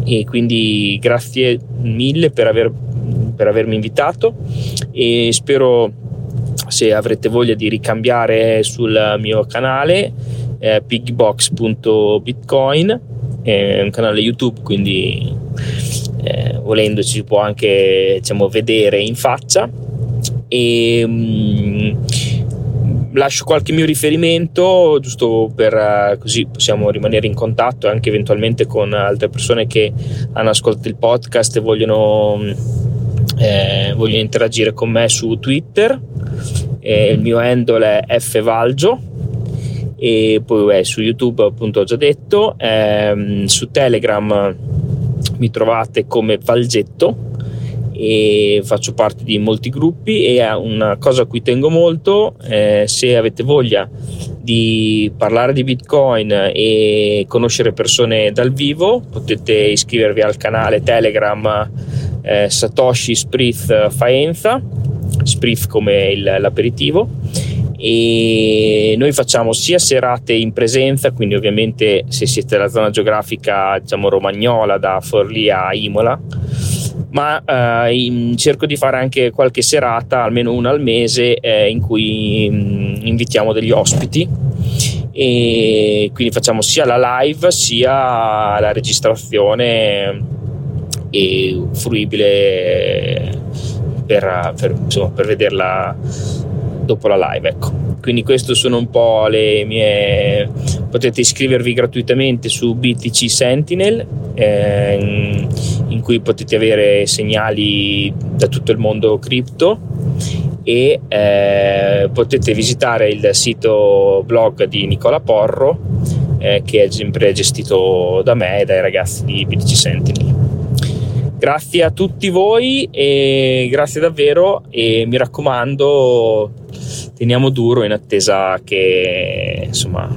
e quindi grazie mille per avermi invitato, e spero, se avrete voglia, di ricambiare sul mio canale pigbox.bitcoin, è un canale YouTube, quindi volendo ci può anche, diciamo, vedere in faccia, e lascio qualche mio riferimento, giusto per, così possiamo rimanere in contatto anche eventualmente con altre persone che hanno ascoltato il podcast e vogliono interagire con me su Twitter. Il mio handle è fvalgio, e poi su YouTube, appunto, ho già detto. Su Telegram mi trovate come Valgetto, e faccio parte di molti gruppi, e una cosa a cui tengo molto, se avete voglia di parlare di Bitcoin e conoscere persone dal vivo, potete iscrivervi al canale Telegram Satoshi Spritz Faenza, Spritz come l'aperitivo, e noi facciamo sia serate in presenza, quindi ovviamente se siete nella zona geografica, diciamo, romagnola, da Forlì a Imola, ma cerco di fare anche qualche serata, almeno una al mese, in cui invitiamo degli ospiti, e quindi facciamo sia la live sia la registrazione e fruibile insomma, per vederla dopo la live, ecco. Quindi queste sono un po' le mie. Potete iscrivervi gratuitamente su BTC Sentinel, in cui potete avere segnali da tutto il mondo cripto, e potete visitare il sito blog di Nicola Porro, che è sempre gestito da me e dai ragazzi di BTC Sentinel. Grazie a tutti voi e grazie davvero, e mi raccomando, teniamo duro in attesa che, insomma,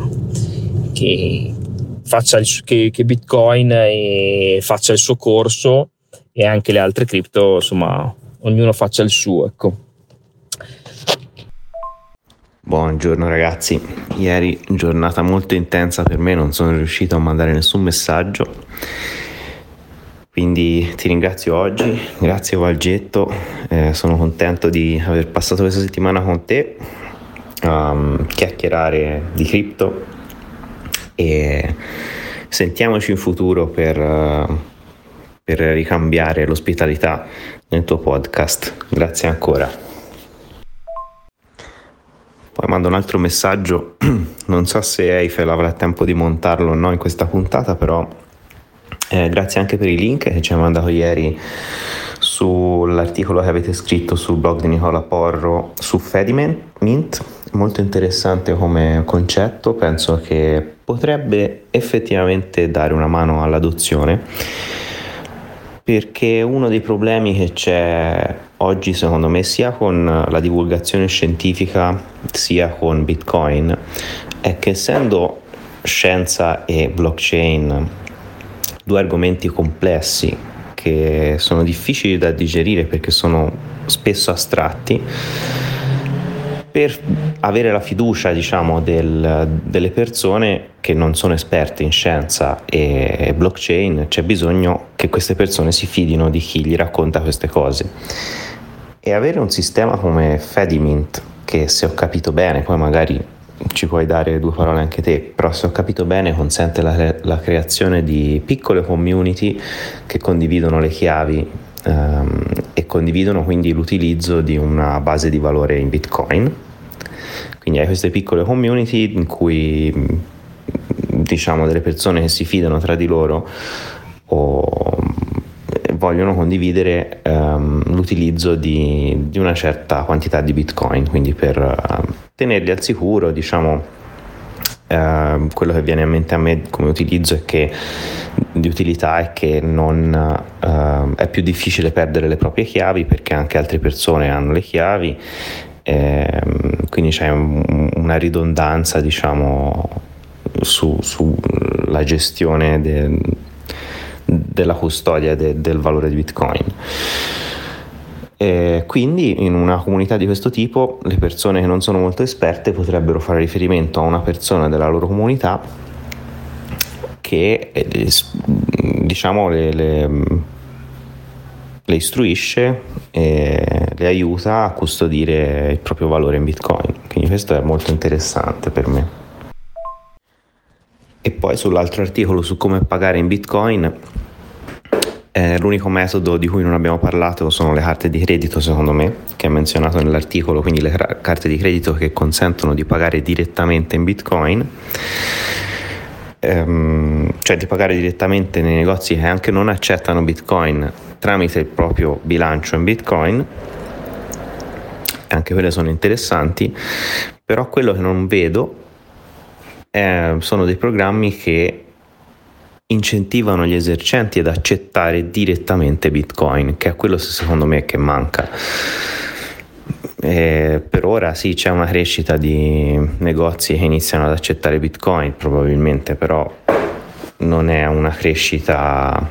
che Bitcoin faccia il suo corso, e anche le altre cripto, insomma, ognuno faccia il suo, ecco. Buongiorno ragazzi, ieri giornata molto intensa per me, non sono riuscito a mandare nessun messaggio, quindi ti ringrazio oggi, grazie Valgetto, sono contento di aver passato questa settimana con te a chiacchierare di cripto, e sentiamoci in futuro per ricambiare l'ospitalità nel tuo podcast. Grazie ancora. Poi mando un altro messaggio, non so se Eiffel avrà tempo di montarlo o no in questa puntata, però grazie anche per i link che ci hai mandato ieri sull'articolo che avete scritto sul blog di Nicola Porro su Fedimint, molto interessante come concetto, penso che potrebbe effettivamente dare una mano all'adozione, perché uno dei problemi che c'è oggi secondo me sia con la divulgazione scientifica sia con Bitcoin è che, essendo scienza e blockchain due argomenti complessi che sono difficili da digerire perché sono spesso astratti, per avere la fiducia, diciamo, delle persone che non sono esperte in scienza e blockchain, c'è bisogno che queste persone si fidino di chi gli racconta queste cose. E avere un sistema come Fedimint, che se ho capito bene, poi magari ci puoi dare due parole anche te, però se ho capito bene consente la creazione di piccole community che condividono le chiavi e condividono quindi l'utilizzo di una base di valore in Bitcoin. Quindi hai queste piccole community in cui, diciamo, delle persone che si fidano tra di loro o vogliono condividere l'utilizzo di una certa quantità di Bitcoin, quindi per tenerli al sicuro, diciamo. Quello che viene in mente a me come utilizzo è che di utilità è che non è più difficile perdere le proprie chiavi, perché anche altre persone hanno le chiavi, quindi c'è una ridondanza, diciamo, sulla gestione della custodia del valore di Bitcoin. Quindi in una comunità di questo tipo le persone che non sono molto esperte potrebbero fare riferimento a una persona della loro comunità che, diciamo, le istruisce e le aiuta a custodire il proprio valore in Bitcoin. Quindi questo è molto interessante per me. E poi sull'altro articolo su come pagare in Bitcoin, l'unico metodo di cui non abbiamo parlato sono le carte di credito, secondo me, che è menzionato nell'articolo, quindi le carte di credito che consentono di pagare direttamente in Bitcoin, cioè di pagare direttamente nei negozi che anche non accettano Bitcoin tramite il proprio bilancio in Bitcoin. Anche quelle sono interessanti, però quello che non vedo sono dei programmi che incentivano gli esercenti ad accettare direttamente Bitcoin, che è quello secondo me che manca. Per ora sì, c'è una crescita di negozi che iniziano ad accettare Bitcoin probabilmente, però non è una crescita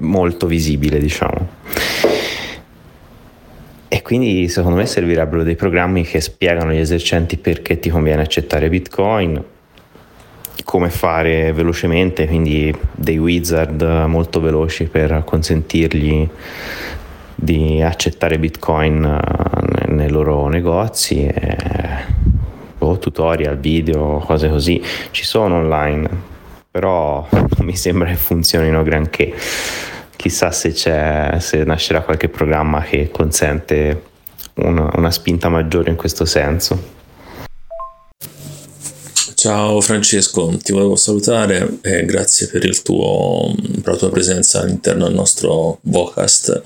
molto visibile, diciamo. E quindi secondo me servirebbero dei programmi che spiegano agli esercenti perché ti conviene accettare Bitcoin, come fare velocemente, quindi dei wizard molto veloci per consentirgli di accettare Bitcoin nei loro negozi, o tutorial, video, cose così. Ci sono online, però non mi sembra che funzionino granché. Chissà se nascerà qualche programma che consente una spinta maggiore in questo senso. Ciao Francesco, ti volevo salutare e grazie per la tua presenza all'interno del nostro Vocast.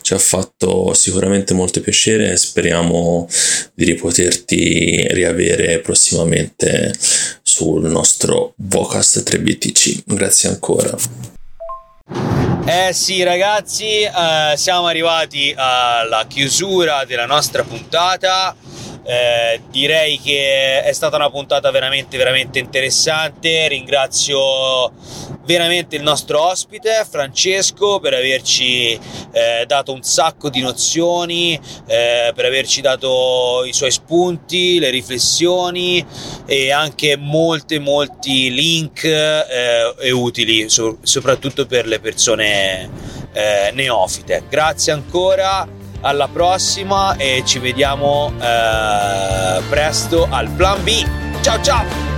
Ci ha fatto sicuramente molto piacere e speriamo di ripoterti riavere prossimamente sul nostro Vocast 3 BTC. Grazie ancora. Sì ragazzi, siamo arrivati alla chiusura della nostra puntata. Direi che è stata una puntata veramente interessante. Ringrazio veramente il nostro ospite Francesco per averci dato un sacco di nozioni, per averci dato i suoi spunti, le riflessioni e anche molti link e utili soprattutto per le persone neofite. Grazie ancora, alla prossima e ci vediamo presto al Plan B. Ciao ciao!